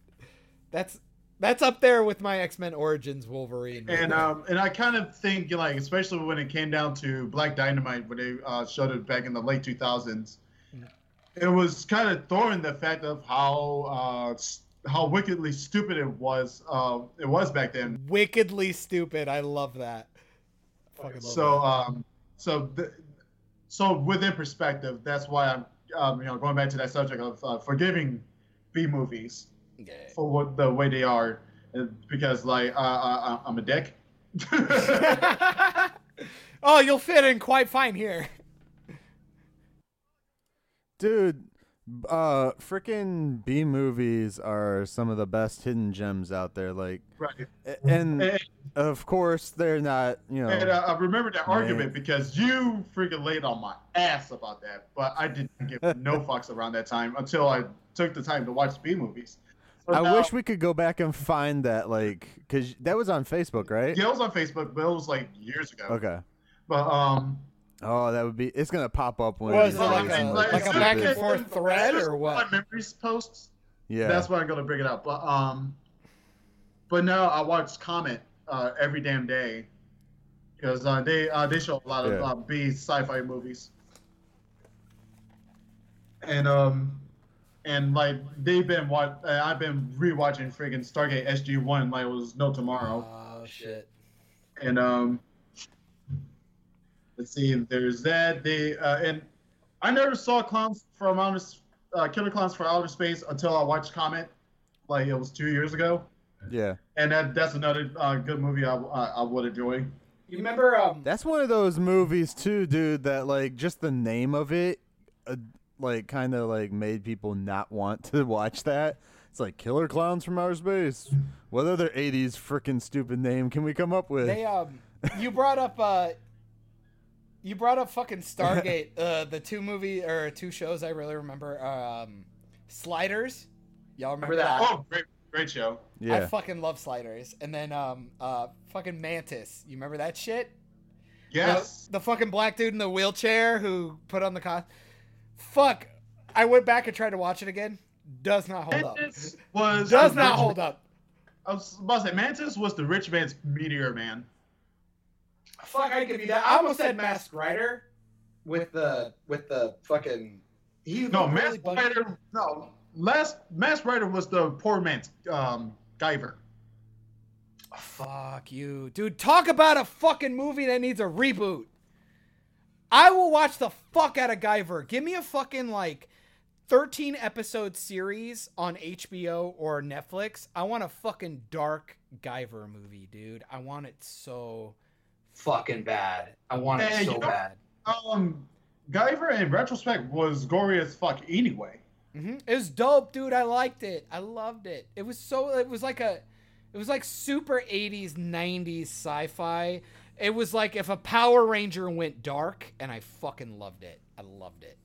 That's that's up there with my X-Men Origins Wolverine. And um, and I kind of think, like, especially when it came down to Black Dynamite, when they uh, showed it back in the late two thousands, no. It was kind of throwing the fact of how... Uh, how wickedly stupid it was uh, it was back then. Wickedly stupid. I love that. Fucking love so, that. Um, so, th- so within perspective, that's why I'm, um, you know, going back to that subject of uh, forgiving B movies okay. for what the way they are, because like uh, I, I'm a dick. Oh, you'll fit in quite fine here, dude. Uh, freaking B movies are some of the best hidden gems out there. Like, right. and, and of course they're not. You know, and uh, I remember that man. argument because you freaking laid on my ass about that. But I didn't give no fucks around that time until I took the time to watch B movies. So I now, wish we could go back and find that, like, because that was on Facebook, right? Yeah, it was on Facebook, but it was like years ago. Okay, but um. Oh, that would be... It's going to pop up when... Well, it's like, a, like, like a back and forth thread or what? My memories posts. Yeah. That's why I'm going to bring it up. But um, but no, I watch Comet uh, every damn day. Because uh, they uh, they show a lot of yeah. uh, B sci-fi movies. And, um, and like, they've been... Watch- I've been rewatching friggin' Stargate S G one like it was no tomorrow. Oh, shit. And, um... Let's see if there's that. They uh, and I never saw Clowns from Outer, uh, Killer Clowns from Outer Space until I watched Comet, like it was two years ago. Yeah. And that that's another uh, good movie I I, I would enjoy. You remember? Um, that's one of those movies too, dude. That like just the name of it, uh, like kind of like made people not want to watch that. It's like Killer Clowns from Outer Space. What other eighties frickin' stupid name can we come up with? They um, you brought up uh, you brought up fucking Stargate. uh, the two movie or two shows I really remember are um, Sliders. Y'all remember, remember that? that? Oh, great, great show. Yeah, I fucking love Sliders. And then um, uh, fucking Mantis. You remember that shit? Yes. The, the fucking black dude in the wheelchair who put on the costume. Fuck, I went back and tried to watch it again. Does not hold Mantis up. Was Does not rich, hold up. I was about to say, Mantis was the rich man's Meteor Man. Fuck, I could be that. I almost said Masked Rider with the with the fucking. He no, really Masked Rider. No, last Masked Rider was the poor man's um, Guyver. Fuck you, dude. Talk about a fucking movie that needs a reboot. I will watch the fuck out of Guyver. Give me a fucking like. thirteen episode series on H B O or Netflix. I want a fucking dark Guyver movie, dude. I want it so fucking bad. I want and it so you know, bad. Um, Guyver in retrospect was gory as fuck anyway. Mm-hmm. It was dope, dude. I liked it. I loved it. It was so. It was like a. It was like super eighties, nineties sci-fi. It was like if a Power Ranger went dark, and I fucking loved it. I loved it.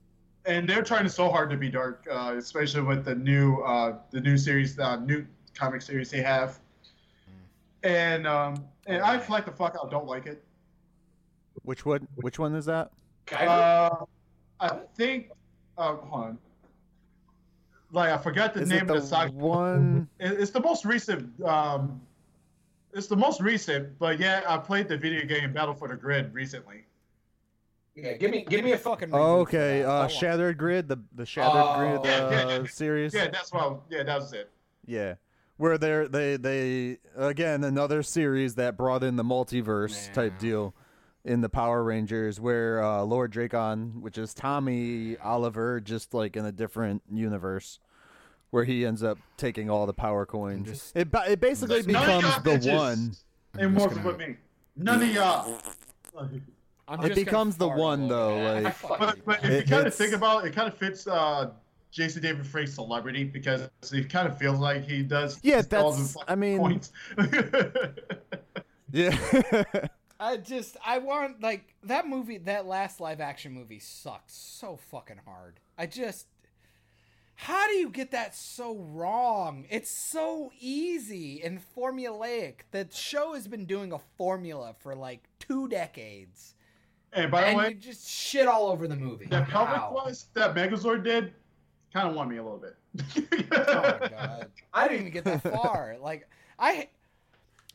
And they're trying so hard to be dark, uh, especially with the new uh, the new series, uh, new comic series they have. And um, and I like the fuck out. Don't like it. Which one? Which one is that? Uh, I think. Uh, hold on. Like I forgot the is name it the of the saga. One. It's the most recent. Um, it's the most recent, but yeah, I played the video game Battle for the Grid recently. Yeah, give me give me a fucking. Oh, okay, uh, Shattered Grid, the the Shattered oh. Grid uh, yeah, yeah, yeah. series. Yeah, that's what. I, yeah, that was it. Yeah, where they they they again another series that brought in the multiverse Man. type deal in the Power Rangers, where uh, Lord Dracon, which is Tommy Oliver, just like in a different universe, where he ends up taking all the power coins. Just, it it basically becomes the bitches. one. It morphs with me. None of y'all. I'm it becomes the one, though. Man. Like, but, but if it, you kind it's... of think about it, it kind of fits uh, Jason David Frank's celebrity because he kind of feels like he does. Yeah, that's. I mean, points. yeah. I just, I want like that movie. That last live action movie sucked so fucking hard. I just, how do you get that so wrong? It's so easy and formulaic. The show has been doing a formula for like two decades. And by the and way, you just shit all over the movie. That pelvic thrust that Megazord did kind of won me a little bit. Oh my god! I didn't even get that far. Like I,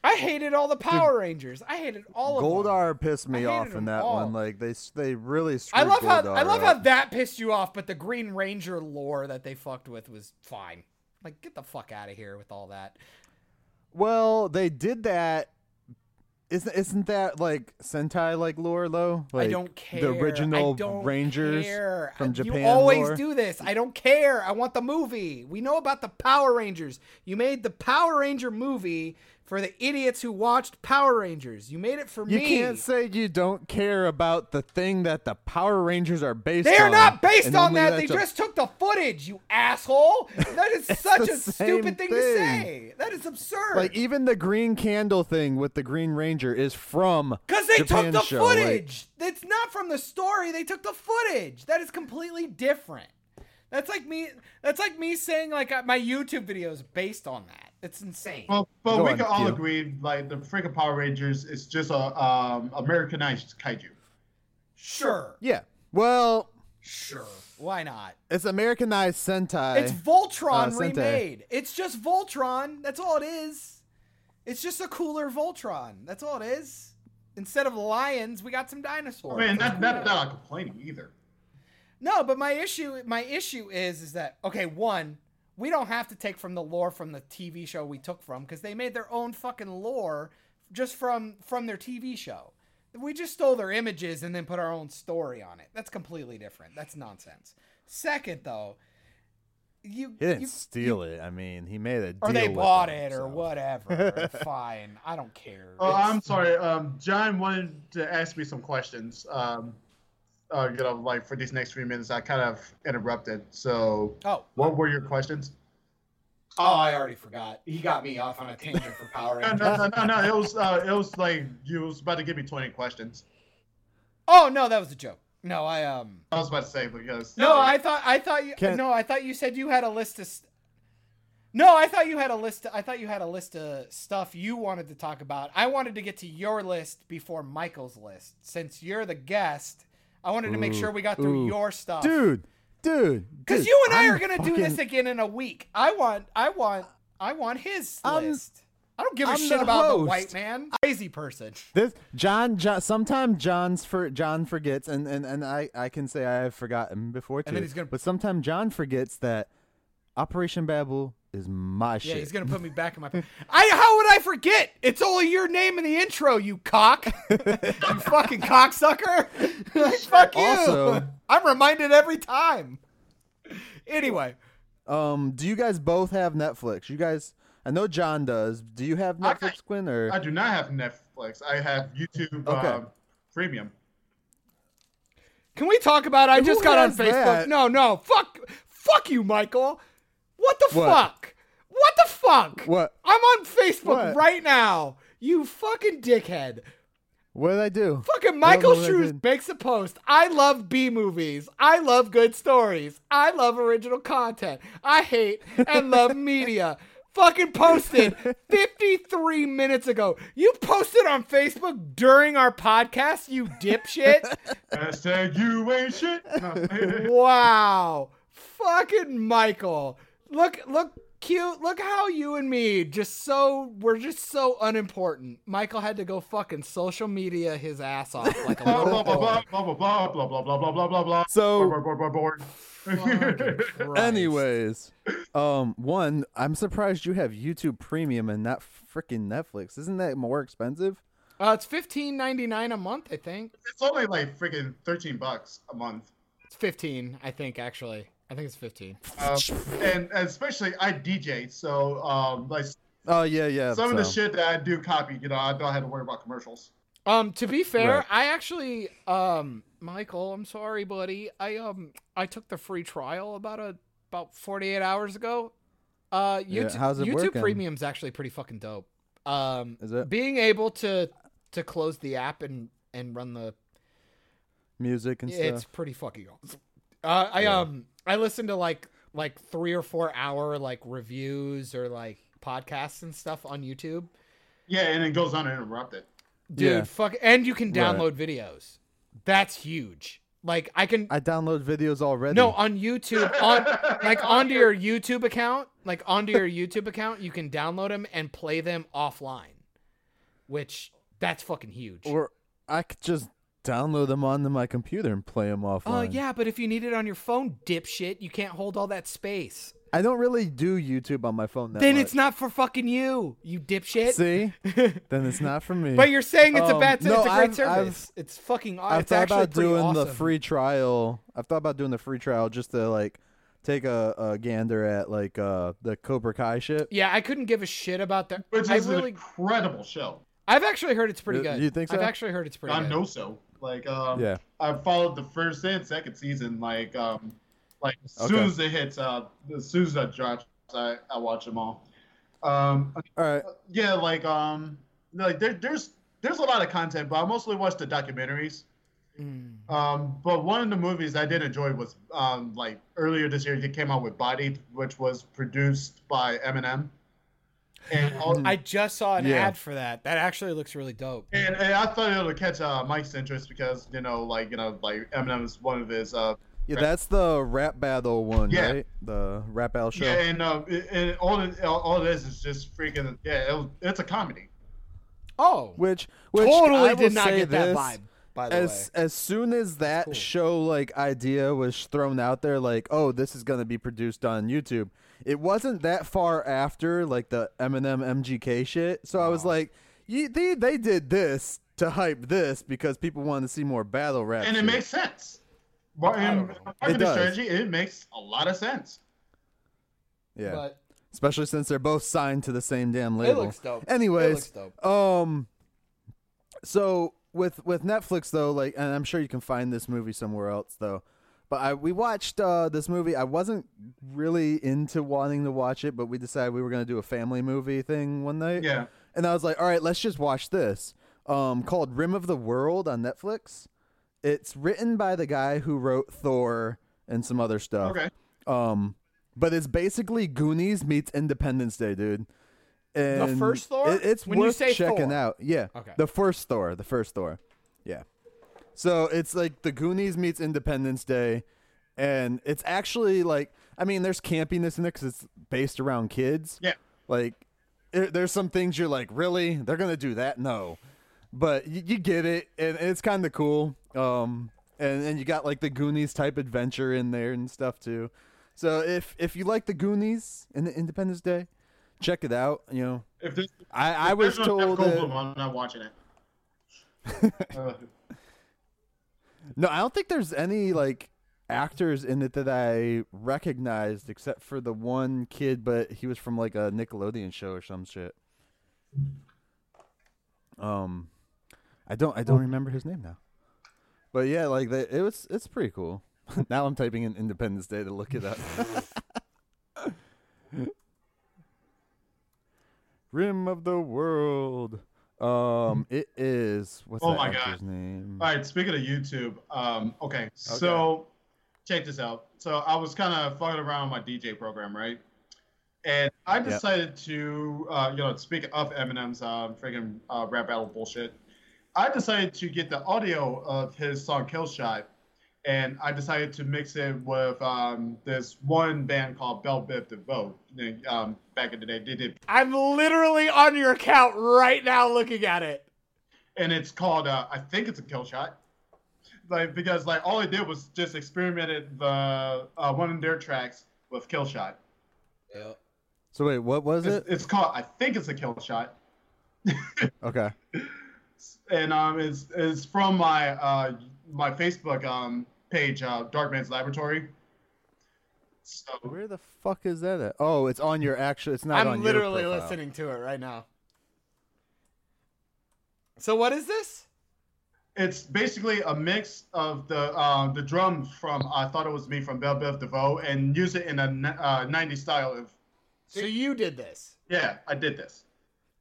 I hated all the Power Rangers. I hated all of them. Goldar pissed me off in that all. one. Like they, they really. I love Goldar how I love up. how that pissed you off, but the Green Ranger lore that they fucked with was fine. Like get the fuck out of here with all that. Well, they did that. Isn't isn't that like Sentai like lore though? Like I don't care. The original Rangers care. from Japan. You always lore? do this. I don't care. I want the movie. We know about the Power Rangers. You made the Power Ranger movie for the idiots who watched Power Rangers. You made it for you me. You can't say you don't care about the thing that the Power Rangers are based. They are on. They are not based on that. They just a... took the footage. You asshole. That is such a stupid thing, thing to say. That is absurd. Like even the green candle thing with the Green Ranger is from because they Japan took the show, footage. Like, it's not from the story. They took the footage. That is completely different. That's like me. That's like me saying like my YouTube video is based on that. It's insane. Well, but Go we on, can all you. agree like the freaking Power Rangers is just a um, Americanized kaiju. Sure. Yeah. Well. Sure. Why not? It's Americanized Sentai. It's Voltron uh, remade. Sentai. It's just Voltron. That's all it is. It's just a cooler Voltron. That's all it is. Instead of lions, we got some dinosaurs. I mean, that's not, not complaining either. No, but my issue, my issue is, is that okay? One, we don't have to take from the lore from the T V show we took from because they made their own fucking lore just from from their T V show. We just stole their images and then put our own story on it. That's completely different. That's nonsense. Second, though, you he didn't you, steal you, it. I mean, he made a deal. Or they with bought them, it so. Or whatever. Fine, I don't care. Oh, it's, I'm sorry. Um, John wanted to ask me some questions. Um, uh, you know, like for these next few minutes, I kind of interrupted. So, oh, what were your questions? Oh, I already forgot. He got me off on a tangent for Power Rangers. no, no, no, no, no. It was, uh, it was like you was about to give me twenty questions. Oh no, that was a joke. No, I um. I was about to say because. No, I thought I thought you. Can... No, I thought you said you had a list of. No, I thought you had a list. Of, I thought you had a list of stuff you wanted to talk about. I wanted to get to your list before Michael's list, since you're the guest. I wanted ooh, to make sure we got through ooh. your stuff, dude. Dude, because you and I I'm are gonna fucking... do this again in a week. I want, I want, I want his I'm, list. I don't give a I'm shit the about host. the white man, crazy person. This John, John sometimes John's for John forgets, and and and I, I can say I have forgotten before too. And then he's gonna... But sometimes John forgets that Operation Babel is my yeah, shit. Yeah, he's gonna put me back in my. I how would I forget? It's only your name in the intro, you cock, you fucking cocksucker. Fuck you. Also, I'm reminded every time. Anyway, um, do you guys both have Netflix? You guys, I know John does. Do you have Netflix, I, Quinn? Or I do not have Netflix. I have YouTube okay. um, Premium. Can we talk about? I Who just got on Facebook. That? No, no, fuck, fuck you, Michael. What the what? fuck? What the fuck? What? I'm on Facebook what? right now. You fucking dickhead. What did I do? Fucking Michael Shrews makes a post. I love B movies. I love good stories. I love original content. I hate and love media. Fucking posted fifty-three minutes ago. You posted on Facebook during our podcast, you dipshit. Hashtag you ain't shit. Wow. Fucking Michael. Look, look cute. Look how you and me just so we're just so unimportant. Michael had to go fucking social media his ass off like a little blah, blah, blah, blah, blah, blah, blah, blah, blah, blah, blah. So, board, board, board, board, board. Anyways, um, one, I'm surprised you have YouTube Premium and not freaking Netflix. Isn't that more expensive? Uh, it's fifteen ninety-nine a month, I think. It's only like freaking thirteen bucks a month. It's fifteen, I think, actually. I think it's fifteen. Uh, and, and especially I D J, so um, like oh yeah, yeah. Some so. of the shit that I do copy, you know, I don't have to worry about commercials. Um, to be fair, right. I actually, um, Michael, I'm sorry, buddy. I um, I took the free trial about a about forty-eight hours ago. Uh, YouTube, yeah, how's it YouTube working? Premium's actually pretty fucking dope. Um, Is it? Being able to to close the app and and run the music and stuff. It's pretty fucking awesome. Uh, I yeah. um. I listen to like like three or four hour like reviews or like podcasts and stuff on YouTube. Yeah, and it goes uninterrupted. Dude, yeah. fuck and you can download right. videos. That's huge. Like I can I download videos already. No, on YouTube on like onto your YouTube account, like onto your YouTube account, you can download them and play them offline. Which that's fucking huge. Or I could just download them onto my computer and play them offline. Oh uh, yeah, but if you need it on your phone, dipshit, you can't hold all that space. I don't really do YouTube on my phone. That then much. It's not for fucking you, you dipshit. See, then it's not for me. But you're saying it's um, a bad service. No, it's a great I've, service. I've, it's fucking. I've it's thought about doing awesome. the free trial. I've thought about doing the free trial just to like take a, a gander at like uh, the Cobra Kai shit. Yeah, I couldn't give a shit about that. Which I is really, an incredible show. I've actually heard it's pretty you, good. You think so? I've actually heard it's pretty. I good. I know so. Like, um, yeah. I followed the first and second season. Like, um, like as okay. soon as it hits, uh, as soon as I drops, I, I watch them all. Um, all right. Yeah, like, um, like there, there's there's a lot of content, but I mostly watch the documentaries. Mm. Um, but one of the movies I did enjoy was um, like earlier this year, they came out with Body, which was produced by Eminem. And all, I just saw an yeah. ad for that. That actually looks really dope. And, and I thought it would catch uh, Mike's interest because you know, like you know, like Eminem is one of his. Uh, yeah, rap- that's the rap battle one, yeah. right? The rap battle show. Yeah, and, uh, it, and all it, all it is is just freaking. Yeah, it was, it's a comedy. Oh, which which totally I did not get this, that vibe. By the as way. as soon as that cool. show like idea was thrown out there, like oh, this is gonna be produced on YouTube. It wasn't that far after, like, the Eminem M G K shit. So wow. I was like, they, they did this to hype this because people wanted to see more battle rap. And it shit. makes sense. But in marketing strategy, it makes a lot of sense. Yeah. But especially since they're both signed to the same damn label. It looks dope. Anyways, it looks dope. um, so with with Netflix though, like, and I'm sure you can find this movie somewhere else though. But I we watched uh, this movie. I wasn't really into wanting to watch it, but we decided we were going to do a family movie thing one night. Yeah. And I was like, all right, let's just watch this. Um, called Rim of the World on Netflix. It's written by the guy who wrote Thor and some other stuff. Okay. Um. But it's basically Goonies meets Independence Day, dude. And the first Thor? It, it's when worth you say checking Thor. out. Yeah. Okay. The first Thor. The first Thor. Yeah. So it's like the Goonies meets Independence Day. And it's actually like, I mean, there's campiness in it because it's based around kids. Yeah. Like, it, there's some things you're like, really? They're going to do that? No. But you, you get it. And it's kind of cool. Um, and, and you got like the Goonies type adventure in there and stuff too. So if, if you like the Goonies and the Independence Day, check it out. You know, if there's, I, I if was told that, I'm not watching it. uh. No, I don't think there's any like actors in it that I recognized except for the one kid, but he was from like a Nickelodeon show or some shit. Um, I don't I don't remember his name now, but yeah, like they, it was it's pretty cool. Now I'm typing in Independence Day to look it up. Rim of the World. Um, it is. What's oh my god! Name? All right. Speaking of YouTube, um, okay, okay. So check this out. So I was kind of fucking around with my D J program, right? And I decided yep. to, uh, you know, speaking of Eminem's uh, freaking uh, rap battle bullshit, I decided to get the audio of his song "Killshot." And I decided to mix it with um, this one band called Bell Biv DeVoe. Um, back in the day, they did. I'm literally on your account right now, looking at it. And it's called, uh, I think it's a kill shot, like because like all I did was just experimented the uh, one of their tracks with kill shot. Yeah. So wait, what was it's, it? It's called. I think it's a kill shot. Okay. And um, it's it's from my uh my Facebook um. page, uh, Darkman's Laboratory. So where the fuck is that at? Oh, it's on your actual. It's not. I'm on literally your listening to it right now. So what is this? It's basically a mix of the uh, the drums from I Thought It Was Me from Bell Biv DeVoe and use it in a uh, nineties style of. So you did this? Yeah, I did this.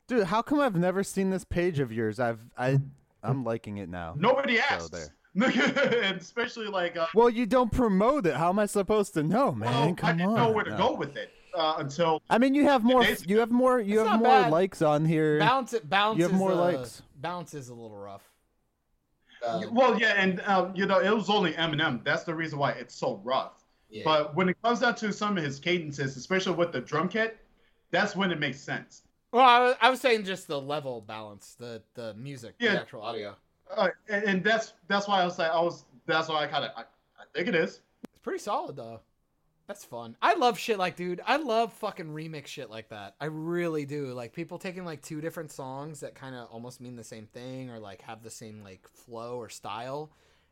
Dude, how come I've never seen this page of yours? I've I I'm liking it now. Nobody asked. So there. And especially like uh, well, you don't promote it. How am I supposed to know, man? Well, Come I didn't on, know where to no. go with it uh, until. I mean, you have more. You have more. You have more bad. likes on here. Bounce it. Bounce. You have more uh, likes. Bounce is a little rough. Uh, well, yeah, and uh, you know, it was only Eminem. That's the reason why it's so rough. Yeah. But when it comes down to some of his cadences, especially with the drum kit, that's when it makes sense. Well, I was, I was saying just the level balance, the the music, yeah. the actual audio. Uh, and, and that's that's why I was like I was that's why I kind of I, I think it is. It's pretty solid though. That's fun. I love shit like dude. I love fucking remix shit like that. I really do. Like people taking like two different songs that kind of almost mean the same thing or like have the same like flow or style.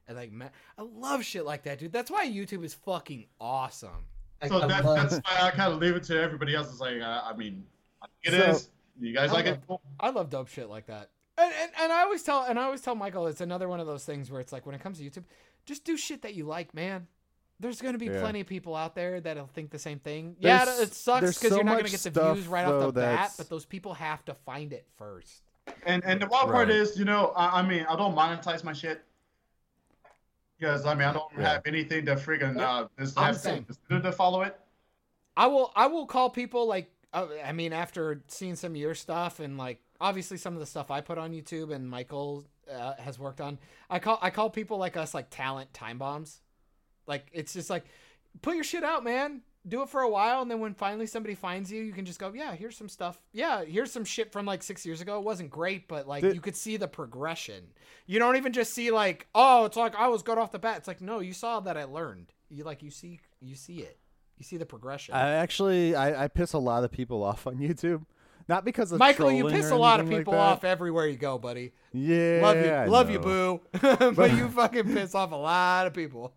And like man, I love shit like that, dude. That's why YouTube is fucking awesome. Like, so that, love- that's why I kind of leave it to everybody else. It's like uh, I mean, it so, is. You guys I like love, it? I love dope shit like that. And, and and I always tell and I always tell Michael it's another one of those things where it's like when it comes to YouTube, just do shit that you like, man. There's gonna be yeah. plenty of people out there that'll think the same thing. There's, yeah, it sucks because so you're not gonna get the views right off the that's... bat, but those people have to find it first. And and the wild right. part is, you know, I, I mean, I don't monetize my shit because I mean I don't yeah. have anything to friggin' uh, just have to consider to follow it. I will I will call people like I mean after seeing some of your stuff and like. Obviously, some of the stuff I put on YouTube and Michael uh, has worked on, I call I call people like us like talent time bombs. Like it's just like, put your shit out, man. Do it for a while, and then when finally somebody finds you, you can just go, yeah, here's some stuff. Yeah, here's some shit from like six years ago. It wasn't great, but like Dude. you could see the progression. You don't even just see like, oh, it's like I was good off the bat. It's like no, you saw that I learned. You like you see you see it. You see the progression. I actually I, I piss a lot of people off on YouTube. Not because of Michael, you piss a lot of people like off everywhere you go, buddy. Yeah, love you, I love know. you, boo. but, but you fucking piss off a lot of people.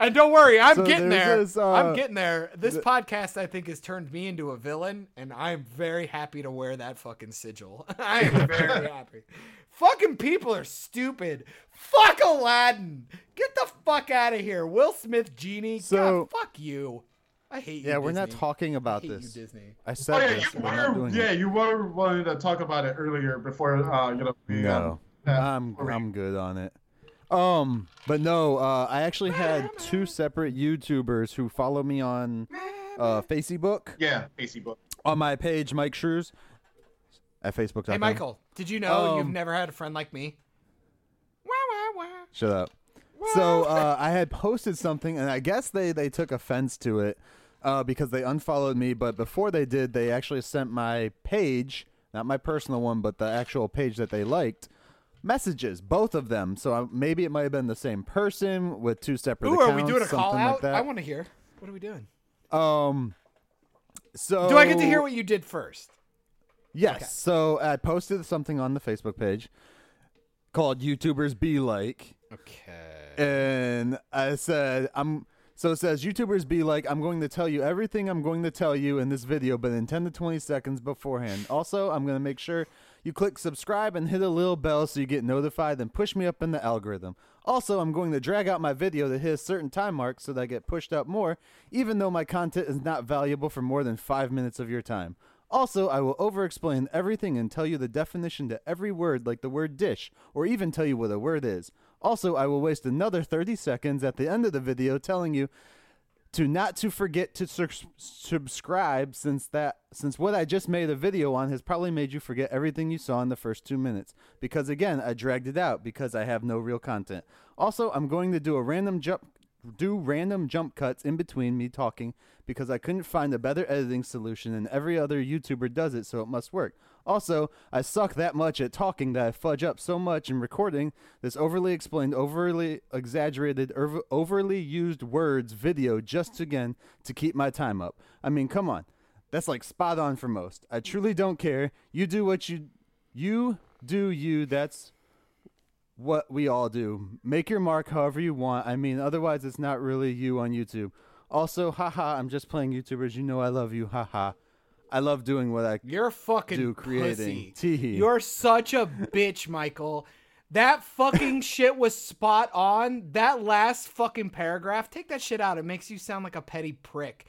And don't worry, I'm so getting there. This, uh, I'm getting there. This th- podcast, I think, has turned me into a villain, and I'm very happy to wear that fucking sigil. I am very happy. Fucking people are stupid. Fuck Aladdin. Get the fuck out of here, Will Smith genie. So, God, fuck you. I hate you. Yeah, Disney. We're not talking about I hate this. You, Disney. I said oh, yeah, this. You were, not doing yeah, it. you were wanting to talk about it earlier before uh, you know. No, um, I'm I'm good on it. Um, but no, uh, I actually had two separate YouTubers who follow me on uh, Facebook. Yeah, Facebook. On my page, Mike Shrews at facebook dot com. Hey, Michael, did you know um, you've never had a friend like me? Wah, wah, wah. Shut up. Wah. So uh, I had posted something, and I guess they, they took offense to it uh, because they unfollowed me. But before they did, they actually sent my page, not my personal one, but the actual page that they liked, messages, both of them. So I, maybe it might have been the same person with two separate Ooh, accounts. Are we doing a call out? Like I want to hear. What are we doing? Um. So do I get to hear what you did first? Yes. Okay. So I posted something on the Facebook page called "YouTubers Be Like." Okay. And I said, "I'm." So it says, "YouTubers be like, I'm going to tell you everything I'm going to tell you in this video, but in ten to twenty seconds beforehand. Also, I'm going to make sure you click subscribe and hit a little bell so you get notified, then push me up in the algorithm. Also, I'm going to drag out my video to hit a certain time mark so that I get pushed up more, even though my content is not valuable for more than five minutes of your time. Also, I will over-explain everything and tell you the definition to every word, like the word dish, or even tell you what a word is. Also, I will waste another thirty seconds at the end of the video telling you to not to forget to sur- subscribe since that since what I just made a video on has probably made you forget everything you saw in the first two minutes. Because again, I dragged it out because I have no real content. Also, I'm going to do a random jump do random jump cuts in between me talking because I couldn't find a better editing solution and every other YouTuber does it, so it must work. Also, I suck that much at talking that I fudge up so much in recording this overly explained, overly exaggerated, over, overly used words video just again to keep my time up. I mean, come on. That's like spot on for most. I truly don't care. You do what you, you do you. That's what we all do. Make your mark however you want. I mean, otherwise it's not really you on YouTube. Also, haha, I'm just playing YouTubers. You know I love you. Haha. I love doing what I You're fucking do creating. Pussy. You're such a bitch, Michael. That fucking shit was spot on. That last fucking paragraph, take that shit out. It makes you sound like a petty prick.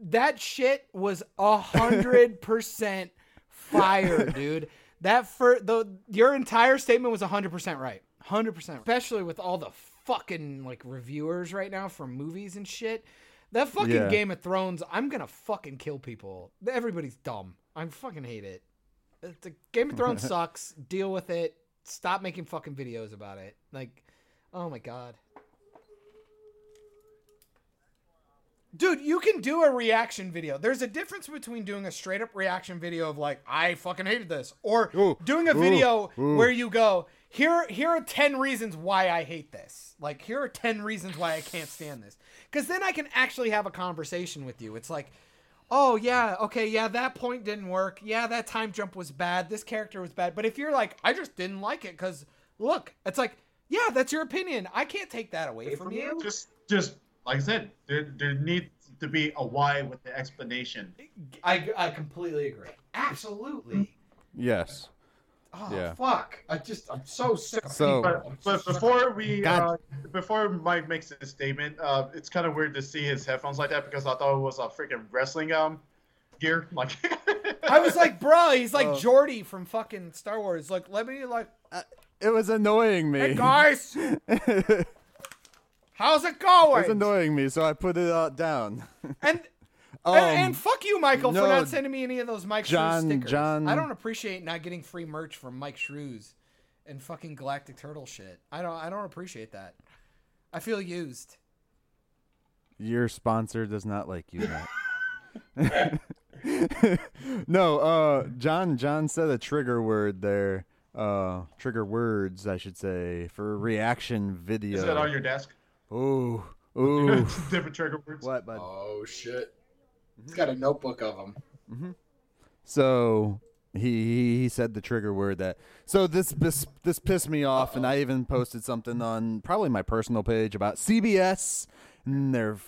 That shit was one hundred percent fire, dude. That for the your entire statement was one hundred percent right. one hundred percent. Especially with all the fucking like reviewers right now for movies and shit. That fucking yeah. Game of Thrones, I'm going to fucking kill people. Everybody's dumb. I fucking hate it. The Game of Thrones sucks. Deal with it. Stop making fucking videos about it. Like, oh my God. Dude, you can do a reaction video. There's a difference between doing a straight up reaction video of like, I fucking hated this. Or ooh, doing a video ooh, ooh. where you go, Here, here are ten reasons why I hate this. Like, here are ten reasons why I can't stand this. Because then I can actually have a conversation with you. It's like, oh, yeah, okay, yeah, that point didn't work. Yeah, that time jump was bad. This character was bad. But if you're like, I just didn't like it because, look, it's like, yeah, that's your opinion. I can't take that away from you. Just, just like I said, there, there needs to be a why with the explanation. I, I completely agree. Absolutely. Yes. Oh yeah. Fuck! I just I'm so sick. So, but, but before we uh, before Mike makes his statement, uh, it's kind of weird to see his headphones like that because I thought it was a freaking wrestling um gear. Like I was like, bro, he's like oh. Jordy from fucking Star Wars. Like, let me like. Uh, it was annoying me. Hey guys, how's it going? It was annoying me, so I put it uh, down. And. Um, and, and fuck you, Michael, no, for not sending me any of those Mike Shrews stickers. John, I don't appreciate not getting free merch from Mike Shrews and fucking Galactic Turtle shit. I don't. I don't appreciate that. I feel used. Your sponsor does not like you, Matt. No, uh, John. John said a trigger word there. Uh, trigger words, I should say, for reaction video. Is that on your desk? Ooh, ooh. Different trigger words. What, bud? Oh shit. He's got a notebook of them. Mm-hmm. So he he said the trigger word that. So this this, this pissed me off, and I even posted something on probably my personal page about C B S and their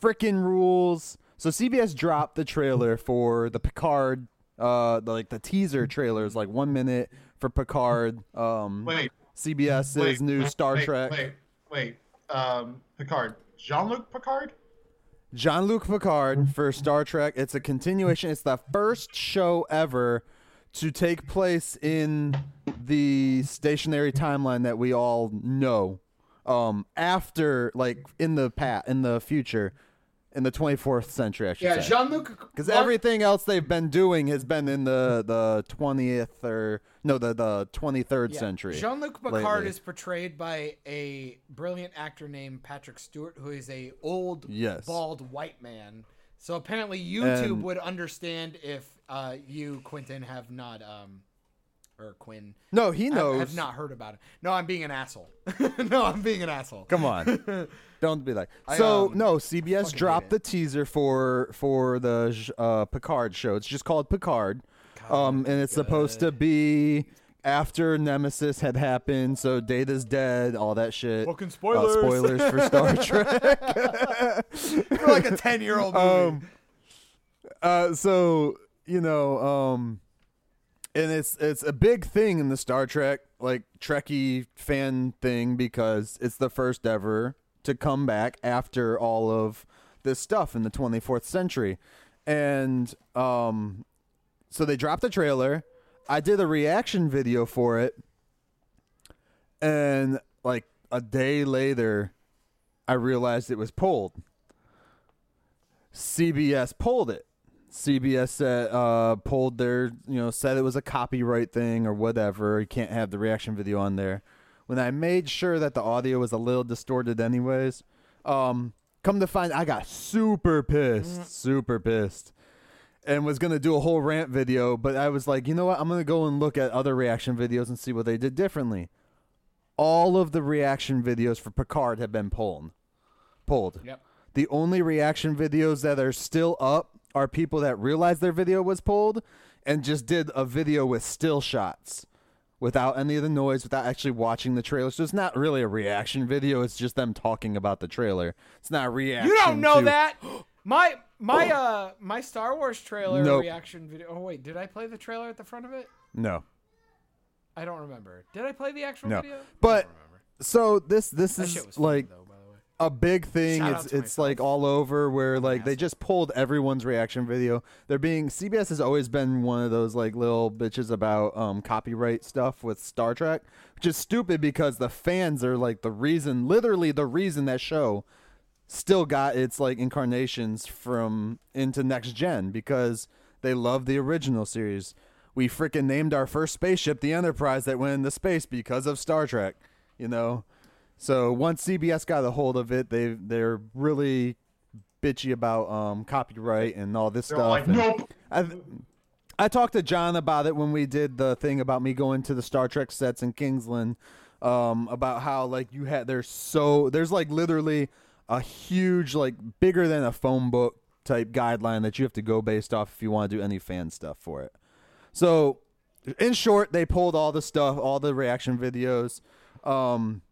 frickin' rules. So C B S dropped the trailer for the Picard, uh, the, like the teaser trailers, like one minute for Picard. Um, wait, CBS's wait, new wait, Star wait, Trek. Wait, wait, um, Picard, Jean-Luc Picard. Jean-Luc Picard for Star Trek. It's a continuation. It's the first show ever to take place in the stationary timeline that we all know. Um, after, like, in the pat, in the future, in the twenty-fourth century, I should yeah, say. Yeah, Jean-Luc. Because everything else they've been doing has been in the, the twentieth or no, the, the twenty-third yeah. century. Jean-Luc Picard lately. Is portrayed by a brilliant actor named Patrick Stewart, who is a old, yes. bald white man. So apparently, YouTube and, would understand if uh, you, Quentin, have not. Um, Or Quinn. No, he knows. I have not heard about it. No, I'm being an asshole. no, I'm being an asshole. Come on. Don't be like. So, I, um, no, C B S dropped the teaser for for the uh, Picard show. It's just called Picard. God, um, and it's good. Supposed to be after Nemesis had happened. So Data's dead, all that shit. Fucking spoilers. Uh, spoilers for Star Trek. For like a ten-year-old movie. Um, uh, so, you know... Um, And it's it's a big thing in the Star Trek, like, Trekkie fan thing, because it's the first ever to come back after all of this stuff in the twenty-fourth century. And um, so they dropped the trailer. I did a reaction video for it. And, like, a day later, I realized it was pulled. C B S pulled it. C B S said, uh, pulled their, you know, said it was a copyright thing or whatever. You can't have the reaction video on there. When I made sure that the audio was a little distorted anyways, um, come to find, I got super pissed, super pissed, and was going to do a whole rant video. But I was like, you know what? I'm going to go and look at other reaction videos and see what they did differently. All of the reaction videos for Picard have been pulled. Pulled. Yep. The only reaction videos that are still up are people that realized their video was pulled and just did a video with still shots without any of the noise, without actually watching the trailer. So it's not really a reaction video. It's just them talking about the trailer. It's not a reaction. You don't know to- that. My, my, oh. uh, my Star Wars trailer nope. reaction video. Oh wait, did I play the trailer at the front of it? No, I don't remember. Did I play the actual no. video? But so this, this that is like, funny, a big thing. Shout it's it's like all over where like they just pulled everyone's reaction video. They're being C B S has always been one of those like little bitches about um, copyright stuff with Star Trek, which is stupid because the fans are like the reason, literally the reason that show still got its like incarnations from into next gen because they love the original series. We freaking named our first spaceship the Enterprise that went into space because of Star Trek, you know. So once C B S got a hold of it, they they're really bitchy about um, copyright and all this they're stuff. Like, nope. I I talked to John about it when we did the thing about me going to the Star Trek sets in Kingsland, um, about how like you had there's so there's like literally a huge like bigger than a phone book type guideline that you have to go based off if you want to do any fan stuff for it. So in short, they pulled all the stuff, all the reaction videos. Um,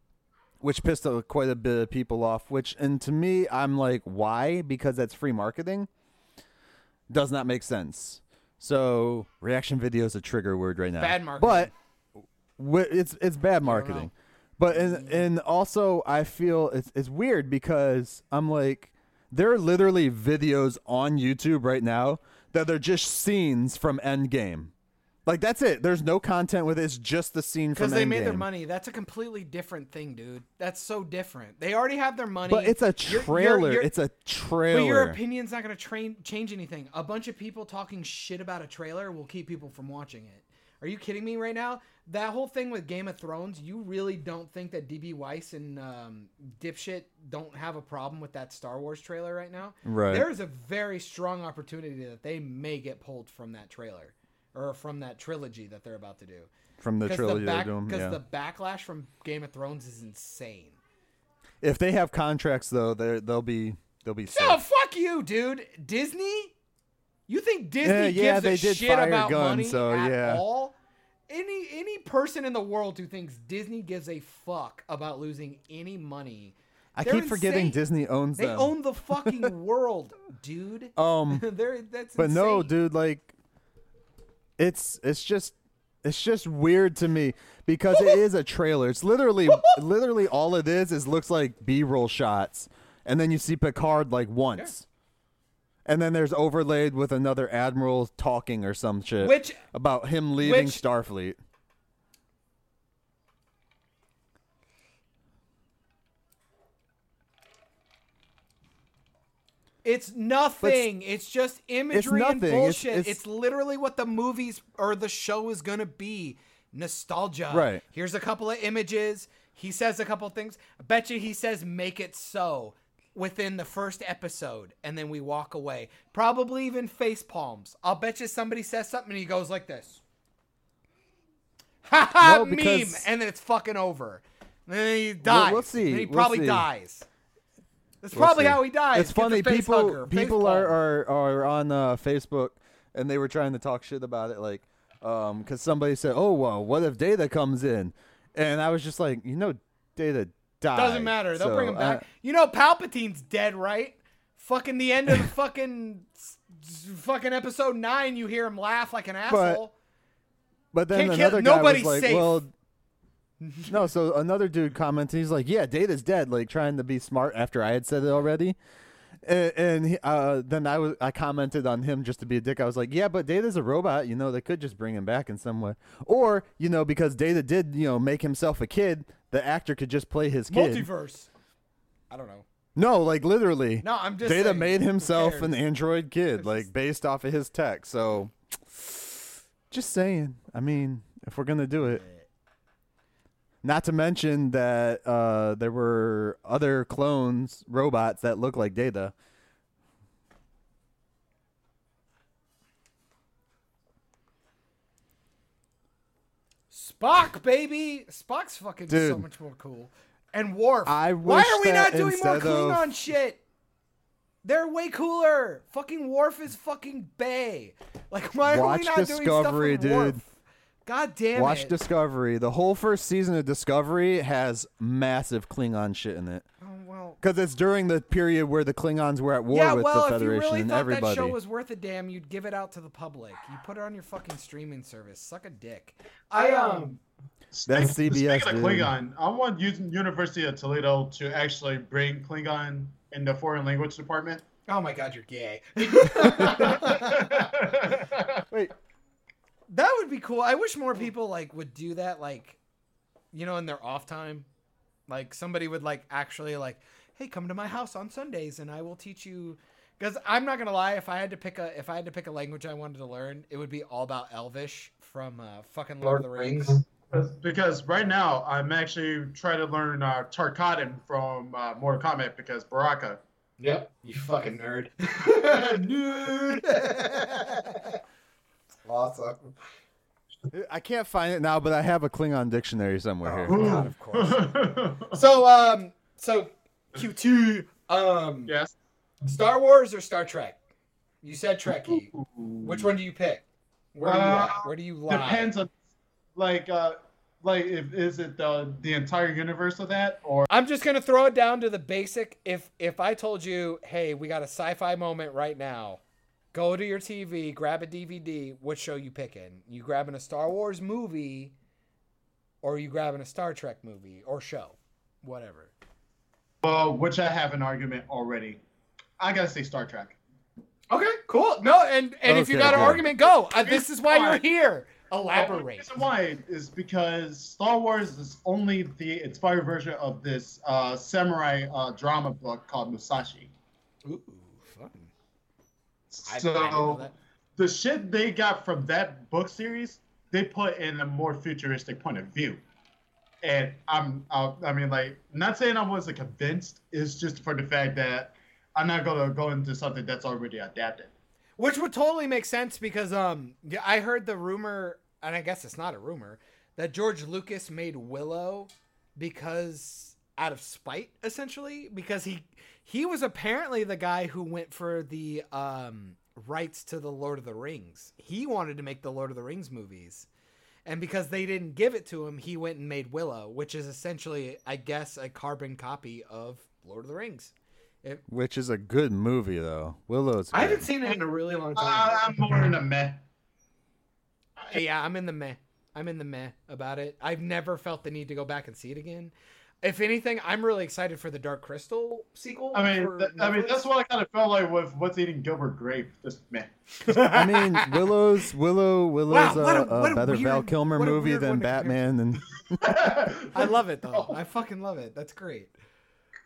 Which pissed quite a bit of people off. Which, and to me, I'm like, why? Because that's free marketing. Does not make sense. So reaction video is a trigger word right now. Bad marketing. But it's it's bad marketing. But and and also I feel it's it's weird because I'm like, there are literally videos on YouTube right now that are just scenes from Endgame. Like, that's it. There's no content with it. It's just the scene from Endgame. Because they made their money. That's a completely different thing, dude. That's so different. They already have their money. But it's a trailer. You're, you're, you're, it's a trailer. But your opinion's not going to train change anything. A bunch of people talking shit about a trailer will keep people from watching it. Are you kidding me right now? That whole thing with Game of Thrones, you really don't think that D B Weiss and um, Dipshit don't have a problem with that Star Wars trailer right now? Right. There is a very strong opportunity that they may get pulled from that trailer. Or from that trilogy that they're about to do. From the trilogy the back, they're doing, yeah. Because the backlash from Game of Thrones is insane. If they have contracts, though, they'll be they'll be. So no, fuck you, dude. Disney, You think Disney yeah, yeah, gives a shit about gun, money so, at yeah. all? Any any person in the world who thinks Disney gives a fuck about losing any money, I keep insane. forgetting Disney owns them. They own the fucking world, dude. Um, they're, that's but insane. no, dude. Like, it's it's just it's just weird to me because it is a trailer. It's literally literally all it is is looks like B-roll shots, and then you see Picard like once. Sure. And then there's overlaid with another admiral talking or some shit which, about him leaving which, Starfleet. It's nothing. It's, it's just imagery it's and bullshit. It's, it's, it's literally what the movies or the show is going to be. Nostalgia. Right. Here's a couple of images. He says a couple of things. I bet you he says, make it so. Within the first episode, and then we walk away. Probably even face palms. I'll bet you somebody says something and he goes like this. Ha ha, no, meme. And then it's fucking over. And then he dies. We'll, we'll see. And he we'll probably see. dies. That's we'll probably see. how he dies. It's Get funny. People hugger, people are, are, are on uh, Facebook, and they were trying to talk shit about it. Like, um, because somebody said, oh, well, what if Data comes in? And I was just like, you know, Data died, doesn't matter. They'll so, bring him back. Uh, you know Palpatine's dead, right? Fucking the end of the fucking fucking episode nine, you hear him laugh like an asshole. But, but then Can't another kill, guy was like, safe. well... No, so another dude commented, he's like, yeah, Data's dead, like trying to be smart after I had said it already. And, and he, uh, then I, was, I commented on him just to be a dick. I was like, yeah, but Data's a robot. You know, they could just bring him back in some way. Or, you know, because Data did, you know, make himself a kid, the actor could just play his kid. Multiverse. I don't know. No, like literally. No, I'm just Data saying, made himself an android kid, it's like just... based off of his tech. So just saying. I mean, if we're going to do it. Not to mention that uh, there were other clones, robots that look like Data. Spock, baby! Spock's fucking Dude, so much more cool. And Worf. I wish Why are we not doing more Klingon of... shit? They're way cooler. Fucking Worf is fucking bae. Like, why Watch are we not Discovery, doing stuff with dude. Worf? God damn Watch it. Watch Discovery. The whole first season of Discovery has massive Klingon shit in it. Oh, well. Because it's during the period where the Klingons were at war yeah, with well, the Federation really and everybody. Yeah, well, if you really thought that show was worth a damn, you'd give it out to the public. You put it on your fucking streaming service. Suck a dick. I, um... That's C B S, dude. Speaking of Klingon, I want University of Toledo to actually bring Klingon in the foreign language department. Oh, my God, you're gay. Wait. That would be cool. I wish more people like would do that, like, you know, in their off time. Like somebody would like actually like, hey, come to my house on Sundays and I will teach you. Because I'm not gonna lie, if I had to pick a if I had to pick a language I wanted to learn, it would be all about Elvish from uh, fucking Lord, Lord of the Rings. Because right now I'm actually trying to learn uh, Tarkatan from uh, Mortal Kombat because Baraka. Yep, you fucking nerd. Nerd. Awesome. I can't find it now, but I have a Klingon dictionary somewhere oh, here. God, of course. so, um, so Q two, um, yes. Star Wars or Star Trek? You said Trekkie. Which one do you pick? Where do you, uh, Where do you lie? Depends on, like, uh, like if is it uh, the entire universe of that, or I'm just gonna throw it down to the basic. If if I told you, hey, we got a sci-fi moment right now. Go to your T V, grab a D V D. What show you picking? You grabbing a Star Wars movie, or you grabbing a Star Trek movie or show, whatever. Well, uh, which I have an argument already. I gotta say Star Trek. Okay, cool. No, and, and okay, if you got okay. an argument, go. Uh, this is why you're here. Elaborate. The reason why is because Star Wars is only the inspired version of this uh, samurai uh, drama book called Musashi. Ooh. So the shit they got from that book series, they put in a more futuristic point of view. And I'm, I'll, I mean, like, not saying I wasn't convinced. It's just for the fact that I'm not going to go into something that's already adapted. Which would totally make sense because um, I heard the rumor, and I guess it's not a rumor, that George Lucas made Willow because... out of spite, essentially, because he he was apparently the guy who went for the um rights to the Lord of the Rings. He wanted to make the Lord of the Rings movies. And because they didn't give it to him, he went and made Willow, which is essentially, I guess, a carbon copy of Lord of the Rings. It, which is a good movie, though. Willow's good. I haven't seen it in a really long time. Uh, I'm more in a meh. Yeah, I'm in the meh. I'm in the meh about it. I've never felt the need to go back and see it again. If anything, I'm really excited for the Dark Crystal sequel. I mean, th- I mean, that's what I kind of felt like with What's Eating Gilbert Grape. Just meh. I mean, Willow's Willow Willow's wow, what a, a, what a better weird, Val Kilmer movie than Batman. And I love it though. I fucking love it. That's great.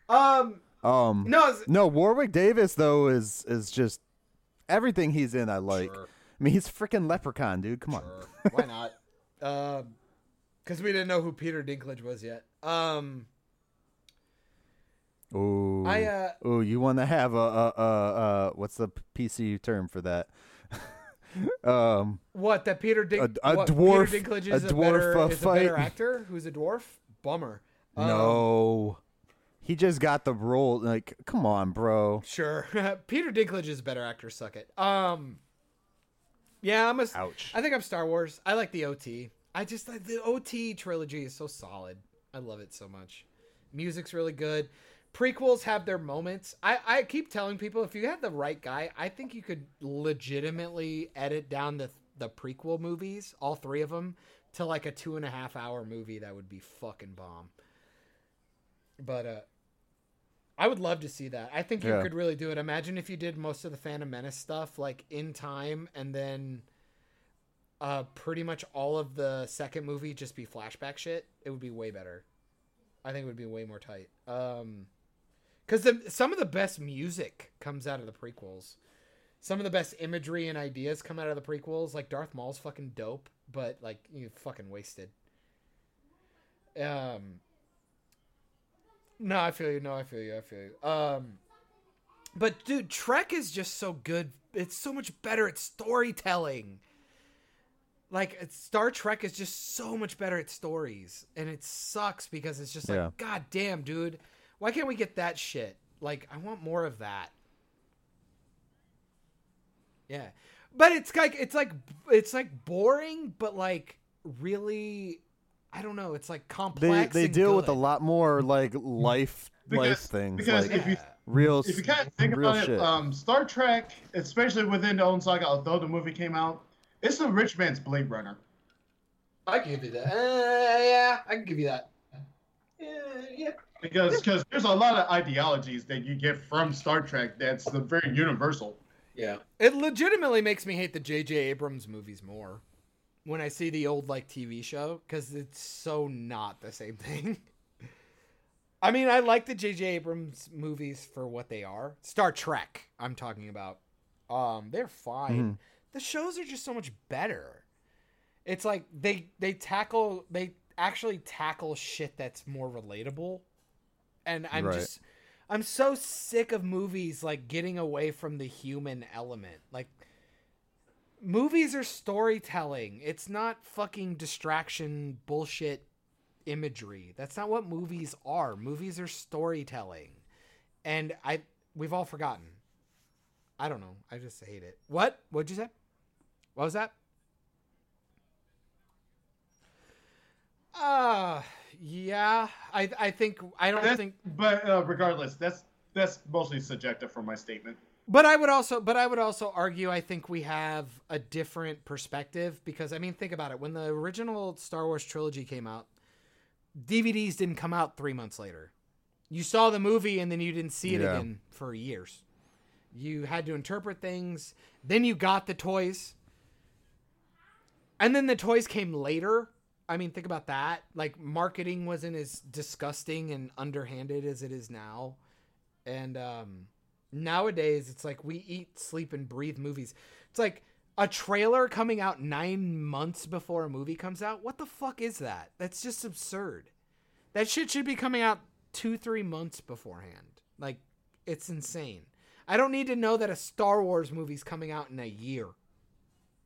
Um. Um. No. No. Warwick Davis though is is just everything he's in. I like. Sure. I mean, he's freaking Leprechaun, dude. Come on. Sure. Why not? Um. Because we didn't know who Peter Dinklage was yet. Um, oh, I uh, oh, you want to have a uh uh what's the P C term for that? um, what that Peter Dink a, a what, dwarf Peter Dinklage is a, a dwarf better, uh, is a better actor who's a dwarf? Bummer. Um, no, he just got the role. Like, come on, bro. Sure, Peter Dinklage is a better actor. Suck it. Um, yeah, I'm a. Ouch. I think I'm Star Wars. I like the O T. I just like the O T trilogy is so solid. I love it so much. Music's really good. Prequels have their moments. I, I keep telling people, if you had the right guy, I think you could legitimately edit down the, the prequel movies, all three of them, to like a two and a half hour movie. That would be fucking bomb. But uh, I would love to see that. I think you yeah. could really do it. Imagine if you did most of the Phantom Menace stuff like in time, and then Uh, pretty much all of the second movie just be flashback shit. It would be way better. I think it would be way more tight. Um, because the, some of the best music comes out of the prequels. Some of the best imagery and ideas come out of the prequels. Like Darth Maul's fucking dope, but like you fucking wasted. Um. No, I feel you. No, I feel you. I feel you. Um. But dude, Trek is just so good. It's so much better at storytelling. Like, Star Trek is just so much better at stories, and it sucks because it's just like, yeah. God damn, dude, why can't we get that shit? Like, I want more of that. Yeah, but it's like it's like it's like boring, but like really, I don't know. It's like complex. They, they and deal good. with a lot more like life because, life things. Because like, if you real, if you kind of think about shit. it, um, Star Trek, especially within the own saga, although the movie came out. It's a rich man's Blade Runner. I can give you that. Uh, yeah, I can give you that. Yeah, yeah. Because cause there's a lot of ideologies that you get from Star Trek that's very universal. Yeah. It legitimately makes me hate the J J Abrams movies more when I see the old like T V show because it's so not the same thing. I mean, I like the J J Abrams movies for what they are. Star Trek, I'm talking about. Um, they're fine. Mm-hmm. The shows are just so much better. It's like they they tackle they actually tackle shit that's more relatable. And I'm right. just I'm so sick of movies like getting away from the human element. Like movies are storytelling. It's not fucking distraction bullshit imagery. That's not what movies are. Movies are storytelling. And I we've all forgotten. I don't know. I just hate it. What? What'd you say? What was that? Uh, yeah, I I think, I don't that's, think. But uh, regardless, that's, that's mostly subjective from my statement. But I would also, but I would also argue, I think we have a different perspective because I mean, think about it. When the original Star Wars trilogy came out, D V Ds didn't come out three months later. You saw the movie and then you didn't see it yeah. again for years. You had to interpret things. Then you got the toys. And then the toys came later. I mean, think about that. Like, marketing wasn't as disgusting and underhanded as it is now. And um, nowadays, it's like we eat, sleep, and breathe movies. It's like a trailer coming out nine months before a movie comes out. What the fuck is that? That's just absurd. That shit should be coming out two, three months beforehand. Like, it's insane. I don't need to know that a Star Wars movie's coming out in a year.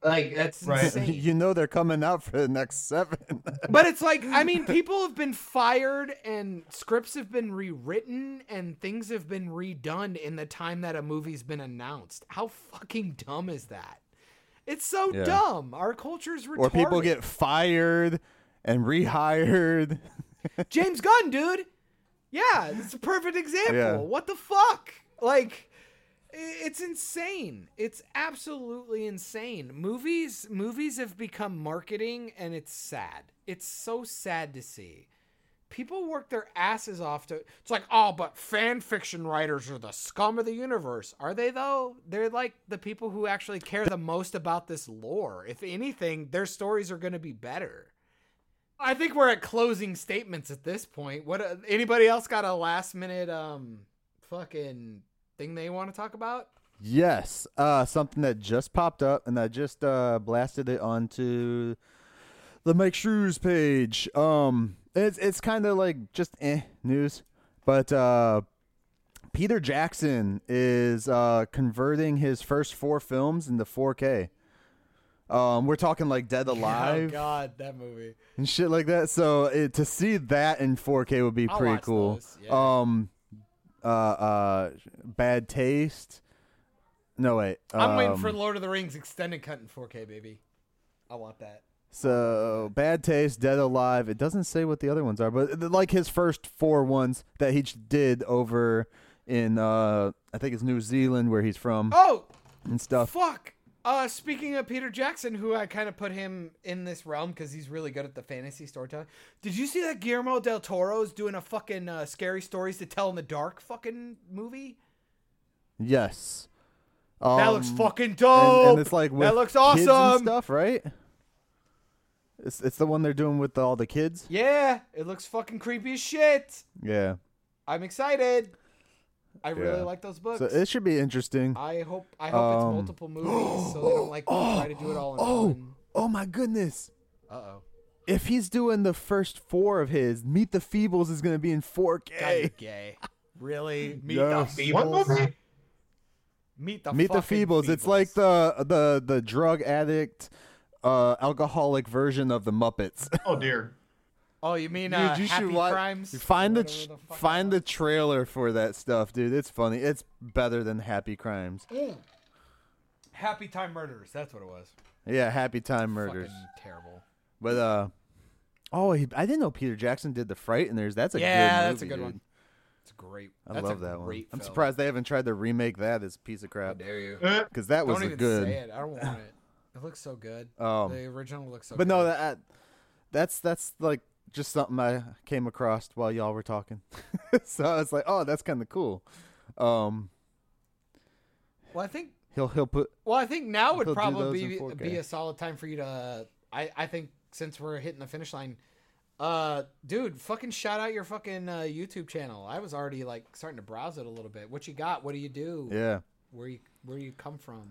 Like, that's right. Insane. You know they're coming out for the next seven. But it's like, I mean, people have been fired and scripts have been rewritten and things have been redone in the time that a movie's been announced. How fucking dumb is that? It's so yeah. dumb. Our culture's retarded. Or people get fired and rehired. James Gunn, dude. Yeah, it's a perfect example. Yeah. What the fuck? Like... It's insane. It's absolutely insane. Movies, movies have become marketing, and it's sad. It's so sad to see. People work their asses off to. It's like, oh, but fan fiction writers are the scum of the universe. Are they though? They're like the people who actually care the most about this lore. If anything, their stories are going to be better. I think we're at closing statements at this point. What? Uh, anybody else got a last minute um fucking? Thing they want to talk about? Yes. Uh, something that just popped up, and I just uh, blasted it onto the Make Shrews page. Um, it's it's kind of like just eh, news, but uh, Peter Jackson is uh, converting his first four films into four K. Um, we're talking like Dead Alive. Oh God, that movie. And shit like that. So it, to see that in four K would be I'll pretty cool. Yeah. Um. Uh, uh, Bad Taste. No, wait. Um, I'm waiting for Lord of the Rings extended cut in four K, baby. I want that. So, Bad Taste, Dead Alive. It doesn't say what the other ones are, but like his first four ones that he did over in, uh, I think it's New Zealand where he's from. Oh! And stuff. Fuck! Uh, speaking of Peter Jackson, who I kind of put him in this realm because he's really good at the fantasy storytelling. Did you see that Guillermo del Toro's doing a fucking uh, Scary Stories to Tell in the Dark fucking movie? Yes. Um, that looks fucking dope. And, and it's like with that looks awesome. Kids and stuff, right? It's it's the one they're doing with all the kids. Yeah, it looks fucking creepy as shit. Yeah. I'm excited. I really yeah. like those books. So it should be interesting. I hope I hope um, it's multiple movies so they don't like oh, try to do it all in oh, one. Oh, my goodness. Uh-oh. If he's doing the first four of his, Meet the Feebles is going to be in four K. God, gay. Really? Meet yes. the Feebles? What movie? Meet the Meet the Feebles. Feebles. It's like the the, the drug addict, uh, alcoholic version of the Muppets. Oh, dear. Oh, you mean uh, dude, you Happy watch, Crimes? Find the, the find the trailer for that stuff, dude. It's funny. It's better than Happy Crimes. Mm. Happy Time Murders. That's what it was. Yeah, Happy Time Murders. Fucking terrible. But uh, oh, he, I didn't know Peter Jackson did The Frighteners. That's a yeah, good movie, that's a good dude. One. It's great. I that's love that one. Film. I'm surprised they haven't tried to remake that as a piece of crap. How dare you? Because that was don't even good. Say it. I don't want it. It looks so good. Um, the original looks so. But good. But no, that that's that's like. Just something I came across while y'all were talking. So I was like, oh, that's kind of cool. Um, well, I think he'll he'll put. Well, I think now would probably be, be a solid time for you to. I, I think since we're hitting the finish line, uh, dude, fucking shout out your fucking uh, YouTube channel. I was already like starting to browse it a little bit. What you got? What do you do? Yeah. Where you where you come from?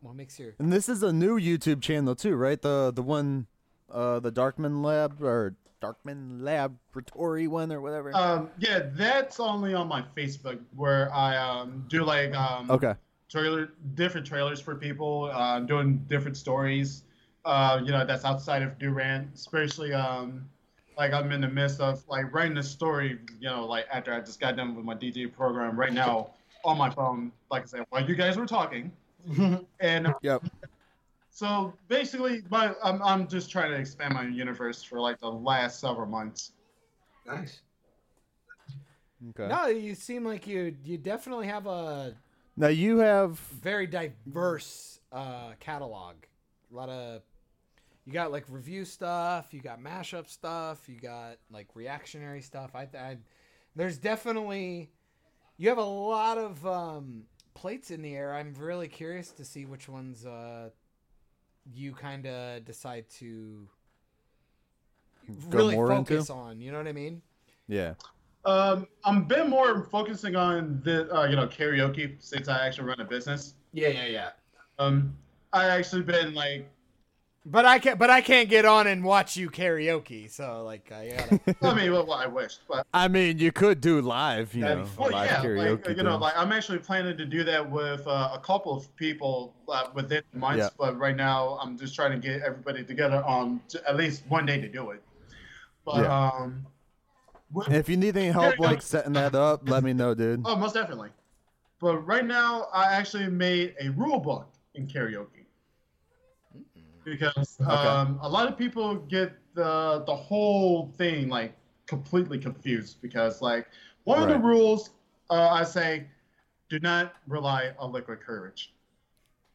What makes your? And this is a new YouTube channel too, right? The the one, uh, the Darkman Lab or. Darkman Laboratory one or whatever. Um, yeah, that's only on my Facebook where I um, do like um, okay trailer different trailers for people, uh, doing different stories. Uh, you know, that's outside of Duran, especially um, like I'm in the midst of like writing a story. You know, like after I just got done with my D J program right now on my phone. Like I said, while you guys were talking, and yep. So basically, my, I'm I'm just trying to expand my universe for like the last several months. Nice. Okay. No, you seem like you you definitely have a. Now you have very diverse uh, catalog. A lot of you got like review stuff, you got mashup stuff, you got like reactionary stuff. I, I there's definitely you have a lot of um, plates in the air. I'm really curious to see which ones. Uh, you kind of decide to really focus into? On, you know what I mean? Yeah. Um, I'm been more focusing on the, uh, you know, karaoke since I actually run a business. Yeah, yeah, yeah. Um, I actually been like But I can't. But I can't get on and watch you karaoke. So like, I gotta. I mean, well, I wish. But I mean, you could do live. You know, well, live yeah, karaoke. Like, you know, like I'm actually planning to do that with uh, a couple of people uh, within months. Yeah. But right now, I'm just trying to get everybody together on to at least one day to do it. But yeah. um, what, if you need any help, like goes. setting that up, let me know, dude. Oh, most definitely. But right now, I actually made a rule book in karaoke. Because um, okay. a lot of people get the the whole thing like completely confused. Because like one right. of the rules, uh, I say, do not rely on liquid courage,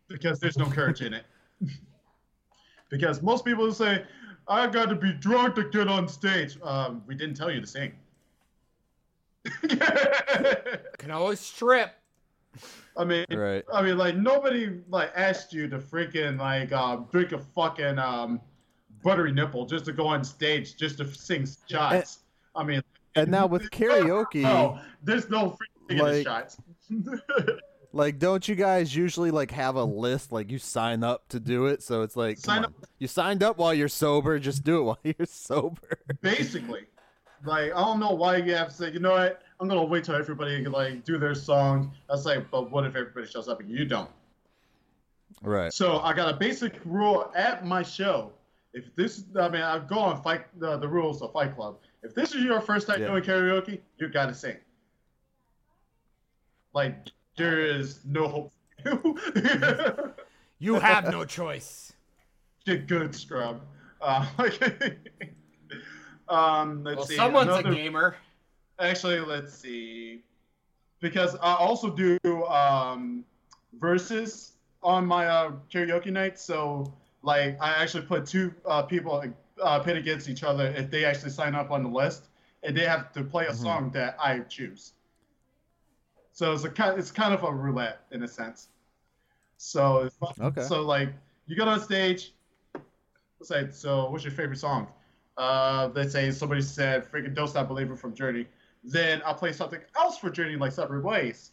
because there's no courage in it. Because most people say, I got to be drunk to get on stage. Um, we didn't tell you to sing. Can always strip. I mean, right. I mean, like nobody like asked you to freaking like uh, drink a fucking um, buttery nipple just to go on stage just to sing shots. And, I mean, and now with karaoke, oh, there's no freaking like, shots. Like, don't you guys usually like have a list? Like, you sign up to do it, so it's like sign up. You signed up while you're sober. Just do it while you're sober. Basically, like I don't know why you have to say. You know what? I'm gonna wait till everybody like do their song. I was like, but what if everybody shows up and you don't? Right. So I got a basic rule at my show. If this, I mean, I go on fight uh, the rules of Fight Club. If this is your first time yeah. doing karaoke, you gotta sing. Like there is no hope for you. You have no choice. Get good, scrub. Uh, um, let's well, see. Someone's Another... a gamer. Actually, let's see, because I also do um, verses on my uh, karaoke night. So, like, I actually put two uh, people uh, pit against each other if they actually sign up on the list, and they have to play a mm-hmm. song that I choose. So it's a it's kind of a roulette in a sense. So it's fun. Okay. So like you get on stage, let's say, so what's your favorite song? Uh, let's say somebody said freaking "Don't Stop Believing" from Journey. Then I'll play something else for Journey, like Separate Ways.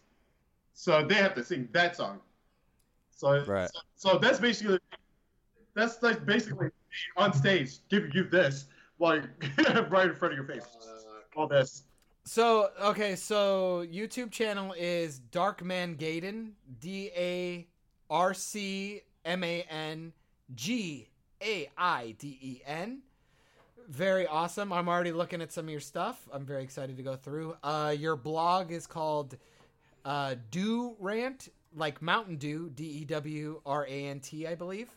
So they have to sing that song. So, right. so, so that's basically, that's like basically on stage, giving you this, like right in front of your face. All this. So, okay, so YouTube channel is Darkman Gaiden, D A R C M A N G A I D E N. Very awesome. I'm already looking at some of your stuff. I'm very excited to go through. Uh, your blog is called uh, Dew Rant, like Mountain Dew, D E W R A N T, I believe.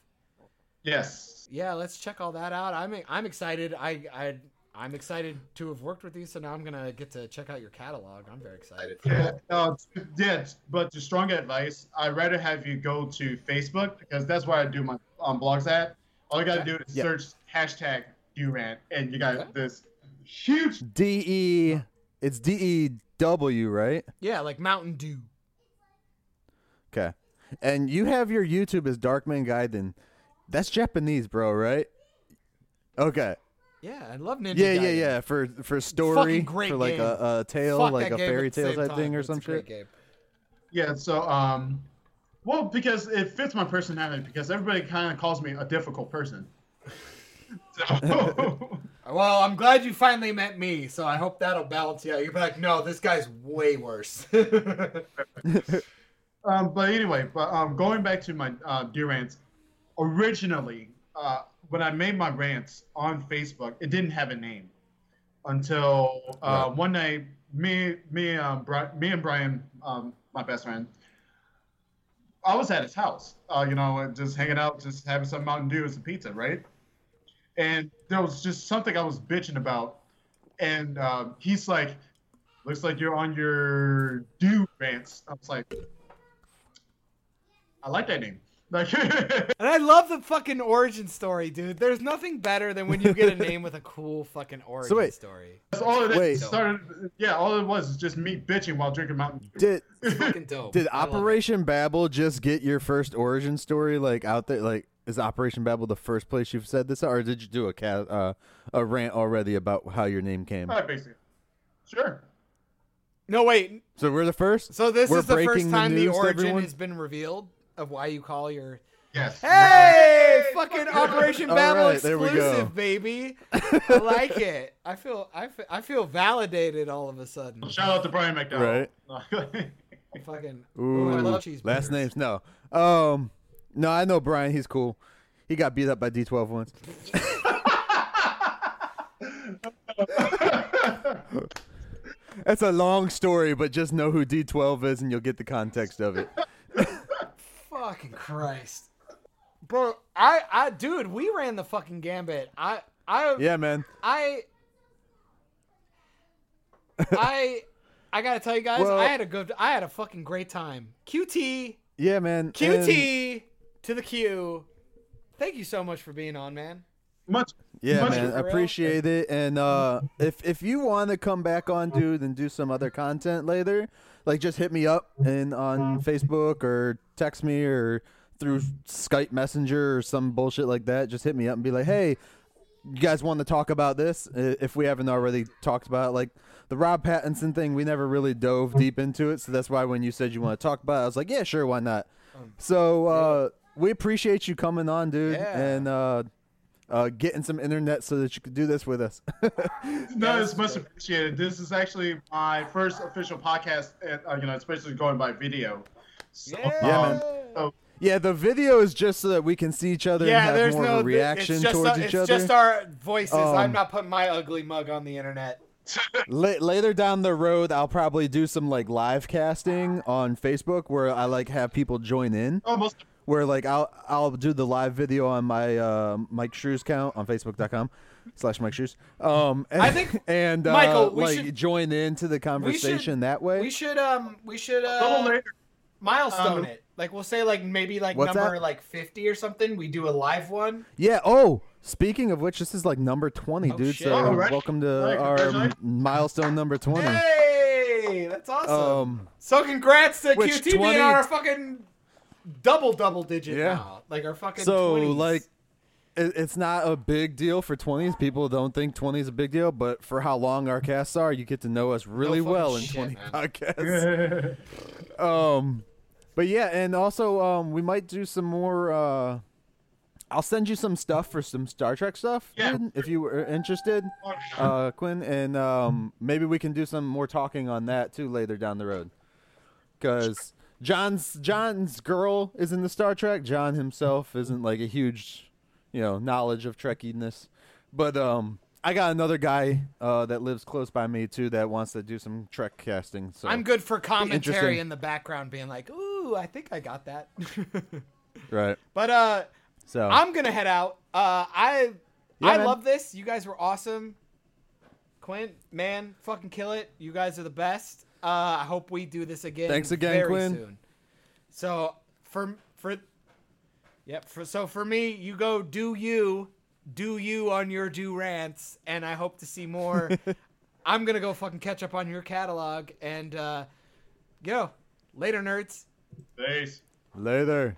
Yes. Yeah, let's check all that out. I'm I'm excited. I, I, I'm excited to have worked with you, so now I'm going to get to check out your catalog. I'm very excited. Yeah, uh, yeah, but the strong advice, I'd rather have you go to Facebook, because that's where I do my um, blogs at. All you got to do is yeah. search hashtag Duran, and you got okay. this huge D E. It's D E W, right? Yeah, like Mountain Dew. Okay. And you have your YouTube as Darkman Gaiden. That's Japanese, bro, right? Okay. Yeah, I love Ninja Yeah, Gaiden. yeah, yeah. For for story, for like a, a tale, Fuck like a fairy tale type time. thing or it's some shit. Game. Yeah, so, um, well, because it fits my personality, because everybody kind of calls me a difficult person. So. Well, I'm glad you finally met me, so I hope that'll balance you out. You'll be like, no, this guy's way worse. um, but anyway, but um, going back to my uh, Dew Rants, originally, uh, when I made my rants on Facebook, it didn't have a name until uh, right. one night, me, me, um, Bri- me and Brian, um, my best friend, I was at his house, uh, you know, just hanging out, just having some Mountain Dew and some pizza, right? And there was just something I was bitching about. And um, he's like, looks like you're on your Dew Rants. I was like, I like that name. Like, and I love the fucking origin story, dude. There's nothing better than when you get a name with a cool fucking origin so wait, story. That's all it wait. started. Yeah, all it was is just me bitching while drinking Mountain Dew. Did, fucking dope. Did Operation Babel just get your first origin story like out there? Like, is Operation Babel the first place you've said this, or did you do a cat, uh, a rant already about how your name came? Uh, basically. Sure. No, wait. So we're the first? So this we're is the first time the, the origin has been revealed of why you call your Yes. Hey, yes. fucking Operation Babel right, exclusive, baby. I like it. I feel, I feel, I feel validated all of a sudden. Shout out to Brian McDowell. Right. Fucking. Ooh, I love cheeseburgers. Last names, no. Um, no, I know Brian. He's cool. He got beat up by D twelve once. That's a long story, but just know who D twelve is, and you'll get the context of it. Fucking Christ, bro! I, I, dude, we ran the fucking gambit. I, I, yeah, man. I, I, I gotta tell you guys, well, I had a good, I had a fucking great time. Q T, yeah, man. Q T and... to the Q. Thank you so much for being on, man. Much. Yeah, much man, I appreciate it. And uh, if if you want to come back on, dude, and do some other content later, like just hit me up and on Facebook or text me or through Skype Messenger or some bullshit like that. Just hit me up and be like, hey, you guys want to talk about this? If we haven't already talked about it, like the Rob Pattinson thing, we never really dove deep into it. So that's why when you said you want to talk about it, I was like, yeah, sure, why not? So uh, we appreciate you coming on, dude. Yeah. And uh Uh, getting some internet so that you could do this with us. No, it's much appreciated. This is actually my first official podcast, at, uh, you know, especially going by video. So, yeah, um, man. So. Yeah, the video is just so that we can see each other yeah, and have more no, of a reaction towards a, each other. It's just our voices. Um, I'm not putting my ugly mug on the internet. la- later down the road, I'll probably do some like live casting on Facebook where I like have people join in. Almost. Where like I'll I'll do the live video on my uh, Mike Shrews count on Facebook.com slash Mike Shrews. Um, and, I think and uh, Michael, we like should, join into the conversation should, that way. We should um we should uh, later. milestone um, it. Like we'll say like maybe like number that? like fifty or something. We do a live one. Yeah. Oh, speaking of which, this is like number twenty, oh, dude. Shit. So oh, right. welcome to right. our right. milestone number twenty. Hey, that's awesome. Um, so congrats to Q T V and our fucking. Double double digit yeah. now, like our fucking. So twenties. Like, it, it's not a big deal for twenties. People don't think twenty is a big deal, but for how long our casts are, you get to know us really no well in shit, twenty man. podcasts. um, but yeah, and also um, we might do some more. Uh, I'll send you some stuff for some Star Trek stuff, yeah. dude, if you were interested, uh, Quinn, and um, maybe we can do some more talking on that too later down the road, because. John's John's girl is in the Star Trek. John himself isn't like a huge, you know, knowledge of Trekkiness. But um, I got another guy uh, that lives close by me too that wants to do some Trek casting. So I'm good for commentary in the background, being like, "Ooh, I think I got that." Right. But uh, so I'm gonna head out. Uh, I yeah, I man. love this. You guys were awesome. Quint, man, fucking kill it. You guys are the best. Uh, I hope we do this again. Thanks again, very Quinn. Soon. So for for, yep. For, so for me, you go do you do you on your Durants, and I hope to see more. I'm gonna go fucking catch up on your catalog, and uh, yo, later, nerds. Peace. Later.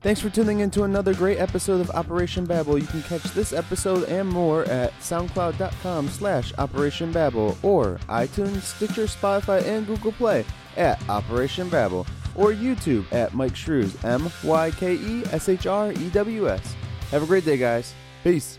Thanks for tuning in to another great episode of Operation Babel. You can catch this episode and more at soundcloud.com slash Operation Babel or iTunes, Stitcher, Spotify, and Google Play at Operation Babel or YouTube at Mike Shrews, M Y K E S H R E W S. Have a great day, guys. Peace.